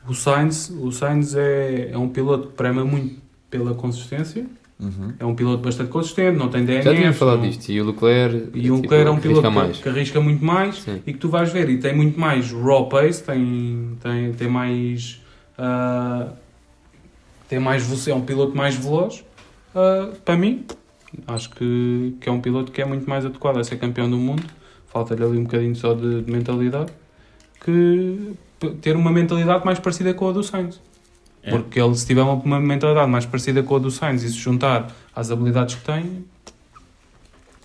o Sainz, o Sainz é, é um piloto que prema muito pela consistência, uhum. é um piloto bastante consistente, não tem D N F. Já tinha falado não... disto, e o Leclerc, e o Leclerc tipo, é um piloto arrisca que, que arrisca muito mais sim. e que tu vais ver, e tem muito mais raw pace, tem, tem, tem mais uh, tem mais velocidade, é um piloto mais veloz. Uh, para mim, acho que, que é um piloto que é muito mais adequado a ser campeão do mundo, falta-lhe ali um bocadinho só de, de mentalidade, que ter uma mentalidade mais parecida com a do Sainz. Porque ele, se tiver uma mentalidade mais parecida com a do Sainz e se juntar às habilidades que tem,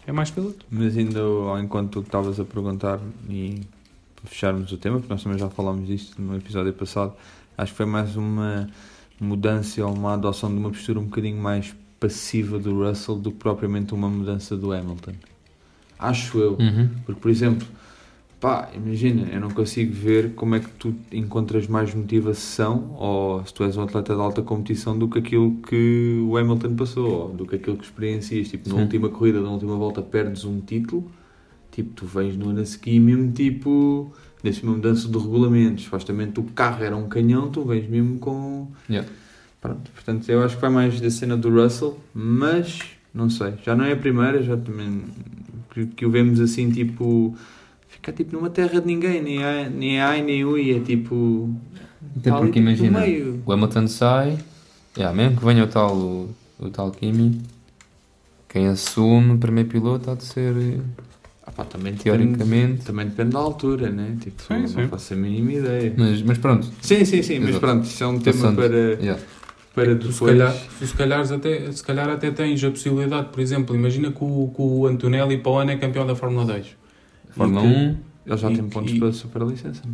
é mais piloto. Mas ainda ao enquanto tu estavas a perguntar, e para fecharmos o tema, porque nós também já falámos disto no episódio passado, acho que foi mais uma mudança ou uma adoção de uma postura um bocadinho mais passiva do Russell do que propriamente uma mudança do Hamilton. Acho eu. Uhum. Porque, por exemplo... Pá, imagina, eu não consigo ver como é que tu encontras mais motivação ou se tu és um atleta de alta competição do que aquilo que o Hamilton passou, ou do que aquilo que experiencias. Tipo, na Sim. última corrida, na última volta, perdes um título, tipo, tu vens no ano a seguir mesmo, tipo, nesse mesmo danço de regulamentos. Supostamente o carro era um canhão, tu vens mesmo com... Yeah. Pronto, portanto, eu acho que vai mais da cena do Russell, mas, não sei, já não é a primeira, já também, que, que o vemos assim, tipo... Fica tipo numa terra de ninguém, nem ai nem, ai, nem ui, é tipo... Até porque imagina, o Hamilton sai, yeah, mesmo que venha o tal, o, o tal Kimi, quem assume o primeiro piloto há de ser, ah, pá, também teoricamente... Depende, também depende da altura, né? Tipo, sim, não sim. faço a mínima ideia. Mas, mas pronto. Sim, sim, sim, mas pronto, isso é um tema para, yeah. para depois... Se calhar, se, calhar até, se calhar até tens a possibilidade, por exemplo, imagina que o, que o Antonelli para o ano é campeão da Fórmula dois. Fórmula um, ele já e, tem pontos e, para a superlicença, não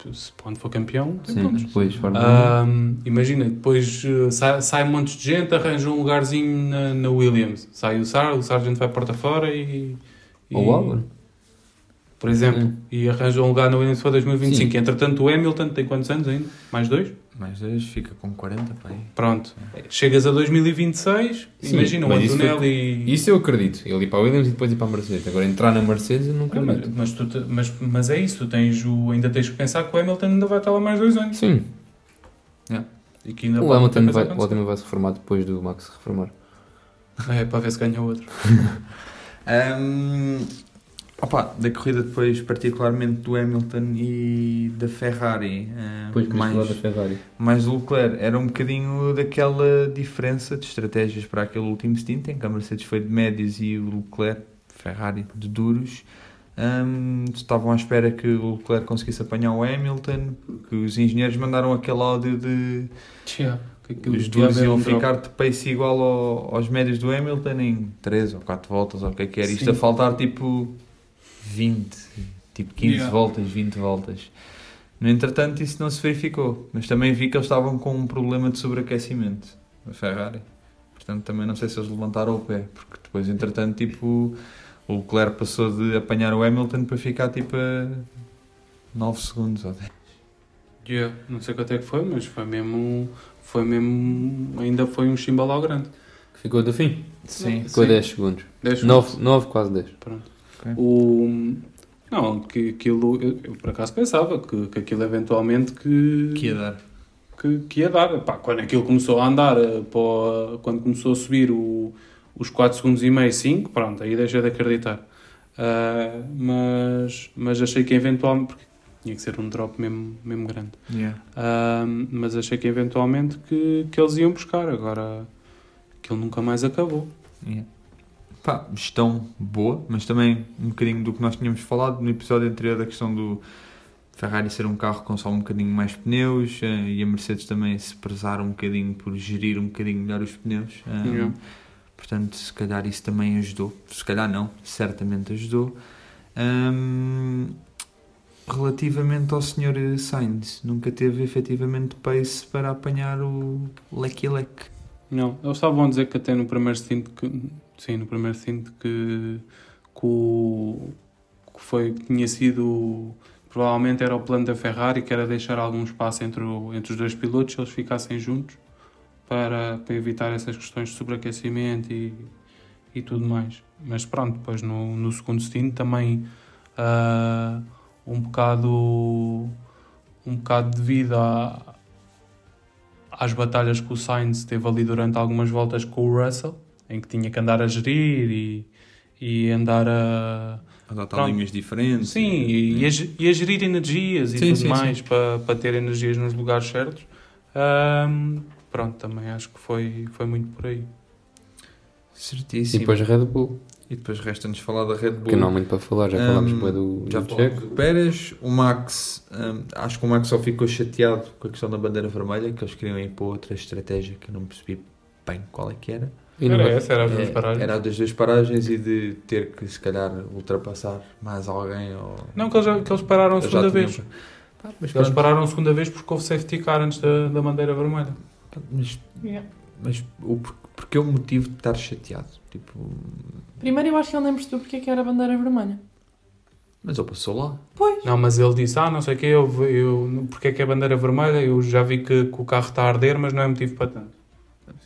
tem? Se quando for campeão, tem sim, pontos. Depois, Fórmula um, imagina, depois sai, sai um monte de gente, arranja um lugarzinho na, na Williams. Sai o Sargeant, o Sargeant vai porta fora e... e ou o Albon. Por exemplo, sim. e arranja um lugar na Williams para dois mil e vinte e cinco. Sim. Entretanto, o Hamilton tem quantos anos ainda? Mais dois? Mais dois, fica com quarenta, pá. Pronto. É. Chegas a dois mil e vinte e seis, sim, imagina o Antonelli... Isso, isso eu acredito, ele ir para a Williams e depois ir para a Mercedes. Agora entrar na Mercedes eu nunca meto. Mas, mas, mas, mas é isso, tu tens o, ainda tens que pensar que o Hamilton ainda vai estar lá mais dois anos. Sim. É. E que ainda o Hamilton vai, vai, vai se reformar depois do Max se reformar. É, para ver se ganha outro. um... Opa, da corrida depois, particularmente do Hamilton e da Ferrari, pois, mais, da Ferrari, mais o Leclerc, era um bocadinho daquela diferença de estratégias para aquele último stint, em que a Mercedes foi de médios e o Leclerc, Ferrari, de duros. Um, estavam à espera que o Leclerc conseguisse apanhar o Hamilton, que os engenheiros mandaram aquele áudio de... Yeah. Os duros iam ficar de pace igual ao, aos médios do Hamilton em três ou quatro voltas, ou o que é que era. Sim. Isto a faltar, tipo... vinte, tipo quinze yeah. voltas, vinte voltas. No entretanto, isso não se verificou, mas também vi que eles estavam com um problema de sobreaquecimento, a Ferrari. Portanto, também não sei se eles levantaram o pé, porque depois, entretanto, tipo, o Leclerc passou de apanhar o Hamilton para ficar, tipo, a nove segundos ou dez. Yeah, não sei quanto é que foi, mas foi mesmo, foi mesmo, ainda foi um chimbalau grande. Ficou do fim? Sim. Ficou Sim. dez segundos. nove, quase dez. Pronto. Okay. O... Não, que aquilo, eu, eu por acaso pensava que, que aquilo eventualmente que... Que ia dar. Que, que ia dar. Pá, quando aquilo começou a andar, pô, quando começou a subir o, os quatro segundos e meio, cinco, pronto, aí deixei de acreditar. Uh, mas, mas achei que eventualmente... Porque tinha que ser um drop mesmo, mesmo grande. Yeah. Uh, mas achei que eventualmente que, que eles iam buscar. Agora, aquilo nunca mais acabou. Yeah. Pá, gestão boa, mas também um bocadinho do que nós tínhamos falado no episódio anterior, da questão do Ferrari ser um carro com só um bocadinho mais pneus, e a Mercedes também se prezar um bocadinho por gerir um bocadinho melhor os pneus. Yeah. Um, portanto, se calhar isso também ajudou. Se calhar não, certamente ajudou. Um, relativamente ao senhor Sainz, nunca teve efetivamente pace para apanhar o leque-leque. Não, eles estavam a dizer que até no primeiro stint que, sim, no primeiro stint que, que, o, que foi, que tinha sido, provavelmente era o plano da Ferrari, que era deixar algum espaço entre, o, entre os dois pilotos, se eles ficassem juntos, para, para evitar essas questões de sobreaquecimento e, e tudo mais. Mas pronto, depois no, no segundo stint também uh, um bocado um bocado devido a às batalhas que o Sainz teve ali durante algumas voltas com o Russell, em que tinha que andar a gerir e, e andar a... Adotar linhas diferentes. Sim, e, e, a, e a gerir energias e sim, tudo sim, mais, para pa ter energias nos lugares certos. Um, pronto, também acho que foi, foi muito por aí. Certíssimo. E depois a Red Bull. E depois resta-nos falar da Red Bull. Que não há muito para falar, já um, falámos bem do, do, do Checo Pérez. O Max, um, acho que o Max só ficou chateado com a questão da bandeira vermelha, que eles queriam impor outra estratégia que eu não percebi bem qual é que era. E não era essa, era as duas paragens. Era das duas paragens e de ter que, se calhar, ultrapassar mais alguém. Ou... Não, que eles, já, que eles pararam a segunda vez. Pá, mas eles pararam a segunda vez porque houve safety car antes da, da bandeira vermelha. Mas, yeah. mas o porque é o motivo de estar chateado? Tipo... Primeiro eu acho que ele nem percebeu porque é que era a bandeira vermelha. Mas ele passou lá. Pois. Não, mas ele disse, ah, não sei o que, eu, eu, porque é que é a bandeira vermelha, eu já vi que, que o carro está a arder, mas não é motivo para tanto.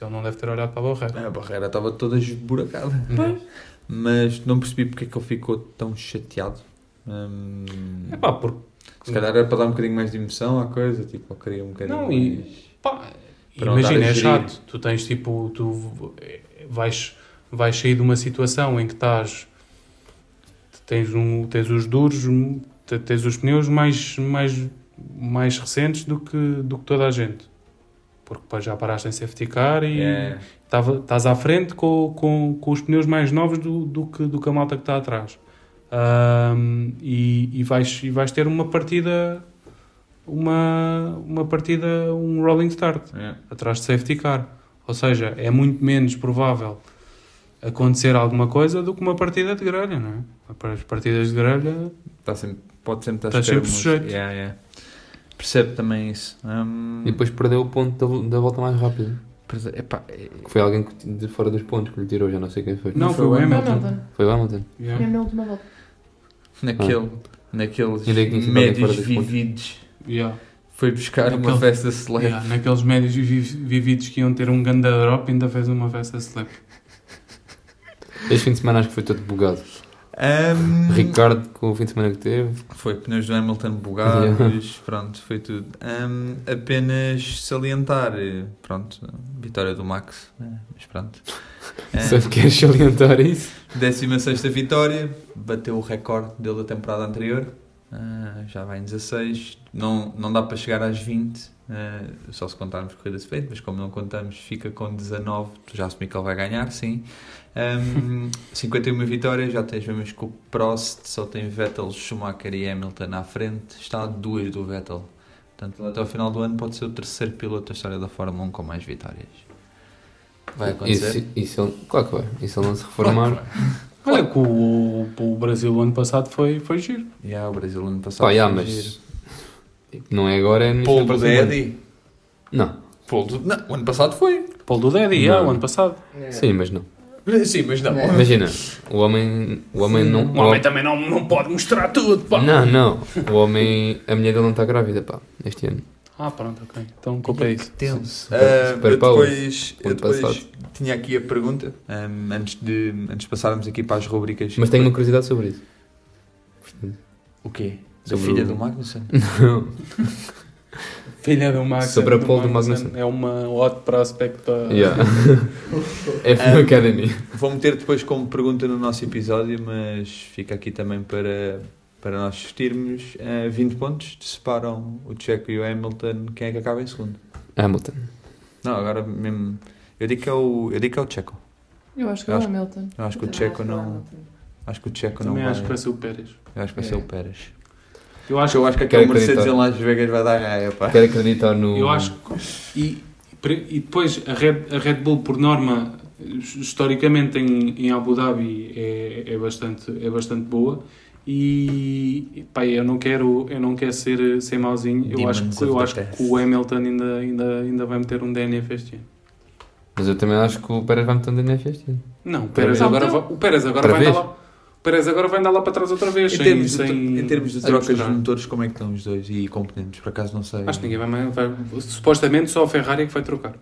Ele não deve ter olhado para a barreira. A barreira estava toda esburacada. Pois. Mas não percebi porque é que ele ficou tão chateado. Hum... É pá, porque... Se calhar era para dar um bocadinho mais de emoção à coisa, tipo, eu queria um bocadinho não, mais... E... Pá... Imagina, é chato, tu tens tipo, tu vais, vais sair de uma situação em que estás, tens, um, tens os duros, tens os pneus mais, mais, mais recentes do que, do que toda a gente, porque já paraste em safety car e yeah. estás à frente com, com, com os pneus mais novos do, do, que, do que a malta que está atrás, um, e, e, vais, e vais ter uma partida... Uma, uma partida, um rolling start, yeah. atrás de safety car. Ou seja, é muito menos provável acontecer alguma coisa do que uma partida de grelha, não é? As partidas de grelha... Tá sempre, pode sempre estar tá sempre sujeito. Yeah, yeah. Percebe também isso. Um... E depois perdeu o ponto da, da volta mais rápida. Epá, é... Foi alguém de fora dos pontos que lhe tirou, já não sei quem foi. Não, não foi, foi o Hamilton. Hamilton. Foi o Hamilton. Yeah. Foi na última volta. Naquele, ah. Naqueles médios vividos. Yeah. Foi buscar Naquele... uma festa slap. Yeah, naqueles médios vividos que iam ter um ganda drop, ainda fez uma festa slap. Este fim de semana acho que foi todo bugado. Um... Ricardo, com o fim de semana que teve, foi pneus do Hamilton bugados. Yeah. Pronto, foi tudo. Um, apenas salientar, pronto, vitória do Max. Mas pronto, um, sabe que queres salientar isso? décima sexta vitória, bateu o recorde dele da temporada anterior. Uh, já vai em dezasseis, não, não dá para chegar às vinte, uh, só se contarmos corridas feitas, mas como não contamos, fica com dezanove. Já assumi que ele vai ganhar, sim. Um, cinquenta e uma vitórias, já tens mesmo que o Prost só tem Vettel, Schumacher e Hamilton à frente, está a duas do Vettel. Portanto, até ao final do ano pode ser o terceiro piloto da história da Fórmula um com mais vitórias. Vai acontecer? Isso, isso, claro que vai, isso ele não se reformar. Claro. Olha, que o, o Brasil ano passado foi, foi giro. Yeah, o Brasil ano passado Pá, foi yeah, giro. Mas não é agora, é no Polo do Daddy. Não. Polo do... Não, o ano passado foi. Polo do Daddy, yeah, o ano passado. Yeah. Sim, mas não. Sim, mas não. Imagina, o homem, o homem não... O homem também não, não pode mostrar tudo, pá. Não, não. O homem... A mulher dele não está grávida, pá, este ano. Ah, pronto, ok. Então, culpa é isso. Tenso. Uh, eu depois, eu depois tinha aqui a pergunta, um, antes, de, antes de passarmos aqui para as rubricas... Mas tenho uma curiosidade sobre isso. O quê? Sobre a filha o... do Magnussen? Não. Filha do Max, sobre a pole do Magnussen, é uma hot prospect para yeah. F um Academy. Vou meter depois como pergunta no nosso episódio, mas fica aqui também para, para nós discutirmos. uh, vinte pontos separam o Checo e o Hamilton. Quem é que acaba em segundo? Hamilton. Não, agora mesmo eu digo que é o, eu digo que é o Checo. Eu acho que é o Hamilton. Eu acho que o Checo não, acho que o Checo não vai. Acho que vai ser o Pérez. Eu acho que vai ser o Pérez. Eu acho, eu acho que aquele Mercedes em Las Vegas vai dar raia, pá. Quero acreditar no... Eu acho que... E, e depois, a Red, a Red Bull, por norma, historicamente em, em Abu Dhabi, é, é, bastante, é bastante boa. E, pá, eu não quero, eu não quero ser, ser mauzinho. Eu acho, que, eu acho que o Hamilton ainda, ainda, ainda vai meter um D N F este ano. Mas eu também acho que o Pérez vai meter um D N F este ano. Não, o Pérez agora, vai, o Pérez agora vai dar lá... Pérez agora vai andar lá para trás outra vez. Em, sem, termos, de, sem... em termos de trocas de motores, como é que estão os dois? E componentes, por acaso não sei. Acho que ninguém vai, vai... Supostamente só a Ferrari é que vai trocar.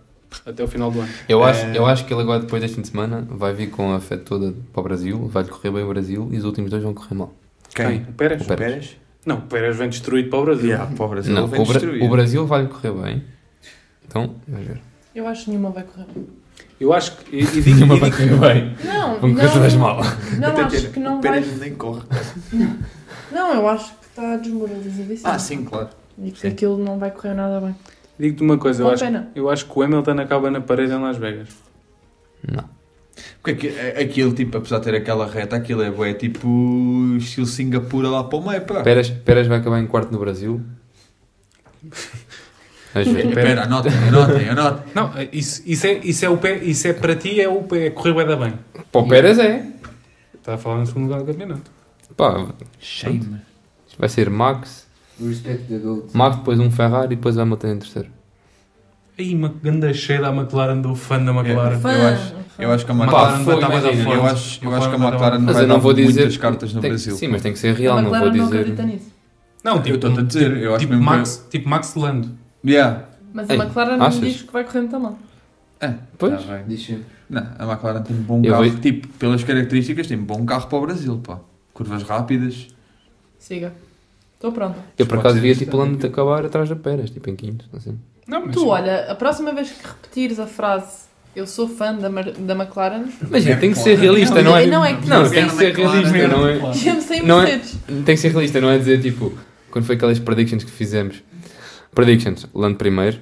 Até o final do ano. Eu acho, é... eu acho que ele agora, depois deste fim de semana, vai vir com a fé toda para o Brasil. Vai-lhe correr bem o Brasil e os últimos dois vão correr mal. Quem? O Pérez? O Pérez. O Pérez? Não, o Pérez vem destruído para o Brasil. Yeah, para o Brasil não, vem o, Bra- o Brasil vai-lhe correr bem. Então, vai ver. Eu acho que nenhuma vai correr bem. Eu acho que... E, e digo, uma e digo, bem. Não, não. Coisas mal. Não, até acho que não vai... nem corre. Não. não, eu acho que está desmoralizadíssimo. Ah, sim, claro. E que sim. Aquilo não vai correr nada bem. Digo-te uma coisa, eu acho, eu acho que o Hamilton acaba na parede em Las Vegas. Não. Porque aquilo, tipo, apesar de ter aquela reta, aquilo é, é tipo estilo Singapura lá para o meio, pá. Pérez, Pérez vai acabar em quarto no Brasil. Espera, anotem, anotem, anotem. Não, isso, isso, é, isso, é o pé, isso é para ti, é o pé, é correr bem bem. Para o Pérez é. Está a falar no segundo lugar do campeonato. Pá, shame. Vai ser Max, Max, depois um Ferrari e depois vai Hamilton em terceiro. Aí, uma grande cheia da McLaren, do fã da McLaren. É, eu, acho, eu acho que a McLaren vai dar mais a forte. Eu acho, eu acho que a McLaren não vai dar muitas cartas no tem, Brasil. Sim, mas tem que ser real, não vou dizer. Não, tipo, eu estou a dizer, eu acho mesmo Max, tipo Max Lando. Yeah. Mas a Ei, McLaren não achas? Diz que vai correr muito mal. Ah, pois? Tá, não, a McLaren tem um bom eu carro, vou... tipo, pelas características, tem um bom carro para o Brasil, pá. Curvas rápidas. Siga. Estou pronta. Eu por acaso via tipo Lando acabar atrás da Pérez, tipo em quinto, assim. Não, mas tu, sim. Olha, a próxima vez que repetires a frase eu sou fã da, Mar- da McLaren... Mas é, tem que ser realista, não, não é? Não, é que não, não tem que ser realista, McLaren, não é? Não é... Tem que ser realista, não é dizer tipo, quando foi aquelas predictions que fizemos. Predictions, Lando primeiro,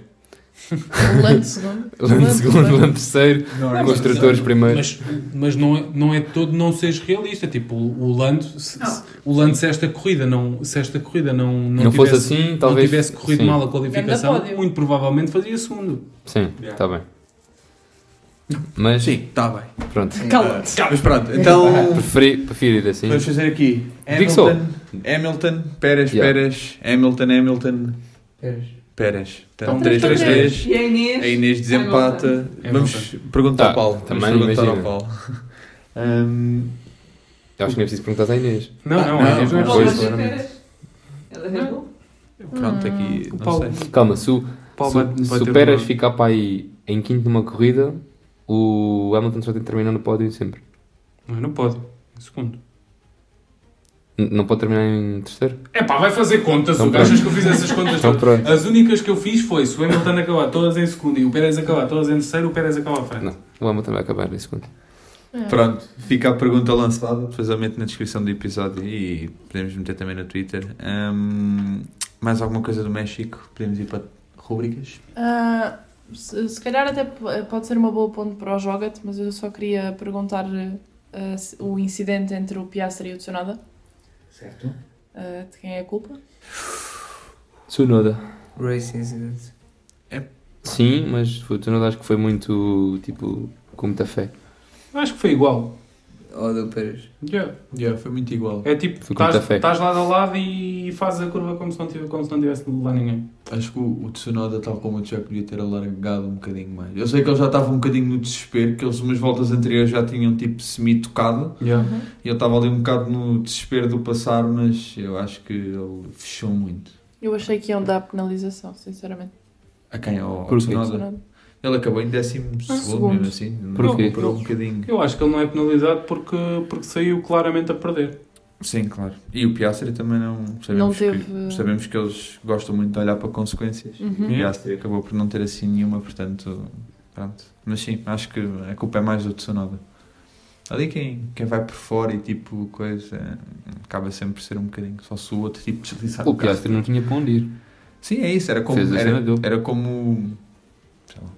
Lando segundo, Lando segundo, Lando terceiro, não, construtores não, primeiro. Mas, mas não, é, não é todo não seres realista, tipo, o, o Lando, se, o Lando se esta corrida não, se esta corrida não, não, não tivesse, fosse assim, talvez, não tivesse corrido sim. mal a qualificação, muito provavelmente fazia segundo. Sim, está yeah. bem. Mas, sim, está bem. Pronto. Cala-te. Mas pronto, então... Preferi, preferi ir assim. Vamos fazer aqui. Hamilton, Hamilton, Pérez, yeah. Pérez, Hamilton, Hamilton... Pérez. Pérez. Então, três três três. E a Inês? A Inês desempata. É Vamos perguntar tá, ao Paulo. Também Vamos perguntar imagina. Ao Paulo. um... Eu acho que nem é preciso perguntar à Inês. Não, não, a Inês não é preciso. Pronto, aqui. Não Paulo, sei. Calma, se o, Paulo se, vai, se vai o Pérez uma... ficar para aí em quinto numa corrida, o Hamilton só tem que terminar no pódio sempre. Mas não pode. Em segundo. Não pode terminar em terceiro? É pá, vai fazer contas. Então, achas que eu fiz essas contas então, todas? Pronto. As únicas que eu fiz foi se o Hamilton acabar todas em segundo e o Pérez acabar todas em terceiro, o Pérez acaba à frente. Não, o Hamilton vai acabar em segundo. É. Pronto, fica a pergunta lançada. Depois eu meto na descrição do episódio e podemos meter também no Twitter. Um, mais alguma coisa do México? Podemos ir para rubricas? Uh, se, se calhar até pode ser uma boa ponte para o Joga-te, mas eu só queria perguntar uh, o incidente entre o Piastri e o Tsunoda. Certo. Uh, de quem é a culpa? Tsunoda. Race incident. É. Sim, mas o Tsunoda acho que foi muito, tipo, com muita fé. Acho que foi igual. ou do Pérez. Yeah. Yeah, foi muito igual. É tipo, estás lado a lado e fazes a curva como se não tivesse, como se não tivesse lá ninguém. Acho que o, o Tsunoda, tal como o Checo, podia ter alargado um bocadinho mais. Eu sei que ele já estava um bocadinho no desespero, que eles umas voltas anteriores já tinham tipo semi-tocado. Yeah. Uhum. E ele estava ali um bocado no desespero do passar, mas eu acho que ele fechou muito. Eu achei que iam dar penalização, sinceramente. A quem? Ao, ao Tsunoda? Ele acabou em décimo segundo, mesmo assim. Porquê? Por um bocadinho. Eu acho que ele não é penalizado porque, porque saiu claramente a perder. Sim, claro. E o Piastri também não... Sabemos, não teve... que, sabemos que eles gostam muito de olhar para consequências. Uhum. O Piastri acabou por não ter assim nenhuma, portanto... Pronto. Mas sim, acho que a culpa é mais do Tsunoda. Ali quem, quem vai por fora e tipo coisa... Acaba sempre por ser um bocadinho. Só se o outro tipo deslizar. O Piastri não tinha para onde ir. Sim, é isso. Era como... Era, era como...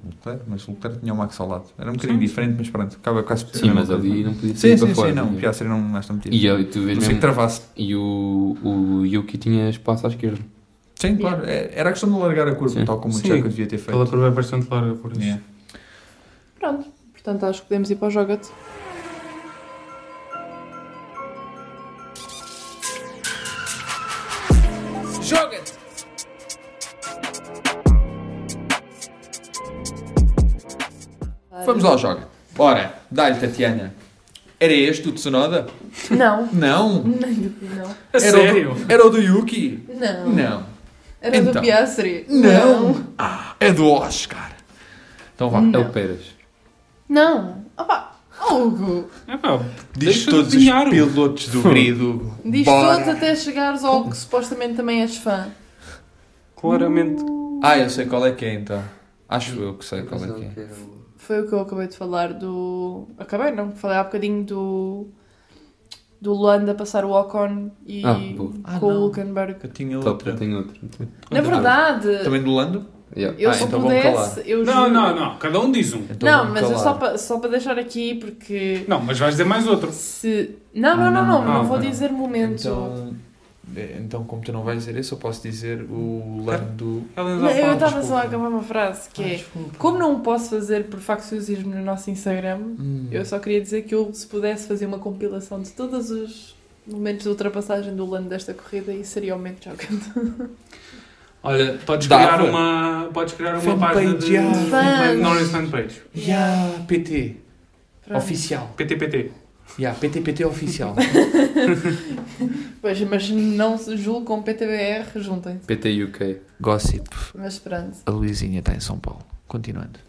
Leclerc, mas o Leclerc tinha o Max ao lado. Era um bocadinho sim. diferente, mas pronto, acaba quase por ser. Sim, mas ali não podia ser. Sim, sim, fora, sim, não. O Piastri não mais metido. E eu, tu vês não sei que travasse. E o, o Yuki tinha espaço à esquerda. Sim, claro. Yeah. Era a questão de largar a curva, sim. tal como sim. o Checo devia ter feito. Ela curva é bastante larga, por isso. Yeah. Pronto, portanto acho que podemos ir para o Joga-te. Joga-te! Vamos lá, joga. Bora, dá-lhe, Tatiana. Era este o Tsunoda? Não. Não? Não. A sério? Era o do Yuki? Não. Não. Era então. Do Piastri? Não. Não. Ah, é do Oscar. Então vá, não. É o Pérez. Não. Opa, Hugo. É pá, diz todos os pilotos do grido. Diz Bora. Todos até chegares ao que supostamente também és fã. Claramente. Ah, eu sei qual é que é então. Acho eu que sei qual é que é. Foi o que eu acabei de falar do... Acabei, não? Falei há bocadinho do... Do Lando a passar o Ocon e ah, ah, com o Hülkenberg. Eu tinha outra. Top, eu outra. Na verdade... Também do Lando? Yeah. Eu ah, se então pudesse... Eu não, juro... não, não. Cada um diz um. Então não, mas eu só para só pa deixar aqui porque... Não, mas vais dizer mais outro. Se... Não, não, não. Não, não, não, não vou não. dizer momento. Então... Então, como tu não vais dizer isso, eu posso dizer o Lando... Não, eu estava só a acabar uma frase, que ah, é... Como não posso fazer por facciosismo no nosso Instagram, hum. eu só queria dizer que eu, se pudesse fazer uma compilação de todos os momentos de ultrapassagem do Lando desta corrida, isso seria o momento chocante. Olha, podes criar uma, podes criar uma página de... Norris Fanpage. Yeah, P T. Oficial. P T P T. Yeah, P T P T oficial. Pois, mas não se julgue com P T B R, juntem-se. P T U K. Gossip. Mas pronto. A Luizinha está em São Paulo. Continuando.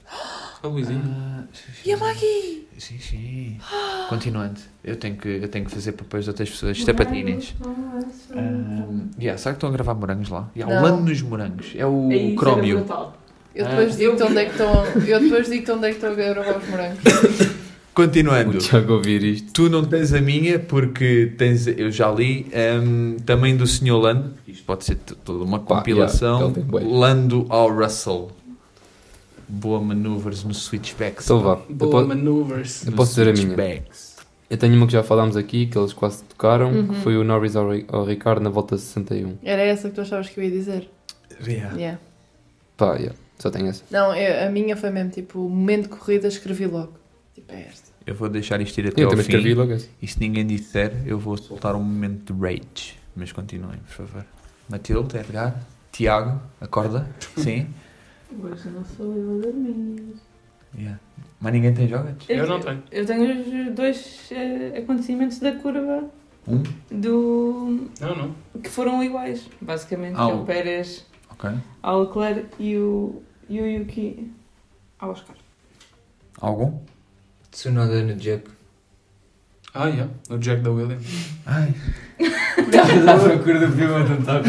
A Luizinha? Ah, sim, sim. E a Maggie? Sim, sim. Ah. Continuando. Eu tenho, que, eu tenho que fazer papéis de outras pessoas. Isto é para Inês. Será que estão a gravar morangos lá? Yeah, o Lando nos morangos. É o é Crómio. Eu depois ah. digo-te onde é que estão eu depois digo-te onde é que estão a gravar os morangos. Continuando, isto. Tu não tens a minha porque tens, eu já li um, também do senhor Lando. Isto pode ser toda uma Pá, compilação. Yeah, Lando ao Russell. Boa maneuvers no switchbacks. Então vá. Boa maneuvers. Eu posso dizer a minha. Eu tenho uma que já falámos aqui, que eles quase tocaram, uhum. que foi o Norris ao, ao Ricardo na volta sessenta e um. Era essa que tu achavas que eu ia dizer? Yeah. yeah. Pá, yeah. Só tenho essa. Não, eu, a minha foi mesmo tipo, o momento de corrida escrevi logo. Tipo, é esta. Eu vou deixar isto ir até eu ao fim logo assim. E se ninguém disser, eu vou soltar um momento de rage. Mas continuem, por favor. Matilde, Edgar, Tiago, acorda. Sim. Hoje não sou eu a dormir. Yeah. Mas ninguém tem jogas? Eu, eu não tenho. Eu tenho os dois uh, acontecimentos da curva. Um? Do... Não, não. Que foram iguais, basicamente. Ao... É o Pérez, okay. ao Leclerc e o, e o Yuki ao Oscar. Algum? Tsunoda no Jack. Ah, yeah. No Jack da Williams. Ai. Estava à procura do filme a tentar.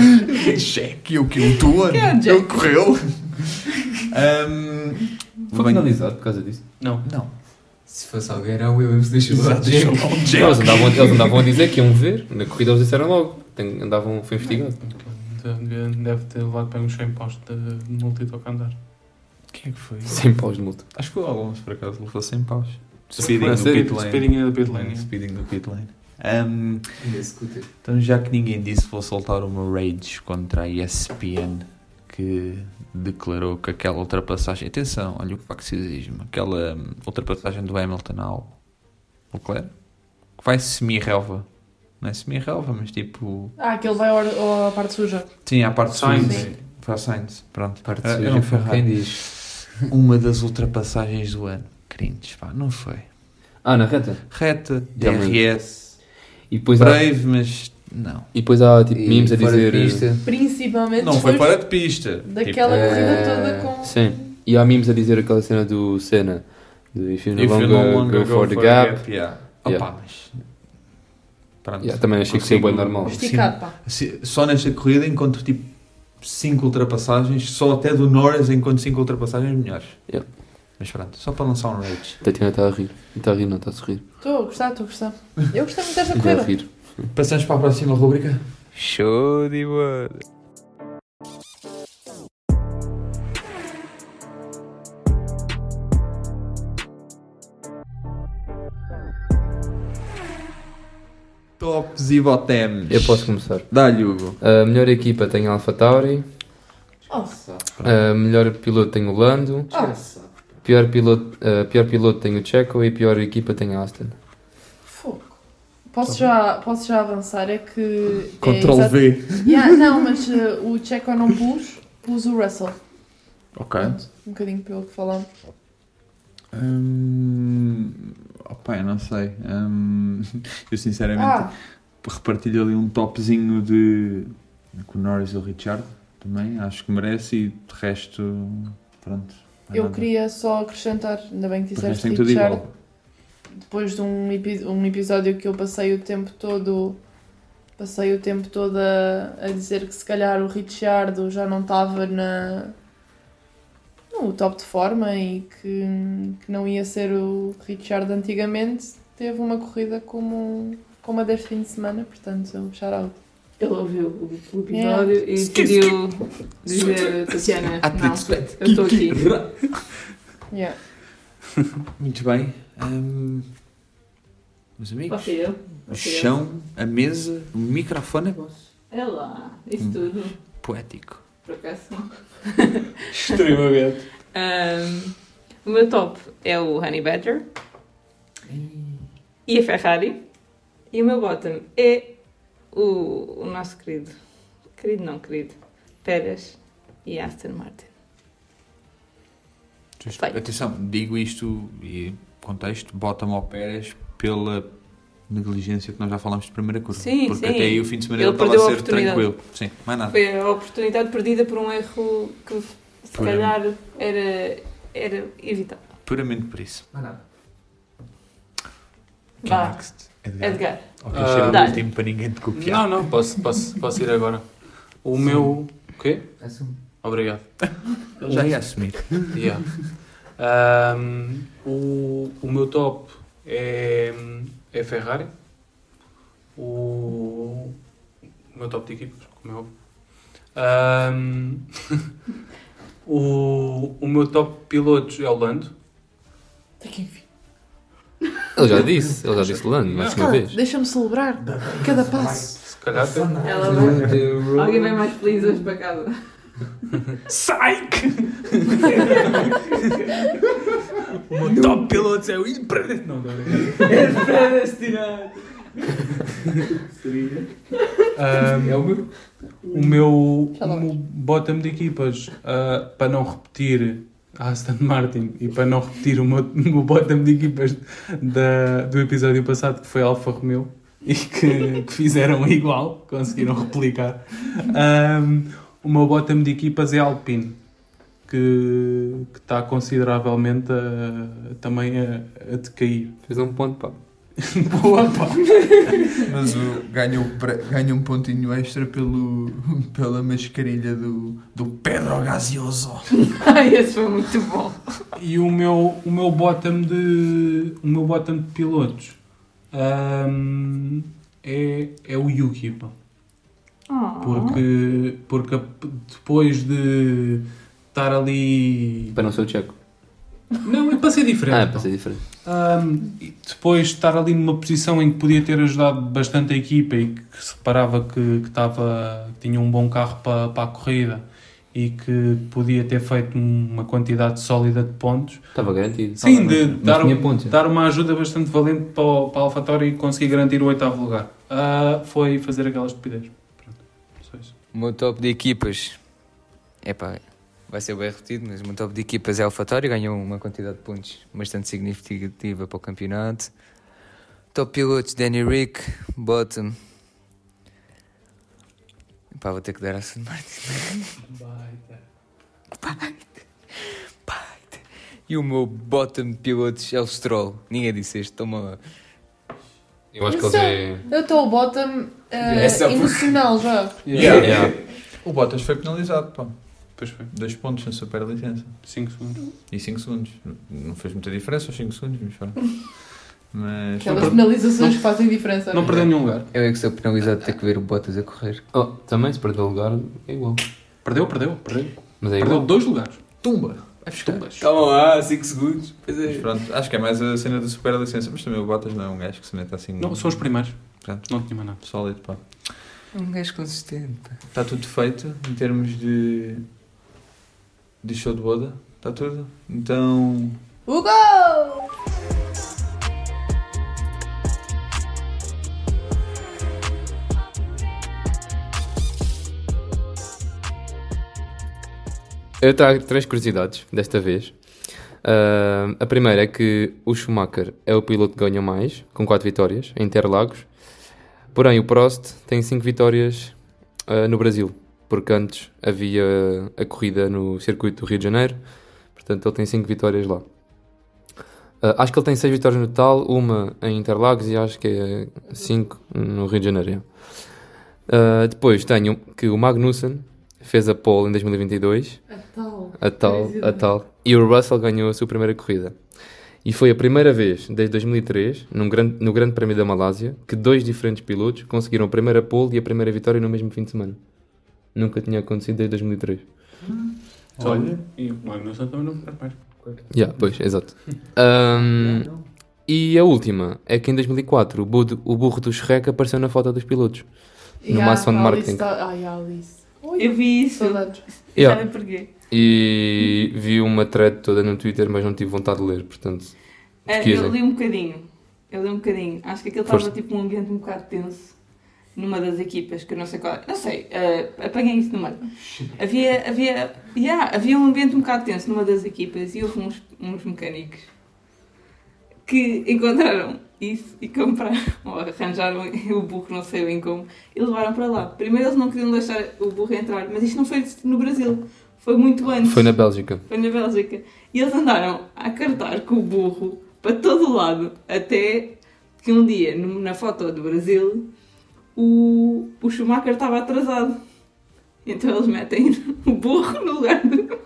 Jack, eu que o tua. Ele correu. um, Foi penalizado por causa disso? Não. Não. Se fosse alguém, era o Williams. Deixa-me lá. Jack. Jack. Eles, andavam, eles andavam a dizer que iam ver. Na corrida eles disseram logo. Tem, andavam, foi investigado. Deve ter levado para uns cem paus de multa e toca a andar. Quem é que foi? cem paus de multa. Acho que o Alonso, por acaso, levou cem paus. Speeding do pit lane. Speeding do pit lane. Speeding do pit lane. Um, então, já que ninguém disse, vou soltar uma rage contra a E S P N, que declarou que aquela ultrapassagem... Atenção, olha o facticismo. Aquela ultrapassagem do Hamilton ao Leclerc, que vai semi-relva. Não é semi-relva, mas tipo... Ah, que ele vai à parte suja. Sim, à parte Sainz. suja. Sim. Para Sainz, pronto. Parte suja, eu não foi quem diz. Uma das ultrapassagens do ano. Cringe, pá, não foi. Ah, na reta? Reta, D R S, e depois breve, há... mas não. E depois há, tipo, memes a dizer... Pista. Principalmente... Não, foi fora de pista. Daquela tipo, corrida é... toda com... Sim, e há memes a dizer aquela cena do Senna. Do If you no longer, longer go, go for the gap. gap yeah. Opa, yeah. mas... Pronto. Yeah, também achei consigo, que foi bem normal. Esticado, pá. Só nesta corrida encontro, tipo, cinco ultrapassagens. Só até do Norris encontro cinco ultrapassagens melhores. Yeah. Mas pronto, só para lançar um rage. Tatiana está a rir. Está a rir, não está a sorrir. Estou a gostar, estou a gostar. Eu gostei muito desta corrida. Rir. Passamos para a próxima rubrica. Show de bola. Tops e botemos. Eu posso começar. Dá-lhe, Hugo. A melhor equipa tem a AlphaTauri. A melhor piloto tem o Lando. Nossa. Pior piloto, uh, pior piloto tem o Checo e pior equipa tem a Aston. Fogo. Posso já, posso já avançar? É que... Ctrl é V. Exato... Yeah, não, mas uh, o Checo não pus, pus o Russell. Ok. Pronto, um bocadinho pelo que falamos. Hum, opa, eu não sei. Hum, eu sinceramente ah. repartilho ali um topzinho de... com o Norris e o Ricciardo também. Acho que merece e de resto... Pronto. Eu queria só acrescentar, ainda bem que disseste Richard, depois de um, epi- um episódio que eu passei o tempo todo passei o tempo todo a, a dizer que se calhar o Richard já não estava na, no top de forma e que, que não ia ser o Richard antigamente, teve uma corrida como, como a deste fim de semana, portanto eu shout out. Ele ouviu o episódio yeah. e decidiu dizer, Tatiana, não, eu estou aqui. Yeah. Muito bem. Um, meus amigos, okay, okay. o chão, a mesa, o microfone. É lá, isso um, tudo. Poético. Por acaso não. Extremamente. Um, o meu top é o Honey Badger. Hum. E a Ferrari. E o meu bottom é... O, o nosso querido, querido não querido, Pérez e Aston Martin. Just, atenção, digo isto e contexto, bota-me ao Pérez pela negligência que nós já falámos de primeira curva. Sim, porque sim. até aí o fim de semana ele estava a ser tranquilo. Sim, mais nada. Foi a oportunidade perdida por um erro que se Puramente. calhar era, era evitável. Puramente por isso. Mais nada. Vá. Edgar. Edgar. Ok, uh, chega o tempo para ninguém te copiar. Não, não, posso, posso, posso ir agora. O Sim. meu... O quê? Assume. Obrigado. Ele já ia assumir. Yeah. Um, o, o meu top é, é Ferrari. O, o meu top de equipas, como é óbvio. Um, o, o meu top de pilotos é o Lando. Até que enfim. Ele já disse, ele já disse Lando, mais uma vez. Deixa-me celebrar cada passo. Se calhar tem. Ela vai... Alguém vem mais feliz hoje para casa. Psych! O meu top piloto é o Impredest. Não, não, é predestinado. Seria? É o meu. O meu bottom de equipas, uh, para não repetir. Aston Martin, e para não repetir o meu, meu bottom de equipas da, do episódio passado, que foi Alfa Romeo, e que, que fizeram igual, conseguiram replicar. Um, o meu bottom de equipas é Alpine, que, que está consideravelmente a, também a, a decair. Fez um ponto, pá. Boa, pá. Mas o, ganhou, ganhou um pontinho extra pelo, pela mascarilha do, do Pedro Gaseoso. Ai, esse foi muito bom. E o meu, o meu bottom de o meu bottom de pilotos um, é, é o Yuki, pá. Oh. Porque, porque depois de estar ali... Para não ser o Checo. Não, é para ser diferente. Ah, é para ser diferente. Um, e depois de estar ali numa posição em que podia ter ajudado bastante a equipa e que se reparava que, que, tava, que tinha um bom carro para, para a corrida e que podia ter feito uma quantidade sólida de pontos. Estava garantido. Sim, de dar, pontos, dar uma ajuda bastante valente para, o, para a AlphaTauri e conseguir garantir o oitavo lugar. Uh, foi fazer aquelas estupidez. Pronto, só isso. O meu top de equipas, epá, vai ser bem repetido, mas o meu top de equipas é a AlphaTauri, ganhou uma quantidade de pontos bastante significativa para o campeonato. Top pilotos, Danny Rick, Bottom. Pá, vou ter que dar a Aston Martin. Baita. Baita. Baita. E o meu bottom de pilotos é o Stroll. Ninguém disse este, toma. Eu acho que ele é... Eu estou o bottom uh, emocional por... já. Yeah. Yeah. Yeah. O Bottas foi penalizado, pá. Pois foi. Dois pontos na superlicença. Cinco segundos. E cinco segundos. Não fez muita diferença aos cinco segundos, mas fora. Mas... Aquelas penalizações que fazem diferença. Não, não perdeu nenhum lugar. Eu é que sou penalizado de ter que ver o Bottas a correr. Oh, também se perdeu o lugar é igual. Perdeu, perdeu, perdeu. Mas é igual. Perdeu dois lugares. Tumba. Tumbas. Calma lá, cinco segundos. Pois é. Mas pronto, acho que é mais a cena da super licença. Mas também o Bottas não é um gajo que se mete assim. Não, são os primeiros. Pronto. Não tinha mais nada. Sólido, pá. É um gajo consistente. Está tudo feito em termos de. de show de boda. Está tudo. Então. Hugo! Eu trago três curiosidades, desta vez. Uh, a primeira é que o Schumacher é o piloto que ganhou mais, com quatro vitórias, em Interlagos. Porém, o Prost tem cinco vitórias uh, no Brasil, porque antes havia a corrida no circuito do Rio de Janeiro. Portanto, ele tem cinco vitórias lá. Uh, acho que ele tem seis vitórias no total, uma em Interlagos e acho que é cinco no Rio de Janeiro. Uh, depois tenho que o Magnussen fez a pole em dois mil e vinte e dois, a tal, a tal, a tal, e o Russell ganhou a sua primeira corrida. E foi a primeira vez, desde dois mil e três, num grande, no Grande Prémio da Malásia, que dois diferentes pilotos conseguiram a primeira pole e a primeira vitória no mesmo fim de semana. Nunca tinha acontecido desde dois mil e três. Hum. Olha, e o Magnussen também não perde mais. Yeah, pois, exato. Um, e a última é que em dois mil e quatro, o burro, o burro do Shrek apareceu na foto dos pilotos, yeah, numa ação de marketing. Ai, Alice. Oi, eu vi isso, saudades. Yeah. Já nem porquê. E vi uma thread toda no Twitter, mas não tive vontade de ler, portanto... É, eu li um bocadinho, eu li um bocadinho. Acho que aquele estava tipo um ambiente um bocado tenso numa das equipas, que eu não sei qual... Não sei, uh, apanhei isso no meio. Havia, havia, yeah, havia um ambiente um bocado tenso numa das equipas e houve uns, uns mecânicos que encontraram isso e compraram, ou arranjaram o burro, não sei bem como, e levaram para lá. Primeiro eles não queriam deixar o burro entrar, mas isto não foi no Brasil, foi muito antes. Foi na Bélgica. Foi na Bélgica. E eles andaram a cartar com o burro para todo o lado, até que um dia, na foto do Brasil, o, o Schumacher estava atrasado. Então eles metem o burro no lugar do, do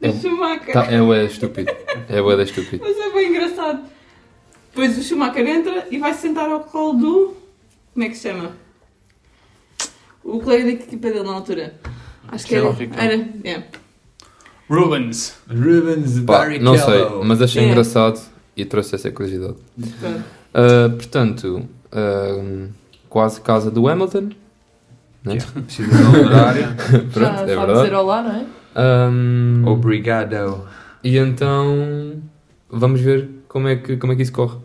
é, Schumacher. Tá, é o é estúpido. É o é estúpido. Mas é bem engraçado. Depois o Schumacher entra e vai sentar ao colo do... Como é que se chama? O colega da equipa dele na altura. Acho que era... era yeah. Rubens. Rubens Barrichello. Não sei, mas achei yeah. engraçado e trouxe essa curiosidade. Uh, portanto, uh, quase casa do Hamilton. Né? Yeah. Pronto, já é verdade. Dizer olá, não é? Um, Obrigado. E então, vamos ver... Como é, que, como é que isso corre?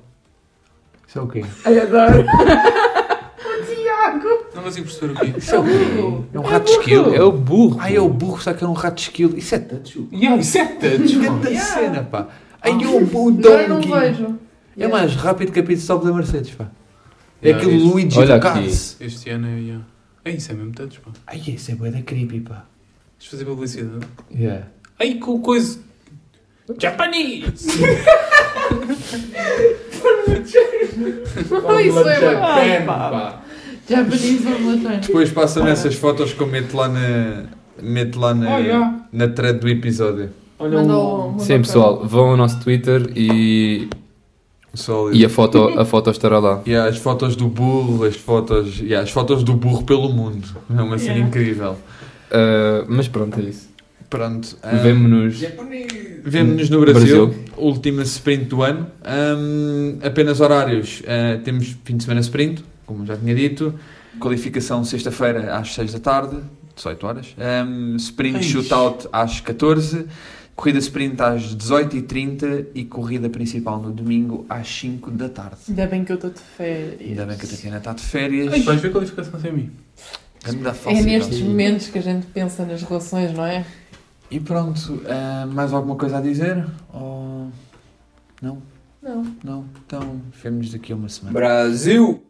Isso é o quê? Ai, adoro! O Tiago! Não consigo perceber o quê? Isso é o quê? É um rato de esquilo? É o burro! Ai, é o burro, sabe que é um rato de esquilo? Isso é touch! Yeah, isso é touch! Canta yeah. cena, pá! Ai, é o burro! Eu não vejo! É yeah. mais rápido que a pit stop da Mercedes, pá! É yeah, aquele este, Luigi do Cars! Este ano é... Yeah. Ai, isso é mesmo touch, pá! Ai, isso é bué da creepy, pá! Deixa fazer publicidade? Yeah! Ai, com coisa... Japanese! Isso é bacana. Japanese formulatório. Depois passam essas fotos que eu meto lá na, meto lá na, oh, yeah. na thread do episódio. Olha o... Sim, pessoal, vão ao nosso Twitter e, e a, foto, a foto estará lá. E yeah, as fotos do burro, as fotos, yeah, as fotos do burro pelo mundo. É uma cena yeah. incrível. Uh, mas pronto, é isso. Pronto, um, vemo-nos vemo-nos no Brasil, Brasil, última sprint do ano. Um, apenas horários, uh, temos fim de semana sprint, como já tinha dito, qualificação sexta-feira às seis da tarde, dezoito horas. Um, sprint Eish. shootout às catorze horas. Corrida sprint às dezoito e trinta e corrida principal no domingo às cinco da tarde. Ainda bem que eu estou de férias. Ainda bem que a Tatiana está de férias. Ai, vais ver a qualificação sem mim. É, é nestes momentos que a gente pensa nas relações, não é? E pronto, uh, mais alguma coisa a dizer? Ou... Não? Não. Não? Então, vemos daqui a uma semana. Brasil!